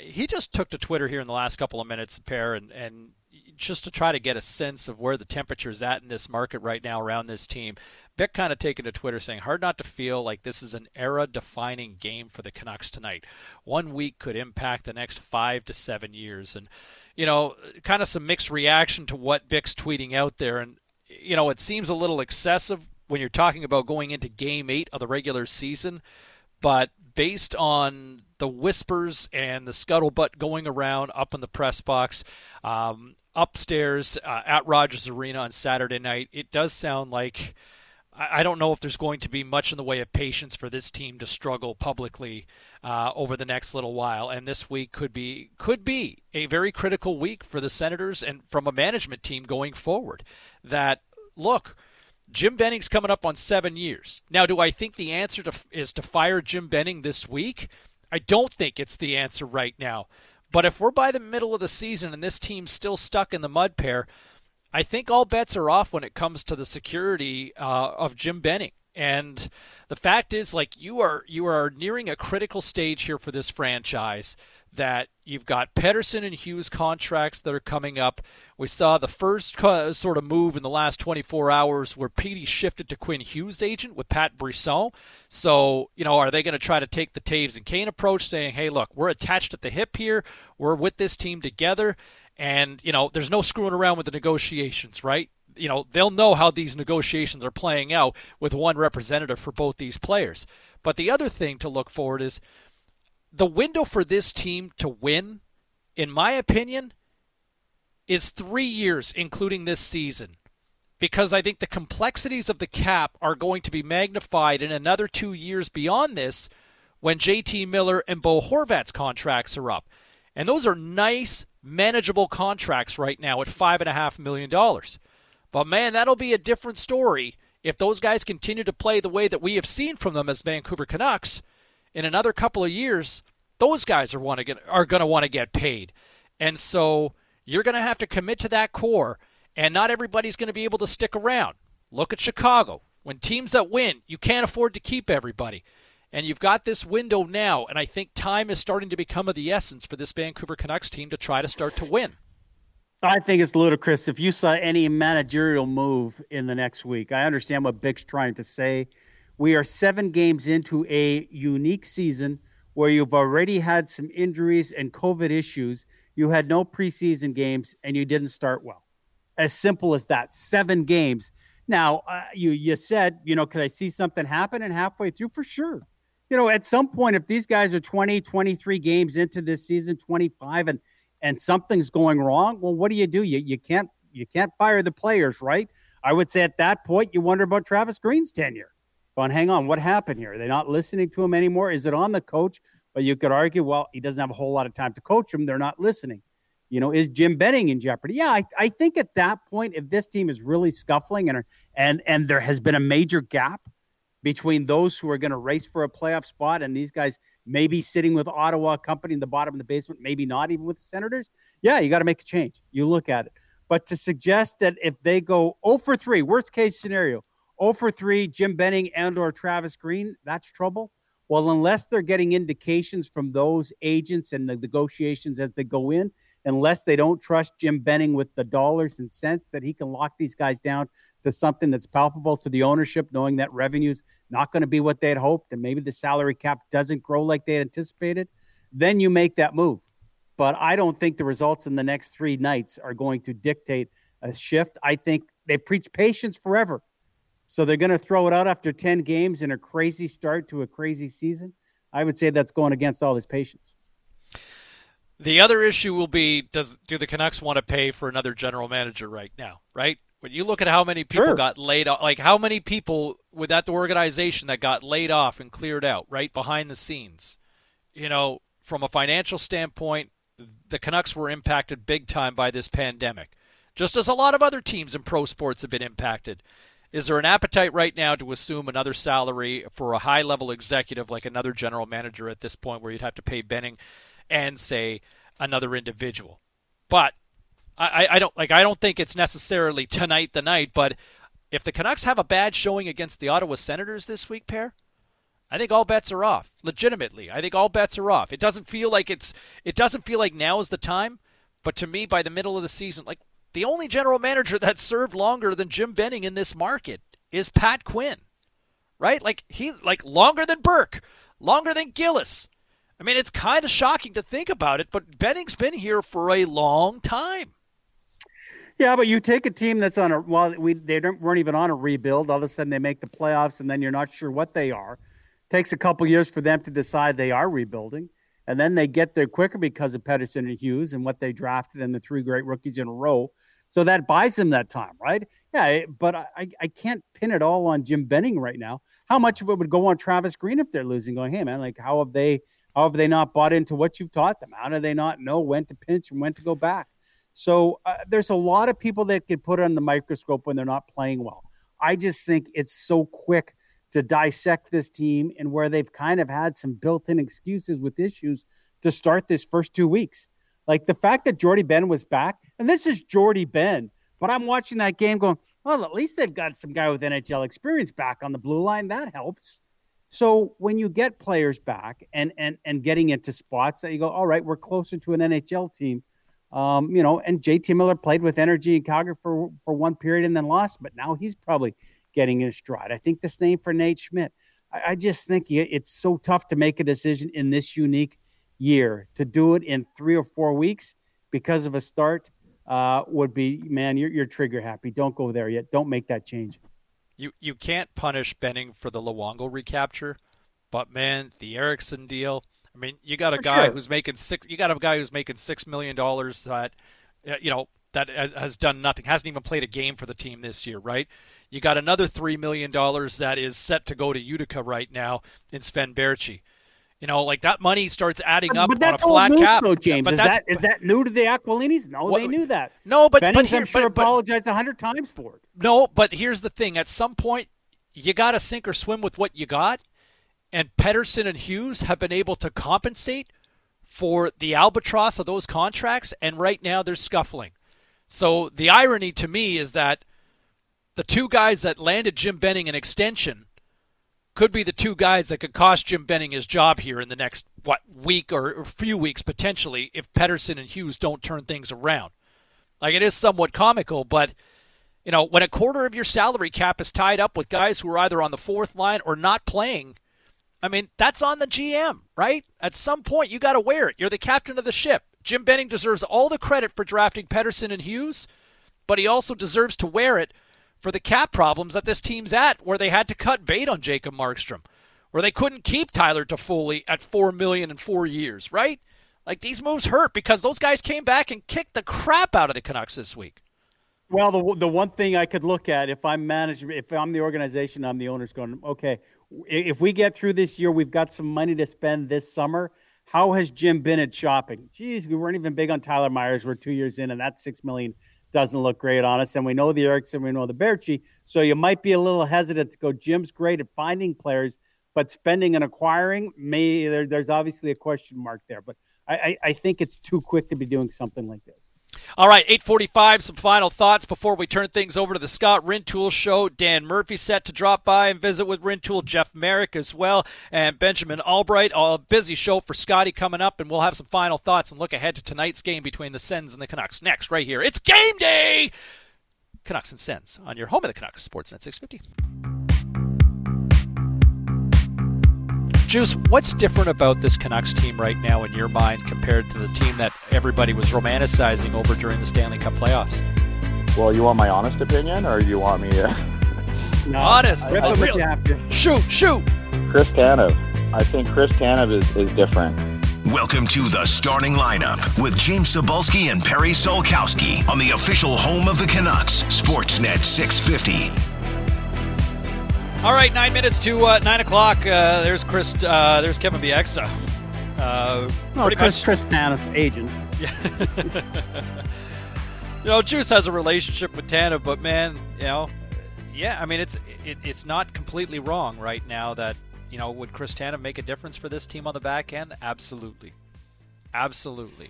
He just took to Twitter here in the last couple of minutes, Pear, and just to try to get a sense of where the temperature is at in this market right now around this team. Biek kind of taken to Twitter saying, hard not to feel like this is an era-defining game for the Canucks tonight. 1 week could impact the next 5 to 7 years. And, you know, kind of some mixed reaction to what Biek's tweeting out there. And, you know, it seems a little excessive when you're talking about going into Game 8 of the regular season. But based on the whispers and the scuttlebutt going around up in the press box, upstairs at Rogers Arena on Saturday night, it does sound like I don't know if there's going to be much in the way of patience for this team to struggle publicly over the next little while. And this week could be a very critical week for the Senators and from a management team going forward. That, look, Jim Benning's coming up on 7 years. Now, do I think the answer is to fire Jim Benning this week? I don't think it's the answer right now. But if we're by the middle of the season and this team's still stuck in the mud, Pair, I think all bets are off when it comes to the security of Jim Benning. And the fact is, like, you are nearing a critical stage here for this franchise, that you've got Pettersson and Hughes contracts that are coming up. We saw the first sort of move in the last 24 hours where Petey shifted to Quinn Hughes' agent with Pat Brisson. So, you know, are they going to try to take the Taves and Kane approach, saying, hey, look, we're attached at the hip here. We're with this team together. And, you know, there's no screwing around with the negotiations, right? You know, they'll know how these negotiations are playing out with one representative for both these players. But the other thing to look forward is, the window for this team to win, in my opinion, is 3 years, including this season, because I think the complexities of the cap are going to be magnified in another 2 years beyond this when JT Miller and Bo Horvat's contracts are up. And those are nice, manageable contracts right now at $5.5 million. But, man, that'll be a different story if those guys continue to play the way that we have seen from them as Vancouver Canucks. In another couple of years, those guys are going to want to get paid. And so you're going to have to commit to that core, and not everybody's going to be able to stick around. Look at Chicago. When teams that win, you can't afford to keep everybody. And you've got this window now, and I think time is starting to become of the essence for this Vancouver Canucks team to try to start to win. I think it's ludicrous if you saw any managerial move in the next week. I understand what Biek's trying to say. We are 7 games into a unique season where you've already had some injuries and COVID issues. You had no preseason games, and you didn't start well. As simple as that, 7 games. Now, you said, you know, could I see something happening halfway through? For sure. You know, at some point, if these guys are 20, 23 games into this season, 25, and something's going wrong, well, what do? You can't fire the players, right? I would say at that point, you wonder about Travis Green's tenure. Going, hang on, what happened here? Are they not listening to him anymore? Is it on the coach? But you could argue, well, he doesn't have a whole lot of time to coach him. They're not listening. You know, is Jim Benning in jeopardy? Yeah, I think at that point, if this team is really scuffling and there has been a major gap between those who are going to race for a playoff spot and these guys maybe sitting with Ottawa company in the bottom of the basement, maybe not even with the Senators, yeah, you got to make a change. You look at it. But to suggest that if they go 0 for 3, worst case scenario, 0 for 3, Jim Benning and or Travis Green, that's trouble. Well, unless they're getting indications from those agents and the negotiations as they go in, unless they don't trust Jim Benning with the dollars and cents that he can lock these guys down to something that's palpable to the ownership, knowing that revenue's not going to be what they had hoped and maybe the salary cap doesn't grow like they had anticipated, then you make that move. But I don't think the results in the next 3 nights are going to dictate a shift. I think they preach patience forever. So they're going to throw it out after 10 games and a crazy start to a crazy season. I would say that's going against all his patience. The other issue will be, do the Canucks want to pay for another general manager right now, right? When you look at how many people got laid off, like how many people without the organization that got laid off and cleared out right behind the scenes, you know, from a financial standpoint, the Canucks were impacted big time by this pandemic. just as a lot of other teams in pro sports have been impacted. Is there an appetite right now to assume another salary for a high-level executive like another general manager at this point, where you'd have to pay Benning and, say, another individual? But I don't think it's necessarily tonight the night, but if the Canucks have a bad showing against the Ottawa Senators this week, Pear, I think all bets are off. Legitimately, I think all bets are off. It doesn't feel like now is the time, but to me, by the middle of the season, like, the only general manager that served longer than Jim Benning in this market is Pat Quinn, right? Like longer than Burke, longer than Gillis. I mean, it's kind of shocking to think about it, but Benning's been here for a long time. Yeah, but you take a team that's on a, they weren't even on a rebuild. All of a sudden they make the playoffs, and then you're not sure what they are. Takes a couple years for them to decide they are rebuilding. And then they get there quicker because of Pettersson and Hughes and what they drafted and the three great rookies in a row. So that buys them that time, right? Yeah, but I can't pin it all on Jim Benning right now. How much of it would go on Travis Green if they're losing? Going, hey, man, like, how have they not bought into what you've taught them? How do they not know when to pinch and when to go back? So there's a lot of people that get put on the microscope when they're not playing well. I just think it's so quick to dissect this team, and where they've kind of had some built-in excuses with issues to start this first 2 weeks. Like the fact that Jordy Benn was back, and this is Jordy Benn, but I'm watching that game going, well, at least they've got some guy with NHL experience back on the blue line. That helps. So when you get players back and getting into spots that you go, all right, we're closer to an NHL team, and JT Miller played with energy in Calgary for one period and then lost, but now he's probably getting in a stride. I think the same for Nate Schmidt. I just think it's so tough to make a decision in this unique year. To do it in 3 or 4 weeks because of a start would be, man, you're trigger happy. Don't go there yet. Don't make that change. You can't punish Benning for the Luongo recapture, but man, the Eriksson deal. I mean, you got a guy who's making $6 million that that has done nothing, hasn't even played a game for the team this year, right? You got another $3 million that is set to go to Utica right now in Sven Bärtschi. That money starts adding up on a flat cap. Though, James. But is that new to the Aquilinis? No, they knew that. No, but Bennings, I'm sure, apologized 100 times for it. No, but here's the thing. At some point, you got to sink or swim with what you got, and Pettersson and Hughes have been able to compensate for the albatross of those contracts, and right now they're scuffling. So the irony to me is that the two guys that landed Jim Benning an extension could be the two guys that could cost Jim Benning his job here in the next, week or a few weeks potentially, if Pettersson and Hughes don't turn things around. Like, it is somewhat comical, but, when a quarter of your salary cap is tied up with guys who are either on the fourth line or not playing, I mean, that's on the GM, right? At some point, you got to wear it. You're the captain of the ship. Jim Benning deserves all the credit for drafting Pettersson and Hughes, but he also deserves to wear it for the cap problems that this team's at, where they had to cut bait on Jacob Markström, where they couldn't keep Tyler Toffoli at $4 million in 4 years, right? Like, these moves hurt because those guys came back and kicked the crap out of the Canucks this week. Well, the one thing I could look at if I'm management, if I'm the organization, I'm the owner's going, okay, if we get through this year, we've got some money to spend this summer. How has Jim been at shopping? Geez, we weren't even big on Tyler Myers. We're 2 years in, and that $6 million doesn't look great on us. And we know the Eriksson, we know the Bärtschi. So you might be a little hesitant to go, Jim's great at finding players, but spending and acquiring, there's obviously a question mark there. But I think it's too quick to be doing something like this. All right, 8:45, some final thoughts before we turn things over to the Scott Rintoul Show. Dan Murphy set to drop by and visit with Rintoul, Jeff Merrick as well, and Benjamin Albright. A busy show for Scotty coming up, and we'll have some final thoughts and look ahead to tonight's game between the Sens and the Canucks. Next, right here, it's game day! Canucks and Sens on your home of the Canucks, Sportsnet 650. Juice, what's different about this Canucks team right now in your mind compared to the team that everybody was romanticizing over during the Stanley Cup playoffs? Well, you want my honest opinion, or you want me to... No, honest. Shoot. Chris Tanev. I think Chris Tanev is different. Welcome to The Starting Lineup with James Cybulski and Perry Solkowski on the official home of the Canucks, Sportsnet 650. All right, 9 minutes to 9 o'clock. There's Kevin Bieksa. Chris Tanev, agent. Yeah. You know, Juice has a relationship with Tanev, but man, you know, yeah, I mean, it's not completely wrong right now that, you know, would Chris Tanev make a difference for this team on the back end? Absolutely. Absolutely.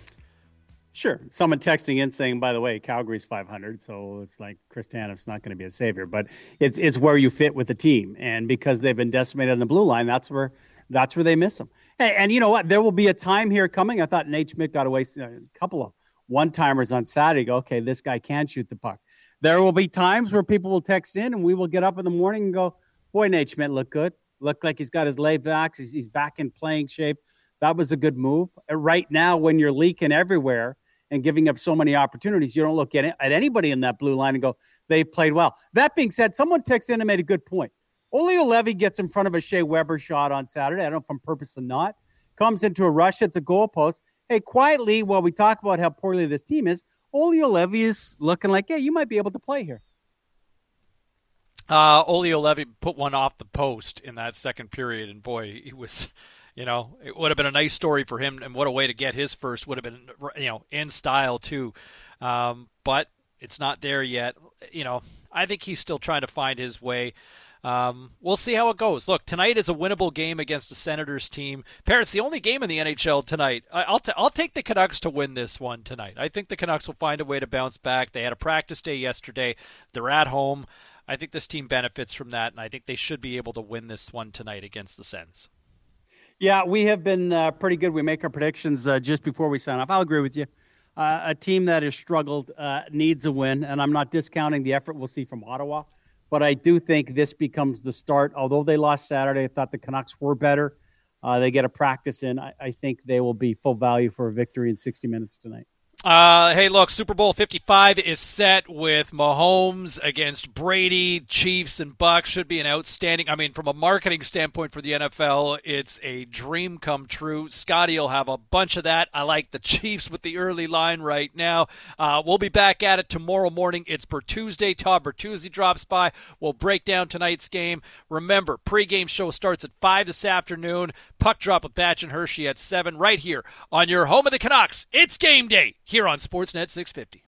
Sure. Someone texting in saying, by the way, Calgary's 500. So it's like Chris Tanev's not going to be a savior, but it's where you fit with the team. And because they've been decimated on the blue line, that's where they miss them. And you know what? There will be a time here coming. I thought Nate Schmidt got away a couple of one-timers on Saturday. Go, okay, this guy can shoot the puck. There will be times where people will text in and we will get up in the morning and go, boy, Nate Schmidt looked good. Looked like he's got his laybacks. He's back in playing shape. That was a good move. Right now, when you're leaking everywhere and giving up so many opportunities, you don't look at anybody in that blue line and go, they played well. That being said, someone texted in and made a good point. Olio Levy gets in front of a Shea Weber shot on Saturday. I don't know if on purpose or not. Comes into a rush. Hits a goalpost. Hey, quietly, while we talk about how poorly this team is, Olio Levy is looking like, yeah, you might be able to play here. Olio Levy put one off the post in that second period, and boy, he was... You know, it would have been a nice story for him, and what a way to get his first would have been, you know, in style too. But it's not there yet. You know, I think he's still trying to find his way. We'll see how it goes. Look, tonight is a winnable game against a Senators team. Paris, the only game in the NHL tonight. I'll take the Canucks to win this one tonight. I think the Canucks will find a way to bounce back. They had a practice day yesterday. They're at home. I think this team benefits from that, and I think they should be able to win this one tonight against the Sens. Yeah, we have been pretty good. We make our predictions just before we sign off. I'll agree with you. A team that has struggled needs a win, and I'm not discounting the effort we'll see from Ottawa, but I do think this becomes the start. Although they lost Saturday, I thought the Canucks were better. They get a practice in. I think they will be full value for a victory in 60 minutes tonight. Hey, look, Super Bowl 55 is set with Mahomes against Brady, Chiefs, and Bucks. Should be an outstanding, I mean, from a marketing standpoint for the NFL, it's a dream come true. Scotty will have a bunch of that. I like the Chiefs with the early line right now. We'll be back at it tomorrow morning. It's Bertuzzi. Todd Bertuzzi drops by. We'll break down tonight's game. Remember, pregame show starts at 5 this afternoon. Puck drop with Batch and Hershey at 7 right here on your home of the Canucks. It's game day. Here on Sportsnet 650.